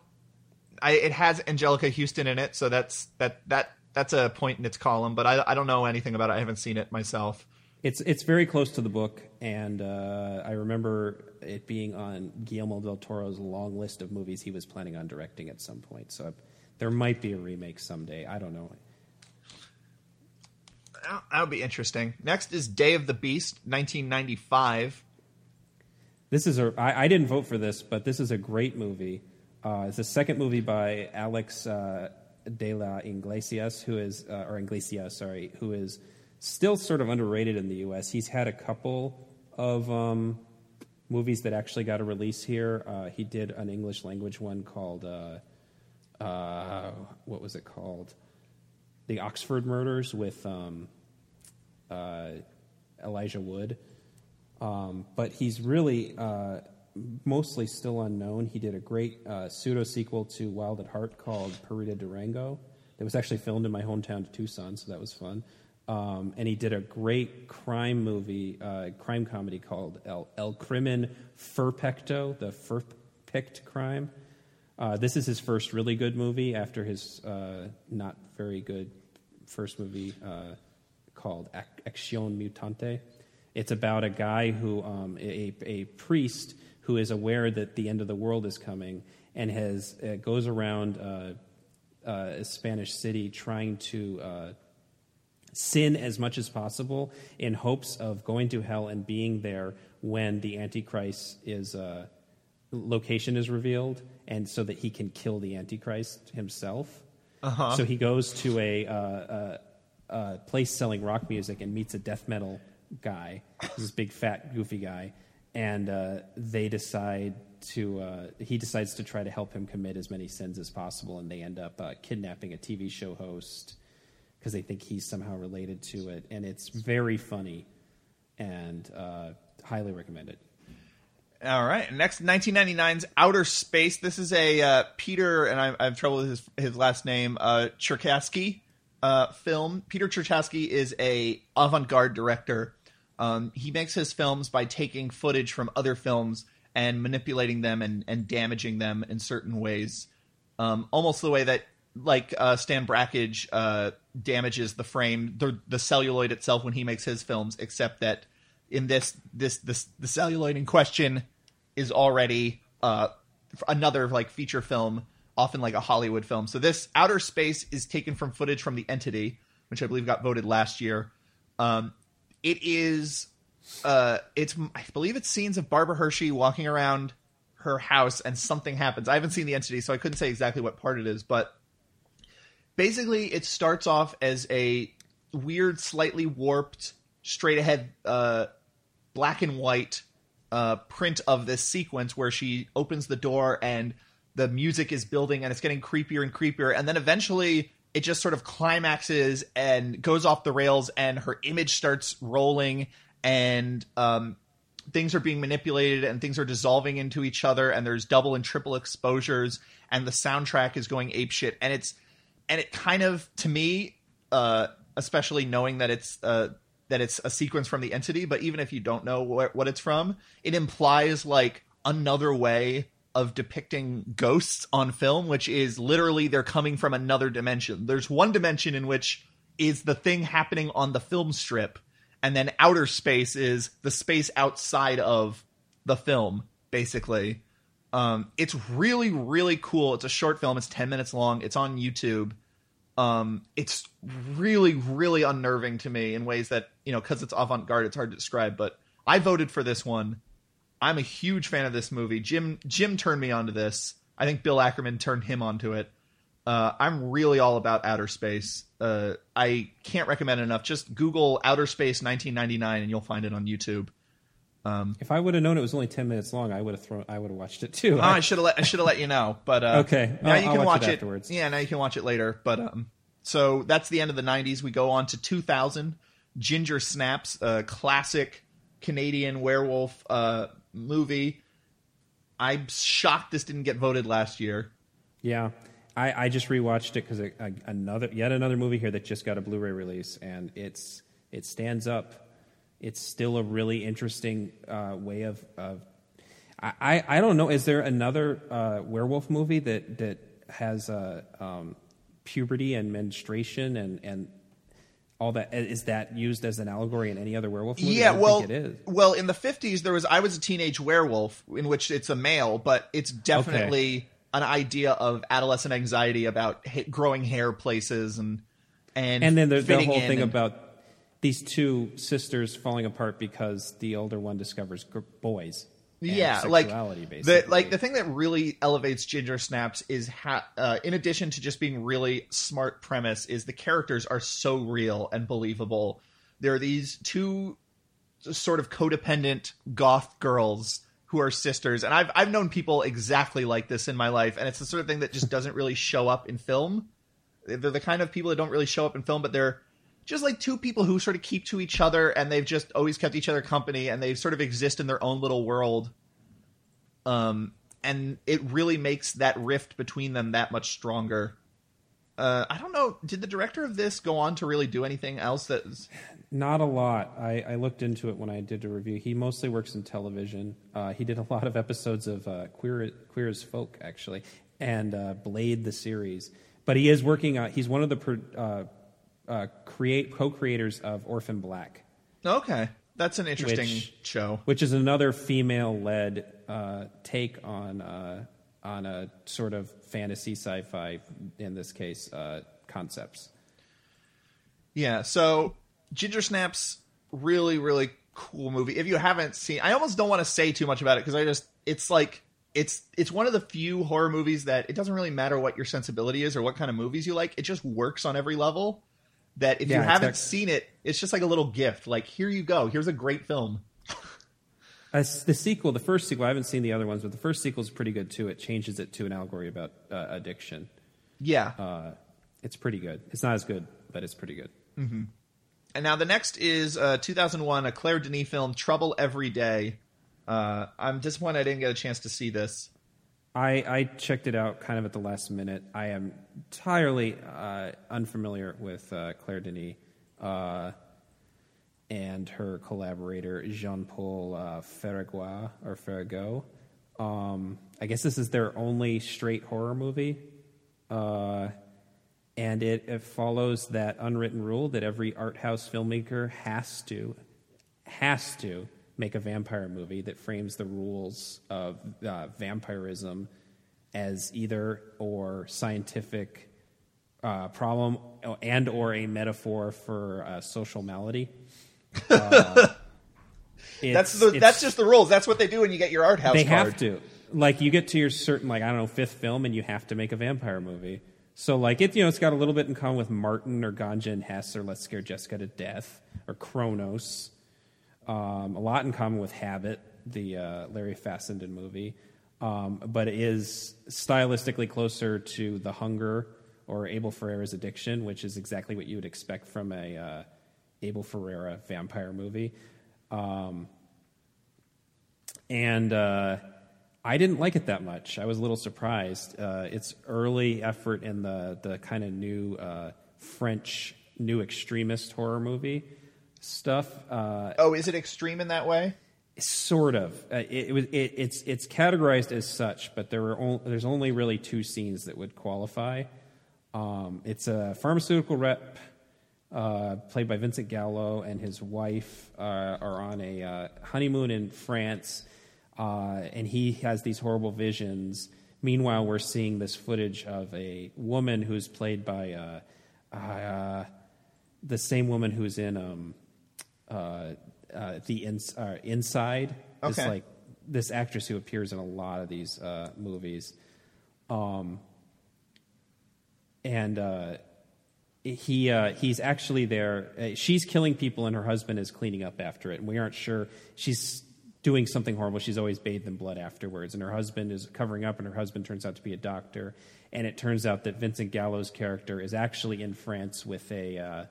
I it has Angelica Houston in it, so that's that that that's a point in its column. But I I don't know anything about it. I haven't seen it myself. It's it's very close to the book, and uh, I remember it being on Guillermo del Toro's long list of movies he was planning on directing at some point. So there might be a remake someday. I don't know. That would be interesting. Next is Day of the Beast, nineteen ninety-five. This is a I, I didn't vote for this, but this is a great movie. Uh, it's the second movie by Alex uh, de la Iglesias, who is uh, or Iglesias, sorry, who is. Still sort of underrated in the U S He's had a couple of um, movies that actually got a release here. Uh, he did an English language one called, uh, uh, what was it called? The Oxford Murders with um, uh, Elijah Wood. Um, but he's really uh, mostly still unknown. He did a great uh, pseudo-sequel to Wild at Heart called Perita Durango. That was actually filmed in my hometown of Tucson, so that was fun. Um, and he did a great crime movie, uh, crime comedy called El, El Crimen Perfecto, the Perfect Crime. Uh, this is his first really good movie after his uh, not very good first movie uh, called Acción Mutante. It's about a guy who, um, a, a priest who is aware that the end of the world is coming and has uh, goes around uh, uh, a Spanish city trying to... Uh, sin as much as possible in hopes of going to hell and being there when the Antichrist is uh, location is revealed, and so that he can kill the Antichrist himself. Uh-huh. So he goes to a, uh, a, a place selling rock music and meets a death metal guy, this big fat goofy guy, and uh, they decide to uh, he decides to try to help him commit as many sins as possible, and they end up uh, kidnapping a T V show host. Because they think he's somehow related to it, and it's very funny, and uh, highly recommended. All right, next, nineteen ninety-nine's Outer Space. This is a uh, Peter, and I, I have trouble with his, his last name, uh, Cherkasky uh, film. Peter Cherkasky is a avant-garde director. Um, he makes his films by taking footage from other films and manipulating them and, and damaging them in certain ways, um, almost the way that. Like uh, Stan Brakhage uh, damages the frame, the, the celluloid itself when he makes his films, except that in this, this, this the celluloid in question is already uh, another like feature film, often like a Hollywood film. So this Outer Space is taken from footage from The Entity, which I believe got voted last year. Um, it is, uh, it's I believe it's scenes of Barbara Hershey walking around her house and something happens. I haven't seen The Entity, so I couldn't say exactly what part it is, but. Basically, it starts off as a weird, slightly warped, straight-ahead, uh, black-and-white uh, print of this sequence where she opens the door and the music is building and it's getting creepier and creepier. And then eventually it just sort of climaxes and goes off the rails and her image starts rolling and um, things are being manipulated and things are dissolving into each other and there's double and triple exposures and the soundtrack is going apeshit. And it's... And it kind of, to me, uh, especially knowing that it's uh, that it's a sequence from The Entity, but even if you don't know wh- what it's from, it implies like another way of depicting ghosts on film, which is literally they're coming from another dimension. There's one dimension in which is the thing happening on the film strip, and then outer space is the space outside of the film, basically. Um, it's really, really cool. It's a short film. It's ten minutes long. It's on YouTube. Um, it's really, really unnerving to me in ways that, you know, because it's avant-garde, it's hard to describe. But I voted for this one. I'm a huge fan of this movie. Jim Jim turned me onto this. I think Bill Ackerman turned him onto it. Uh, I'm really all about Outer Space. Uh, I can't recommend it enough. Just Google Outer Space nineteen ninety-nine and you'll find it on YouTube. Um, if I would have known it was only ten minutes long, I would have thrown. I would have watched it too. Oh, I should have. Let, I should have let you know. But uh, okay, now I'll, you can watch, watch it afterwards. Yeah, now you can watch it later. But um, so that's the end of the nineties. We go on to two thousand. Ginger Snaps, a classic Canadian werewolf uh, movie. I'm shocked this didn't get voted last year. Yeah, I, I just rewatched it because another yet another movie here that just got a Blu-ray release, and it's it stands up. it's still a really interesting uh, way of. of I, I don't know. Is there another uh, werewolf movie that that has uh, um, puberty and menstruation and and all that? Is that used as an allegory in any other werewolf movie? Yeah, I well, think it is. Well, in the fifties, there was I Was a Teenage Werewolf, in which it's a male, but it's definitely okay. an idea of adolescent anxiety about ha- growing hair places and and and then there's the whole thing and, about. These two sisters falling apart because the older one discovers g- boys. Yeah, like the, like the thing that really elevates Ginger Snaps is, ha- uh, in addition to just being really smart premise, is the characters are so real and believable. There are these two sort of codependent goth girls who are sisters. And I've I've known people exactly like this in my life. And it's the sort of thing that just doesn't really show up in film. They're the kind of people that don't really show up in film, but they're just like two people who sort of keep to each other, and they've just always kept each other company, and they sort of exist in their own little world. Um, and it really makes that rift between them that much stronger. Uh, I don't know. Did the director of this go on to really do anything else? That is... Not a lot. I, I looked into it when I did a review. He mostly works in television. Uh, he did a lot of episodes of uh, Queer Queer as Folk, actually, and uh, Blade the series. But he is working on... He's one of the... Per, uh, Uh, create co-creators of Orphan Black. Okay, that's an interesting which, show. Which is another female-led uh, take on uh, on a sort of fantasy sci-fi, in this case, uh, concepts. Yeah, so Ginger Snaps, really, really cool movie. If you haven't seen, I almost don't want to say too much about it because I just it's like it's it's one of the few horror movies that it doesn't really matter what your sensibility is or what kind of movies you like. It just works on every level. That if yeah, you haven't exactly. seen it, it's just like a little gift. Like, here you go. Here's a great film. uh, the sequel, the first sequel, I haven't seen the other ones, but the first sequel is pretty good, too. It changes it to an allegory about uh, addiction. Yeah. Uh, it's pretty good. It's not as good, but it's pretty good. Mm-hmm. And now the next is uh, two thousand one, a Claire Denis film, Trouble Every Day. Uh, I'm disappointed I didn't get a chance to see this. I, I checked it out kind of at the last minute. I am entirely uh, unfamiliar with uh, Claire Denis uh, and her collaborator Jean-Paul uh, Farragut or Farragut. Um, I guess this is their only straight horror movie, uh, and it, it follows that unwritten rule that every art house filmmaker has to has to. make a vampire movie that frames the rules of uh, vampirism as either or scientific uh, problem and or a metaphor for uh, social malady. Uh, that's the, that's just the rules. That's what they do when you get your art house they card. Have to. Like, you get to your certain, like, I don't know, fifth film, and you have to make a vampire movie. So, like, it, you know, it's got a little bit in common with Martin or Ganja and Hess or Let's Scare Jessica to Death or Kronos. Um, a lot in common with Habit, the uh, Larry Fessenden movie, um, but it is stylistically closer to The Hunger or Abel Ferrara's Addiction, which is exactly what you would expect from a uh, Abel Ferrara vampire movie. Um, and uh, I didn't like it that much. I was a little surprised. Uh, it's early effort in the the kind of new uh, French new extremist horror movie. Stuff. Uh, oh, is it extreme in that way? Sort of. Uh, it, it, it, it's it's categorized as such, but there were on, there's only really two scenes that would qualify. Um, it's a pharmaceutical rep uh, played by Vincent Gallo and his wife uh, are on a uh, honeymoon in France, uh, and he has these horrible visions. Meanwhile, we're seeing this footage of a woman who's played by uh, uh, the same woman who's in... Um, Uh, uh, the in, uh, Inside. Okay. This, like, this actress who appears in a lot of these uh, movies. Um, and uh, he uh, he's actually there. Uh, she's killing people and her husband is cleaning up after it. And we aren't sure. She's doing something horrible. She's always bathed in blood afterwards. And her husband is covering up, and her husband turns out to be a doctor. And it turns out that Vincent Gallo's character is actually in France with a uh,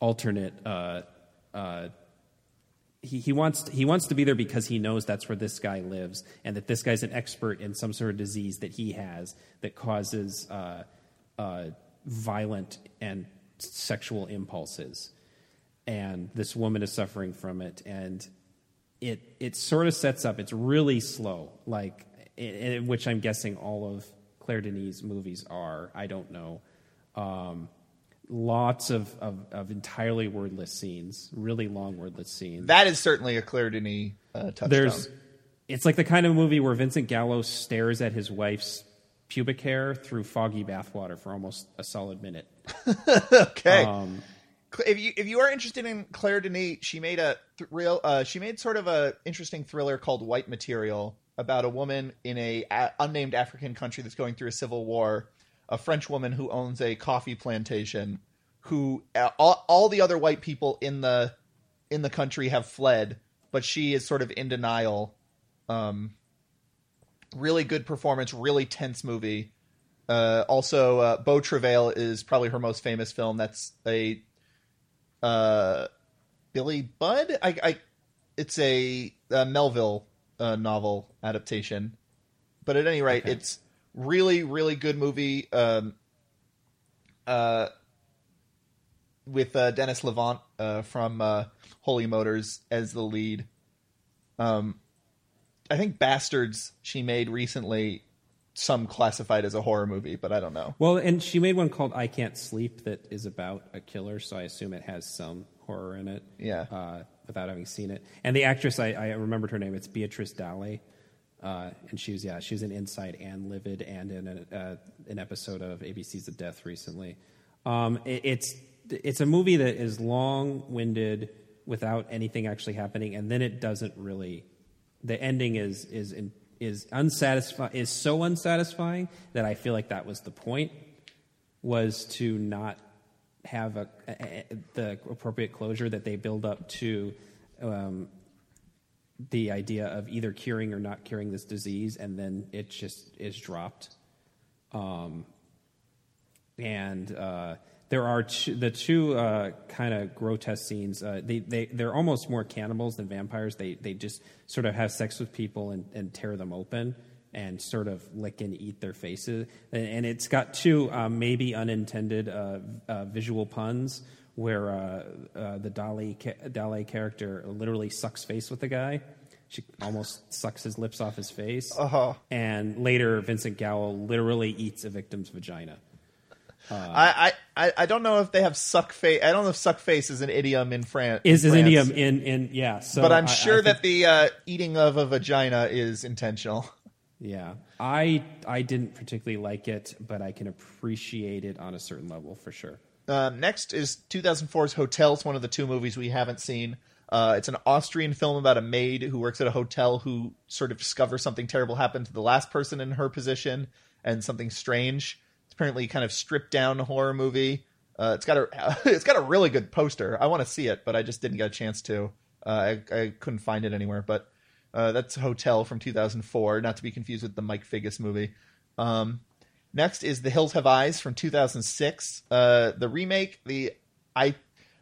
alternate... Uh, Uh, he, he wants he wants to be there because he knows that's where this guy lives and that this guy's an expert in some sort of disease that he has that causes uh, uh, violent and sexual impulses. and this woman is suffering from it, and it it sort of sets up. It's really slow, like it, it, which I'm guessing all of Claire Denis' movies are. I don't know. Um, lots of, of, of entirely wordless scenes, really long wordless scenes. That is certainly a Claire Denis uh, touchdown. There's, it's like the kind of movie where Vincent Gallo stares at his wife's pubic hair through foggy bathwater for almost a solid minute. Okay. Um, if you if you are interested in Claire Denis, she made a real uh, she made sort of a interesting thriller called White Material about a woman in a, a unnamed African country that's going through a civil war. A French woman who owns a coffee plantation, who uh, all, all the other white people in the in the country have fled, but she is sort of in denial. Um, really good performance, really tense movie. Uh, also, uh, Beau Travail is probably her most famous film. That's a uh, Billy Budd. I, I it's a, a Melville uh, novel adaptation, but at any rate, okay. It's. Really, really good movie um, uh, with uh, Dennis Levant uh, from uh, Holy Motors as the lead. Um, I think Bastards she made recently, some classified as a horror movie, but I don't know. Well, and she made one called I Can't Sleep that is about a killer, so I assume it has some horror in it. Yeah. Uh, without having seen it. And the actress, I, I remembered her name, it's Beatrice Dalle. Uh, and she was, yeah, she was in Inside and Livid and in a, uh, an episode of A B C's The Death recently. Um, it, it's it's a movie that is long-winded without anything actually happening, and then it doesn't really. The ending is is is unsatisfying is so unsatisfying that I feel like that was the point, was to not have a, a, the appropriate closure that they build up to. Um, the idea of either curing or not curing this disease, and then it just is dropped. Um, and uh, there are two, the two uh, kind of grotesque scenes. Uh, they, they, they're almost more cannibals than vampires. They they just sort of have sex with people and, and tear them open and sort of lick and eat their faces. And, and it's got two uh, maybe unintended uh, uh, visual puns, where uh, uh, the Dali, Dali character literally sucks face with the guy. She almost sucks his lips off his face. Uh-huh. And later, Vincent Gallo literally eats a victim's vagina. Uh, I, I, I don't know if they have suck face. I don't know if suck face is an idiom in Fran- is in France. Is an idiom in, in yeah. So but I'm I, sure I that the uh, eating of a vagina is intentional. Yeah. I I didn't particularly like it, but I can appreciate it on a certain level for sure. Um, next is two thousand four's Hotels, one of the two movies we haven't seen. Uh, it's an Austrian film about a maid who works at a hotel who sort of discovers something terrible happened to the last person in her position and something strange. It's apparently kind of stripped down horror movie. Uh, it's got a it's got a really good poster. I want to see it, but I just didn't get a chance to. Uh, I, I couldn't find it anywhere. But uh, that's Hotel from two thousand four, not to be confused with the Mike Figgis movie. Um Next is The Hills Have Eyes from two thousand six. Uh, the remake, the I,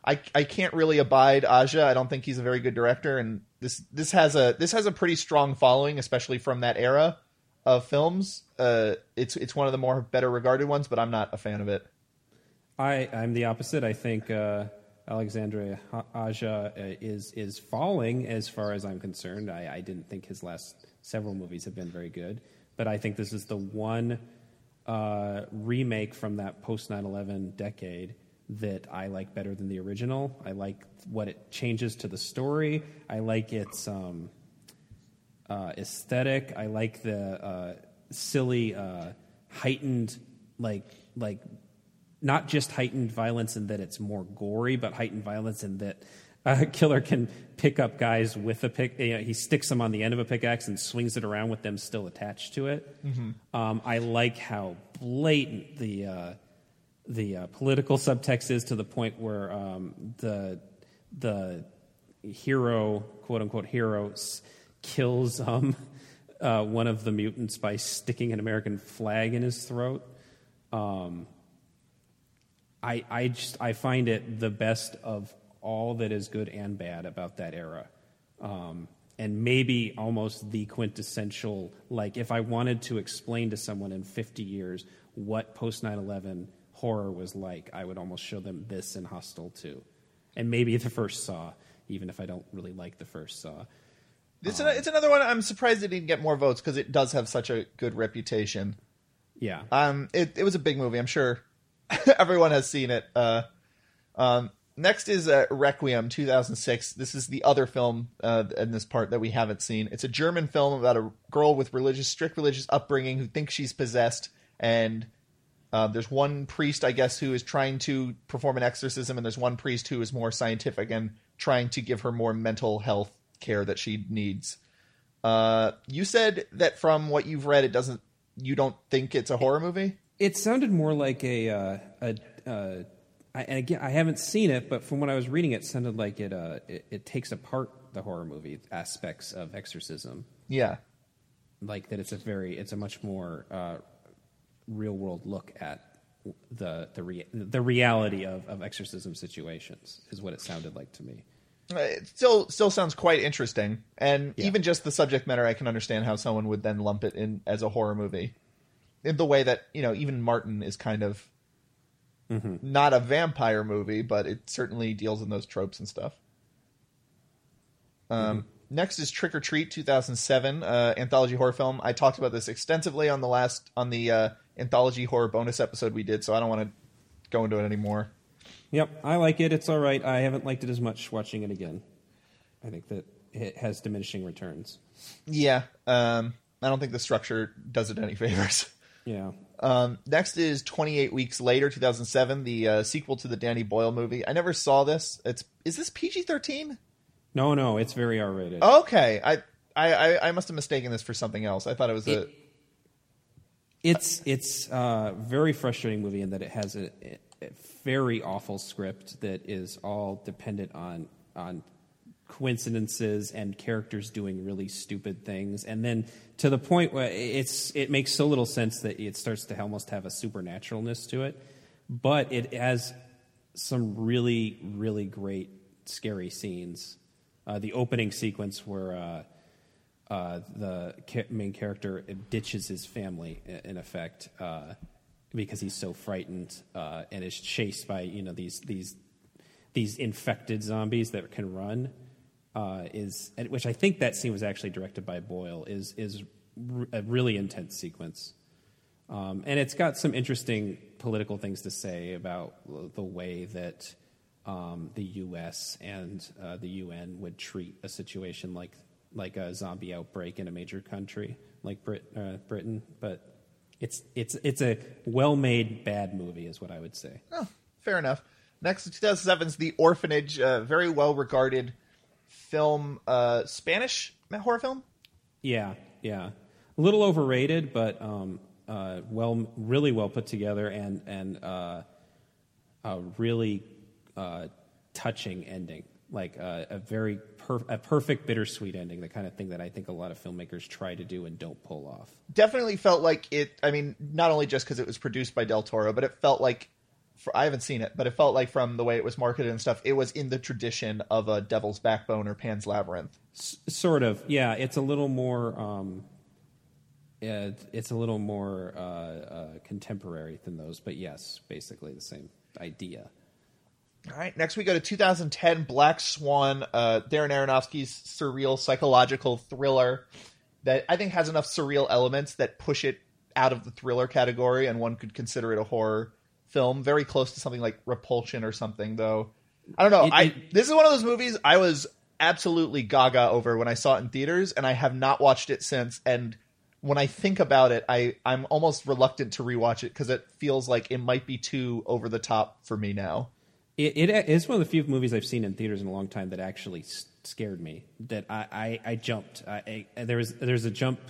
I, I can't really abide Aja. I don't think he's a very good director, and this this has a this has a pretty strong following, especially from that era of films. Uh, it's it's one of the more better regarded ones, but I'm not a fan of it. I I'm the opposite. I think uh, Alexandre Aja is is falling as far as I'm concerned. I, I didn't think his last several movies have been very good, but I think this is the one. Uh, remake from that post nine eleven decade that I like better than the original. I like what it changes to the story. I like its um, uh, aesthetic. I like the uh, silly, uh, heightened, like like not just heightened violence in that it's more gory, but heightened violence in that a killer can pick up guys with a pick. You know, he sticks them on the end of a pickaxe and swings it around with them still attached to it. Mm-hmm. Um, I like how blatant the uh, the uh, political subtext is, to the point where um, the the hero, quote unquote, hero kills um, uh, one of the mutants by sticking an American flag in his throat. Um, I I just I find it the best of all that is good and bad about that era. Um, and maybe almost the quintessential, like, if I wanted to explain to someone in fifty years what post nine eleven horror was like, I would almost show them this in Hostel two. and maybe the first Saw, even if I don't really like the first Saw. It's, um, an, it's another one. I'm surprised it didn't get more votes because it does have such a good reputation. Yeah. Um. It it was a big movie. I'm sure everyone has seen it. Uh. Um. Next is uh, Requiem, two thousand six. This is the other film uh, in this part that we haven't seen. It's a German film about a girl with religious, strict religious upbringing who thinks she's possessed. And uh, there's one priest, I guess, who is trying to perform an exorcism. And there's one priest who is more scientific and trying to give her more mental health care that she needs. Uh, you said that from what you've read, it doesn't. You don't think it's a horror movie? It sounded more like a uh, a. Uh... I, and again, I haven't seen it, but from what I was reading, it sounded like it, uh, it it takes apart the horror movie aspects of exorcism. Yeah, like that. It's a very, it's a much more uh, real world look at the the rea- the reality of, of exorcism situations is what it sounded like to me. It still still sounds quite interesting, and yeah. Even just the subject matter, I can understand how someone would then lump it in as a horror movie, in the way that, you know, even Martin is kind of. Mm-hmm. Not a vampire movie, but it certainly deals in those tropes and stuff. Um, mm-hmm. Next is Trick or Treat, two thousand seven, uh, anthology horror film. I talked about this extensively on the last on the uh, anthology horror bonus episode we did, so I don't want to go into it anymore. Yep, I like it. It's all right. I haven't liked it as much watching it again. I think that it has diminishing returns. Yeah, um, I don't think the structure does it any favors. Yeah. Um, next is twenty-eight Weeks Later, two thousand seven, the uh, sequel to the Danny Boyle movie. I never saw this. It's is this P G thirteen? No, no, it's very R-rated. Okay, I, I, I must have mistaken this for something else. I thought it was it, a. It's it's a very frustrating movie in that it has a, a very awful script that is all dependent on on. coincidences and characters doing really stupid things, and then to the point where it's it makes so little sense that it starts to almost have a supernaturalness to it, but it has some really really great scary scenes. Uh, the opening sequence where uh, uh, the ca- main character ditches his family in effect uh, because he's so frightened uh, and is chased by you know these these these infected zombies that can run. Uh, is which I think that scene was actually directed by Boyle is is r- a really intense sequence, um, and it's got some interesting political things to say about the way that um, the U S and uh, the U N would treat a situation like like a zombie outbreak in a major country like Brit uh, Britain. But it's it's it's a well-made bad movie, is what I would say. Oh, fair enough. Next, two thousand seven is The Orphanage, uh, very well-regarded. Film, uh, Spanish horror film? Yeah, yeah. A little overrated, but um, uh, well, really well put together and and uh, a really uh, touching ending, like uh, a very per- a perfect bittersweet ending, the kind of thing that I think a lot of filmmakers try to do and don't pull off. Definitely felt like it. I mean, not only just because it was produced by Del Toro, but it felt like. I haven't seen it, but it felt like from the way it was marketed and stuff, it was in the tradition of a Devil's Backbone or Pan's Labyrinth. S- sort of, yeah. It's a little more, um, it, it's a little more uh, uh, contemporary than those, but yes, basically the same idea. All right, next we go to two thousand ten Black Swan, uh, Darren Aronofsky's surreal psychological thriller that I think has enough surreal elements that push it out of the thriller category, and one could consider it a horror film, very close to something like Repulsion or something, though. I don't know. It, it, I this is one of those movies I was absolutely gaga over when I saw it in theaters, and I have not watched it since. And when I think about it, I, I'm almost reluctant to rewatch it because it feels like it might be too over the top for me now. It, it is one of the few movies I've seen in theaters in a long time that actually scared me. That I, I, I jumped. I, I there was there's a jump.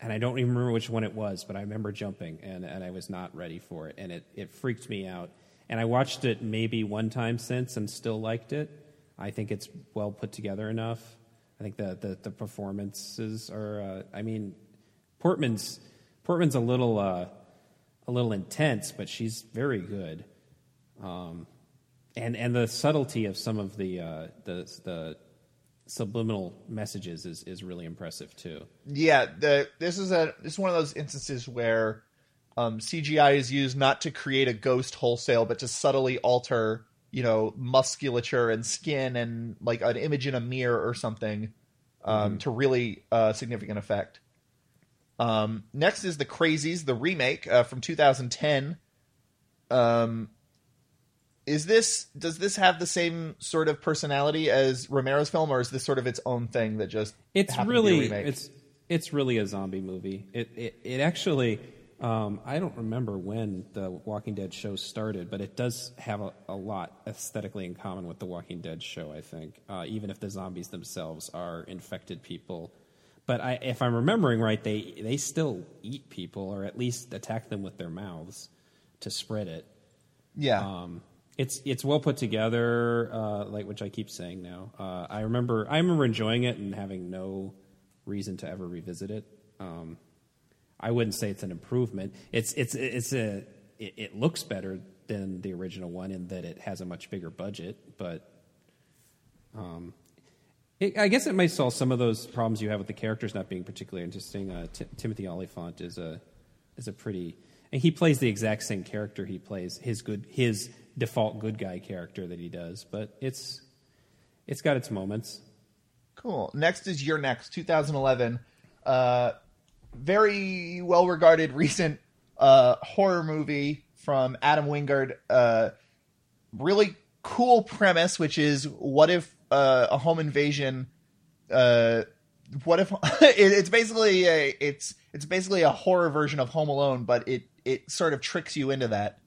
And I don't even remember which one it was, but I remember jumping, and, and I was not ready for it, and it, it freaked me out. And I watched it maybe one time since and still liked it. I think it's well put together enough. I think the the, the performances are. Uh, I mean, Portman's Portman's a little uh, a little intense, but she's very good. Um, and and the subtlety of some of the uh, the the. subliminal messages is, is really impressive too. Yeah, the this is a this is one of those instances where um, C G I is used not to create a ghost wholesale, but to subtly alter you know, musculature and skin and like an image in a mirror or something um, mm-hmm. to really uh, significant effect. Um, next is The Crazies, the remake uh, from two thousand ten. Um, is this does this have the same sort of personality as Romero's film, or is this sort of its own thing that just it's happened really to be a remake? it's it's really a zombie movie. It it, it actually. Um, I don't remember when the Walking Dead show started, but it does have a, a lot aesthetically in common with the Walking Dead show, I think, uh, even if the zombies themselves are infected people. But I, if I'm remembering right, they, they still eat people, or at least attack them with their mouths to spread it. Yeah. Um, it's it's well put together, uh, like which I keep saying now. Uh, I remember I remember enjoying it and having no reason to ever revisit it. Um I wouldn't say it's an improvement. It's it's it's a it, it looks better than the original one in that it has a much bigger budget, but um, it, I guess it might solve some of those problems you have with the characters not being particularly interesting. Uh, T- Timothy Olyphant is a is a pretty and he plays the exact same character he plays his good his default good guy character that he does, but it's it's got its moments. Cool. Next is Your Next, two thousand eleven. Uh, Very well-regarded recent uh, horror movie from Adam Wingard. Uh, really cool premise, which is what if uh, a home invasion? Uh, what if it, it's basically a, it's it's basically a horror version of Home Alone, but it it sort of tricks you into that.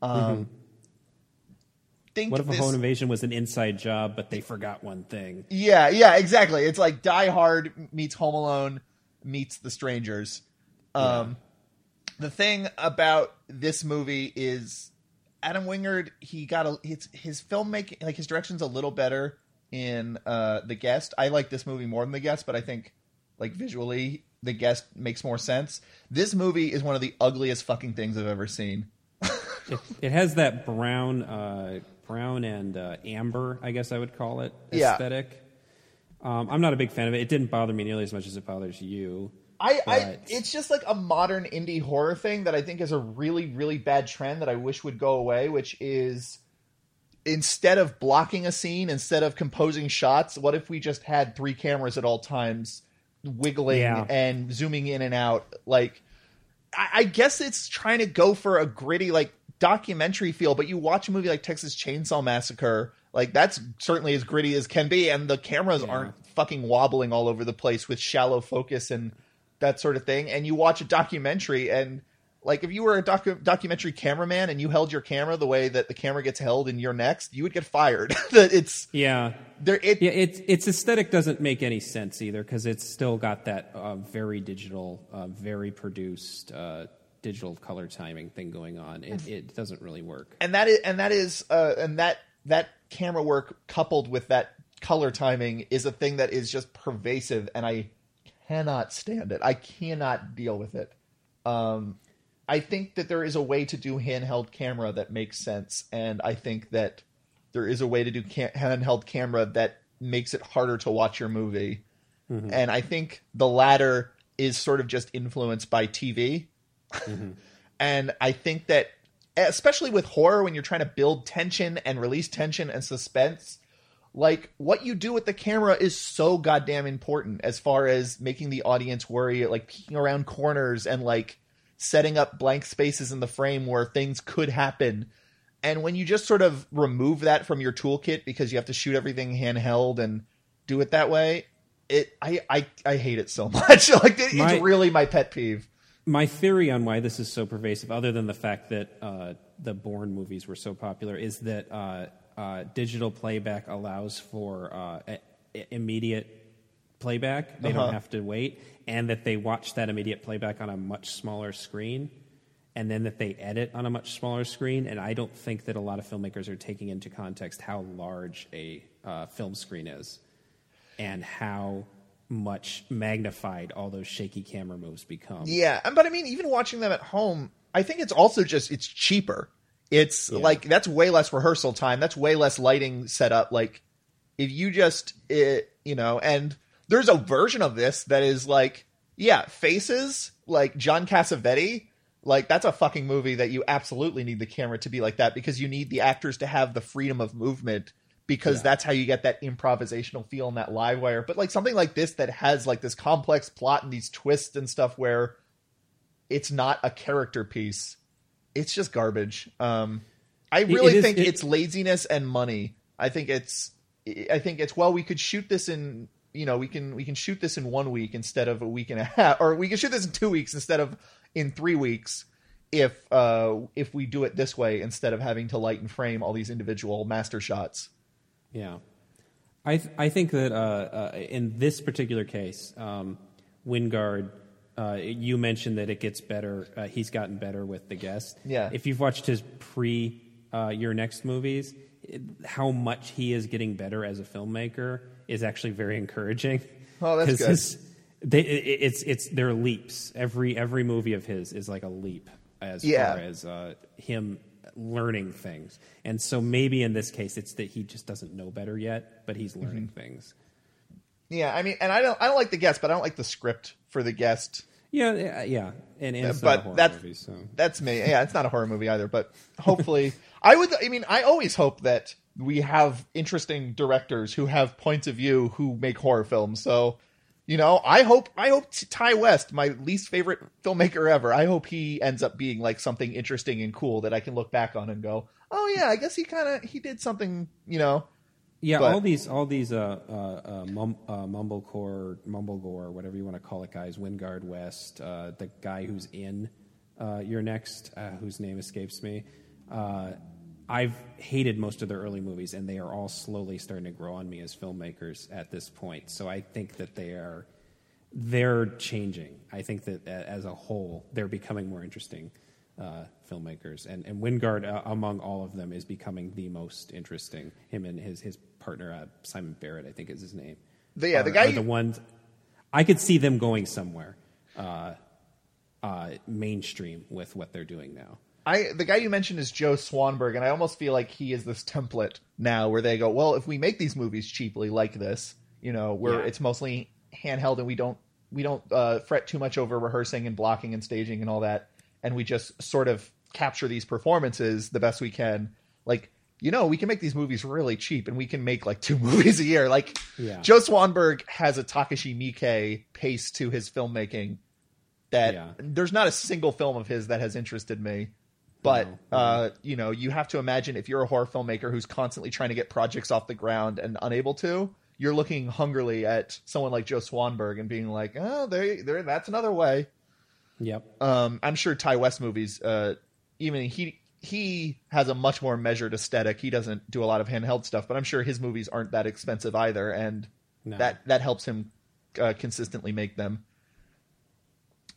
Um, mm-hmm. Think what if this, a home invasion was an inside job, but they forgot one thing? Yeah, yeah, exactly. It's like Die Hard meets Home Alone. Meets the Strangers. Um, yeah. The thing about this movie is Adam Wingard. He got a his, his filmmaking, like his direction's a little better in uh, The Guest. I like this movie more than The Guest, but I think like visually, The Guest makes more sense. This movie is one of the ugliest fucking things I've ever seen. it, it has that brown, uh, brown and uh, amber, I guess I would call it, aesthetic. Yeah. Um, I'm not a big fan of it. It didn't bother me nearly as much as it bothers you. I, I, it's just like a modern indie horror thing that I think is a really, really bad trend that I wish would go away, which is instead of blocking a scene, instead of composing shots, what if we just had three cameras at all times wiggling yeah. and zooming in and out? Like, I, I guess it's trying to go for a gritty, like, documentary feel, but you watch a movie like Texas Chainsaw Massacre, like that's certainly as gritty as can be, and the cameras yeah. aren't fucking wobbling all over the place with shallow focus and that sort of thing. And you watch a documentary, and like if you were a docu- documentary cameraman and you held your camera the way that the camera gets held in Your Next, you would get fired. it's yeah, there. It, yeah, it's its aesthetic doesn't make any sense either, because it's still got that uh, very digital, uh, very produced. Uh, digital color timing thing going on. It, it doesn't really work. And that is, and that is, uh, and that, that camera work coupled with that color timing is a thing that is just pervasive, and I cannot stand it. I cannot deal with it. Um, I think that there is a way to do handheld camera that makes sense. And I think that there is a way to do ca- handheld camera that makes it harder to watch your movie. Mm-hmm. And I think the latter is sort of just influenced by T V. Mm-hmm. And I think that especially with horror, when you're trying to build tension and release tension and suspense, like what you do with the camera is so goddamn important as far as making the audience worry, like peeking around corners and like setting up blank spaces in the frame where things could happen. And when you just sort of remove that from your toolkit because you have to shoot everything handheld and do it that way, it I I, I hate it so much. Like it, my- it's really my pet peeve. My theory on why this is so pervasive, other than the fact that uh, the Bourne movies were so popular, is that uh, uh, digital playback allows for uh, a- immediate playback. They uh-huh. don't have to wait. And that they watch that immediate playback on a much smaller screen. And then that they edit on a much smaller screen. And I don't think that a lot of filmmakers are taking into context how large a uh, film screen is and how much magnified all those shaky camera moves become. Yeah, but I mean, even watching them at home, I think it's also just, it's cheaper. It's yeah. like, that's way less rehearsal time. That's way less lighting setup. Like, if you just, it, you know, and there's a version of this that is like, yeah, Faces, like John Cassavetes, Like, that's a fucking movie that you absolutely need the camera to be like that, because you need the actors to have the freedom of movement, because yeah. that's how you get that improvisational feel and that live wire. But like something like this that has like this complex plot and these twists and stuff where it's not a character piece, it's just garbage. Um, I really it, it is, think it, it's laziness and money. I think it's, I think it's, well, we could shoot this in, you know, we can, we can shoot this in one week instead of a week and a half, or we can shoot this in two weeks instead of in three weeks. If, uh, if we do it this way, instead of having to light and frame all these individual master shots. Yeah. I, th- I think that, uh, uh, in this particular case, um, Wingard, uh, you mentioned that it gets better. Uh, he's gotten better with The Guest. Yeah. If you've watched his pre, uh, Your Next movies, how much he is getting better as a filmmaker is actually very encouraging. Oh, that's good. His, they, it, it's it's their leaps. Every every movie of his is like a leap as yeah. far as uh, him learning things. And so maybe in this case, it's that he just doesn't know better yet, but he's learning mm-hmm. things. Yeah, I mean, and I don't I don't like The Guest, but I don't like the script for The Guest. Yeah, yeah, yeah. And, and it's but not a horror that's, movie, so. That's me. Yeah, it's not a horror movie either, but hopefully... I would. I mean, I always hope that we have interesting directors who have points of view who make horror films. So, you know, I hope. I hope Ty West, my least favorite filmmaker ever, I hope he ends up being like something interesting and cool that I can look back on and go, "Oh yeah, I guess he kind of he did something." You know. Yeah, but all these, all these, uh, uh, uh, mum, uh mumblecore, mumblegore, whatever you want to call it, guys. Wingard, West, uh, the guy who's in uh, Your Next, uh, whose name escapes me. Uh, I've hated most of their early movies, and they are all slowly starting to grow on me as filmmakers at this point. So I think that they are, they're changing. I think that as a whole, they're becoming more interesting uh, filmmakers. And and Wingard, uh, among all of them, is becoming the most interesting. Him and his his partner uh, Simon Barrett, I think is his name. The, yeah, are, the guy. Are you... the ones I could see them going somewhere uh, uh, mainstream with what they're doing now. I the guy you mentioned is Joe Swanberg, and I almost feel like he is this template now where they go, well, if we make these movies cheaply like this, you know, where yeah. it's mostly handheld and we don't we don't uh, fret too much over rehearsing and blocking and staging and all that, and we just sort of capture these performances the best we can. Like, you know, we can make these movies really cheap, and we can make like two movies a year. Like, yeah. Joe Swanberg has a Takashi Miike pace to his filmmaking that yeah. there's not a single film of his that has interested me. But, uh, you know, you have to imagine if you're a horror filmmaker who's constantly trying to get projects off the ground and unable to, you're looking hungrily at someone like Joe Swanberg and being like, oh, they, they're, that's another way. Yep. Um, I'm sure Ty West movies, uh, even he he has a much more measured aesthetic. He doesn't do a lot of handheld stuff, but I'm sure his movies aren't that expensive either. And no. that, that helps him uh, consistently make them.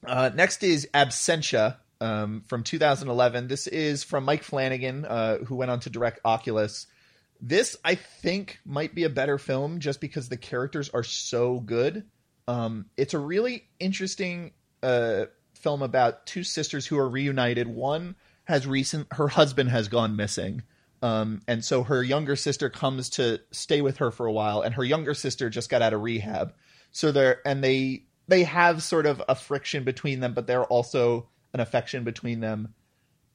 Uh, next is Absentia. Um, from two thousand eleven. This is from Mike Flanagan, uh, who went on to direct Oculus. This, I think, might be a better film just because the characters are so good. Um, it's a really interesting uh, film about two sisters who are reunited. One has recent, her husband has gone missing. Um, and so her younger sister comes to stay with her for a while, and her younger sister just got out of rehab. So they're, and they, they have sort of a friction between them, but they're also an affection between them.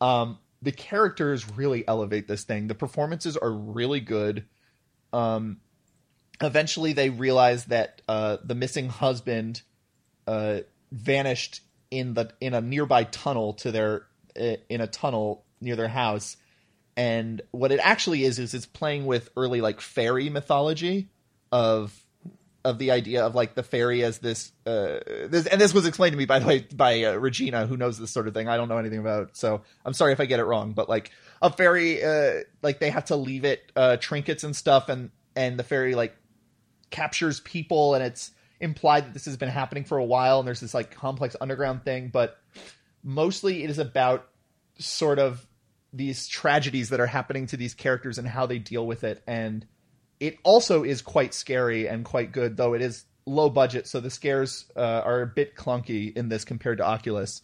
Um, the characters really elevate this thing. The performances are really good. Um, eventually they realize that uh, the missing husband uh, vanished in the in a nearby tunnel to their in a tunnel near their house. And what it actually is is it's playing with early like fairy mythology of of the idea of like the fairy as this, uh, this, and this was explained to me by the way, by uh, Regina, who knows this sort of thing. I don't know anything about it, so I'm sorry if I get it wrong, but like a fairy, uh, like they have to leave it, uh, trinkets and stuff. And, and the fairy like captures people, and it's implied that this has been happening for a while. And there's this like complex underground thing, but mostly it is about sort of these tragedies that are happening to these characters and how they deal with it. And it also is quite scary and quite good, though it is low budget, so the scares uh, are a bit clunky in this compared to Oculus.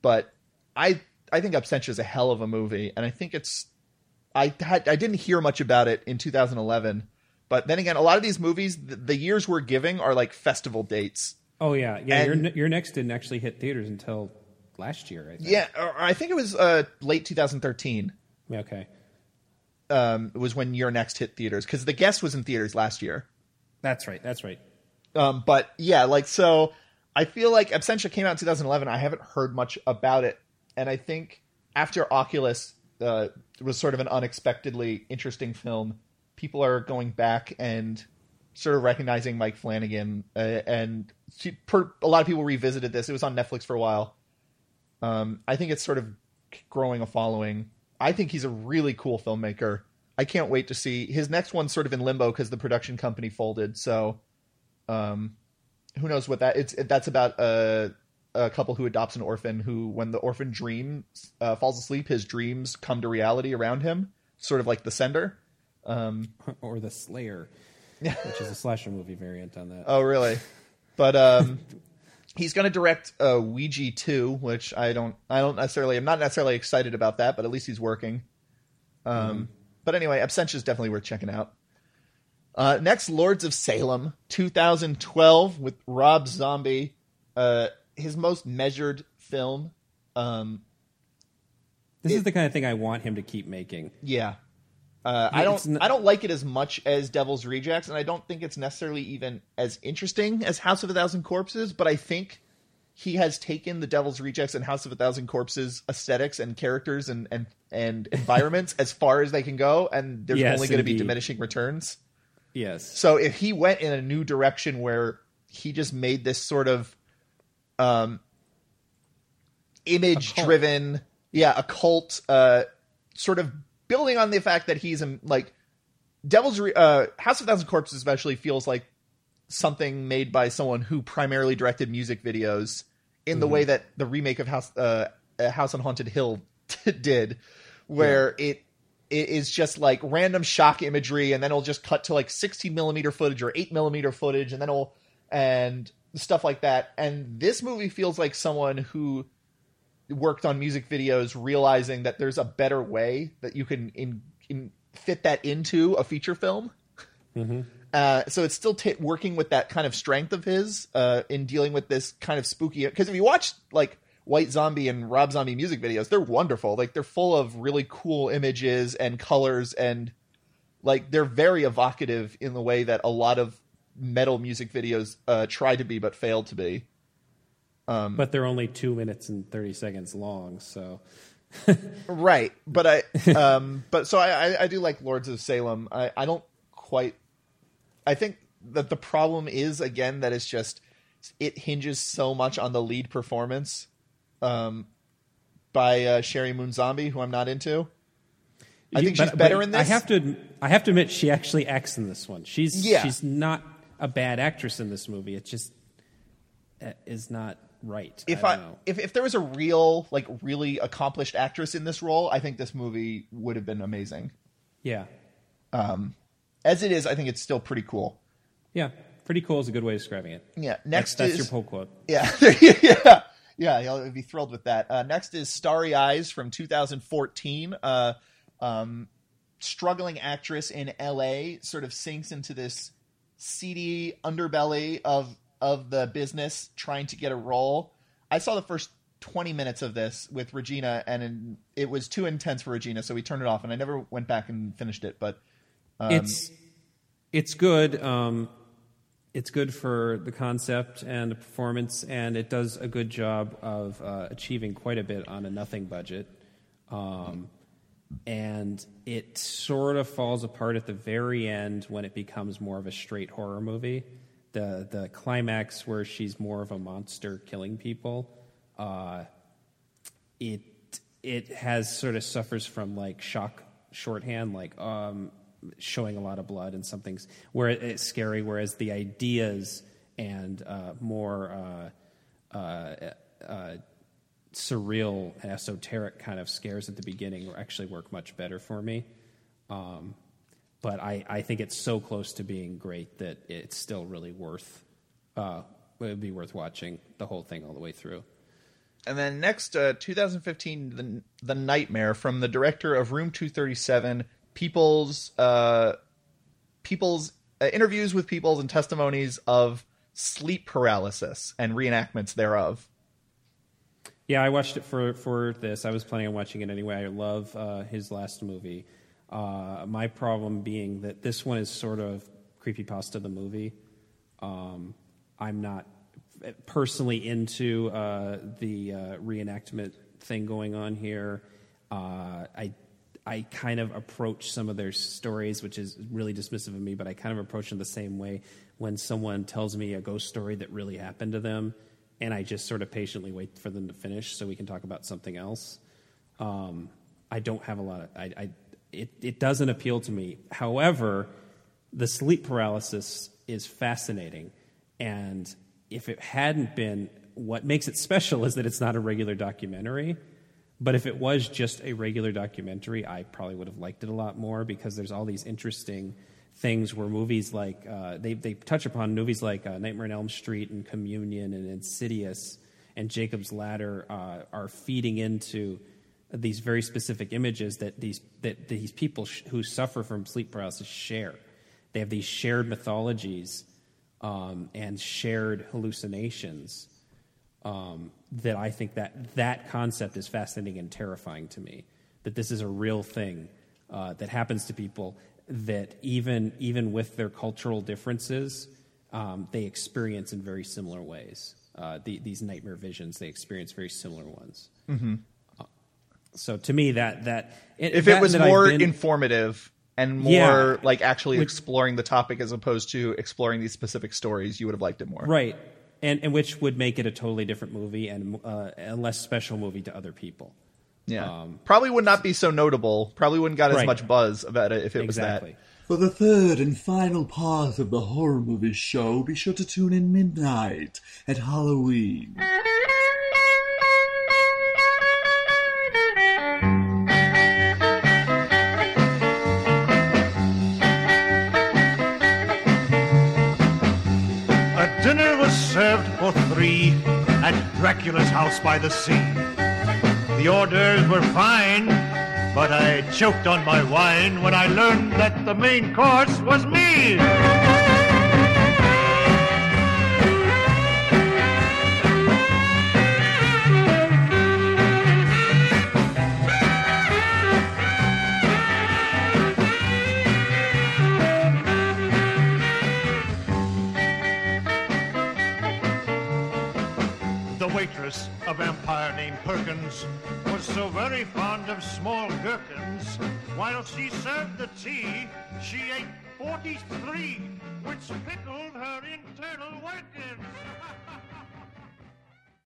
But I I think Absentia is a hell of a movie, and I think it's... I had, I didn't hear much about it in two thousand eleven, but then again, a lot of these movies, the, the years we're giving are like festival dates. Oh, yeah. yeah. And, your, your Next didn't actually hit theaters until last year, I think. Yeah, or I think it was uh, late two thousand thirteen. Okay. Um, was when Your Next hit theaters, because The Guest was in theaters last year. That's right. That's right. Um, but yeah, like, so I feel like Absentia came out in two thousand eleven. I haven't heard much about it. And I think after Oculus uh, was sort of an unexpectedly interesting film, people are going back and sort of recognizing Mike Flanagan. Uh, and she, per, a lot of people revisited this. It was on Netflix for a while. Um, I think it's sort of growing a following. I think he's a really cool filmmaker. I can't wait to see. His next one's sort of in limbo because the production company folded. So um, who knows what that... It's That's about a, a couple who adopts an orphan who, when the orphan dream uh, falls asleep, his dreams come to reality around him. Sort of like The Sender. Um, or The Slayer, which is a slasher movie variant on that. Oh, really? But um, he's going to direct uh, Ouija two, which I don't, I don't necessarily... I'm not necessarily excited about that, but at least he's working. Um mm. But anyway, Absentia is definitely worth checking out. Uh, next, Lords of Salem, two thousand twelve, with Rob Zombie, uh, his most measured film. Um, this it, is the kind of thing I want him to keep making. Yeah, uh, I don't. Not- I don't like it as much as Devil's Rejects, and I don't think it's necessarily even as interesting as House of a Thousand Corpses. But I think he has taken the Devil's Rejects and House of a Thousand Corpses aesthetics and characters and and, and environments as far as they can go, and there's yes, only going to be diminishing returns. Yes. So if he went in a new direction where he just made this sort of um, image-driven, yeah, occult, uh, sort of building on the fact that he's in, like, Devil's Re- uh, House of a Thousand Corpses especially feels like something made by someone who primarily directed music videos in mm-hmm. the way that the remake of House uh, House on Haunted Hill t- did, where yeah. it it is just like random shock imagery, and then it'll just cut to like sixteen millimeter footage or eight millimeter footage, and then it'll and stuff like that. And this movie feels like someone who worked on music videos realizing that there's a better way that you can in, in fit that into a feature film. Mm-hmm. Uh, so it's still t- working with that kind of strength of his uh, in dealing with this kind of spooky... Because if you watch like White Zombie and Rob Zombie music videos, they're wonderful. Like, they're full of really cool images and colors, and like they're very evocative in the way that a lot of metal music videos uh, try to be but fail to be. Um, but they're only two minutes and thirty seconds long, so... Right. But I... Um, but so I, I, I do like Lords of Salem. I, I don't quite... I think that the problem is, again, that it's just, it hinges so much on the lead performance um, by uh, Sherry Moon Zombie, who I'm not into. I you, think she's but, better but in this. I have to, I have to admit, she actually acts in this one. She's, yeah. she's not a bad actress in this movie. It just it is not right. If I, I know. if if there was a real, like, really accomplished actress in this role, I think this movie would have been amazing. Yeah. Um. As it is, I think it's still pretty cool. Yeah, pretty cool is a good way of describing it. Yeah, next that's, is... That's your poll quote. Yeah, yeah, yeah, you'll be thrilled with that. Uh, next is Starry Eyes from two thousand fourteen. Uh, um, struggling actress in L A sort of sinks into this seedy underbelly of, of the business trying to get a role. I saw the first twenty minutes of this with Regina, and in, it was too intense for Regina, so we turned it off, and I never went back and finished it, but... Um, it's it's good. Um, it's good for the concept and the performance, and it does a good job of uh, achieving quite a bit on a nothing budget. Um, and it sort of falls apart at the very end when it becomes more of a straight horror movie. The the climax where she's more of a monster killing people. Uh, it it has sort of suffers from like shock shorthand, like. Um, showing a lot of blood and some things where it's scary, whereas the ideas and uh, more uh, uh, uh, surreal and esoteric kind of scares at the beginning actually work much better for me. Um, but I, I think it's so close to being great that it's still really worth, uh, it would be worth watching the whole thing all the way through. And then next, uh, two thousand fifteen, the, the Nightmare from the director of Room two thirty-seven, People's uh, people's uh, interviews with peoples and testimonies of sleep paralysis and reenactments thereof. Yeah, I watched it for, for this. I was planning on watching it anyway. I love uh, his last movie. Uh, my problem being that this one is sort of creepypasta the movie. Um, I'm not personally into uh, the uh, reenactment thing going on here. Uh, I I kind of approach some of their stories, which is really dismissive of me, but I kind of approach them the same way when someone tells me a ghost story that really happened to them, and I just sort of patiently wait for them to finish so we can talk about something else. Um, I don't have a lot of... I, I it, it doesn't appeal to me. However, the sleep paralysis is fascinating, and if it hadn't been... What makes it special is that it's not a regular documentary. But if it was just a regular documentary, I probably would have liked it a lot more, because there's all these interesting things where movies like, uh, they they touch upon movies like uh, Nightmare on Elm Street and Communion and Insidious and Jacob's Ladder uh, are feeding into these very specific images that these that these people sh- who suffer from sleep paralysis share. They have these shared mythologies um, and shared hallucinations. Um, that I think that that concept is fascinating and terrifying to me. That this is a real thing uh, that happens to people, that even even with their cultural differences, um, they experience in very similar ways. Uh, the, these nightmare visions, they experience very similar ones. Mm-hmm. Uh, so to me, that... that it, if that, it was more been, informative and more yeah, like actually which, exploring the topic as opposed to exploring these specific stories, you would have liked it more. Right. And, and which would make it a totally different movie and uh, a less special movie to other people. Yeah. Um, probably would not be so notable. Probably wouldn't got as right. much buzz about it if it exactly. was that. For the third and final part of the horror movie show, be sure to tune in midnight at Halloween. Served for three at Dracula's house by the sea. The orders were fine, but I choked on my wine when I learned that the main course was me. A vampire named Perkins was so very fond of small gherkins. While she served the tea, she ate forty-three, which pickled her internal workings.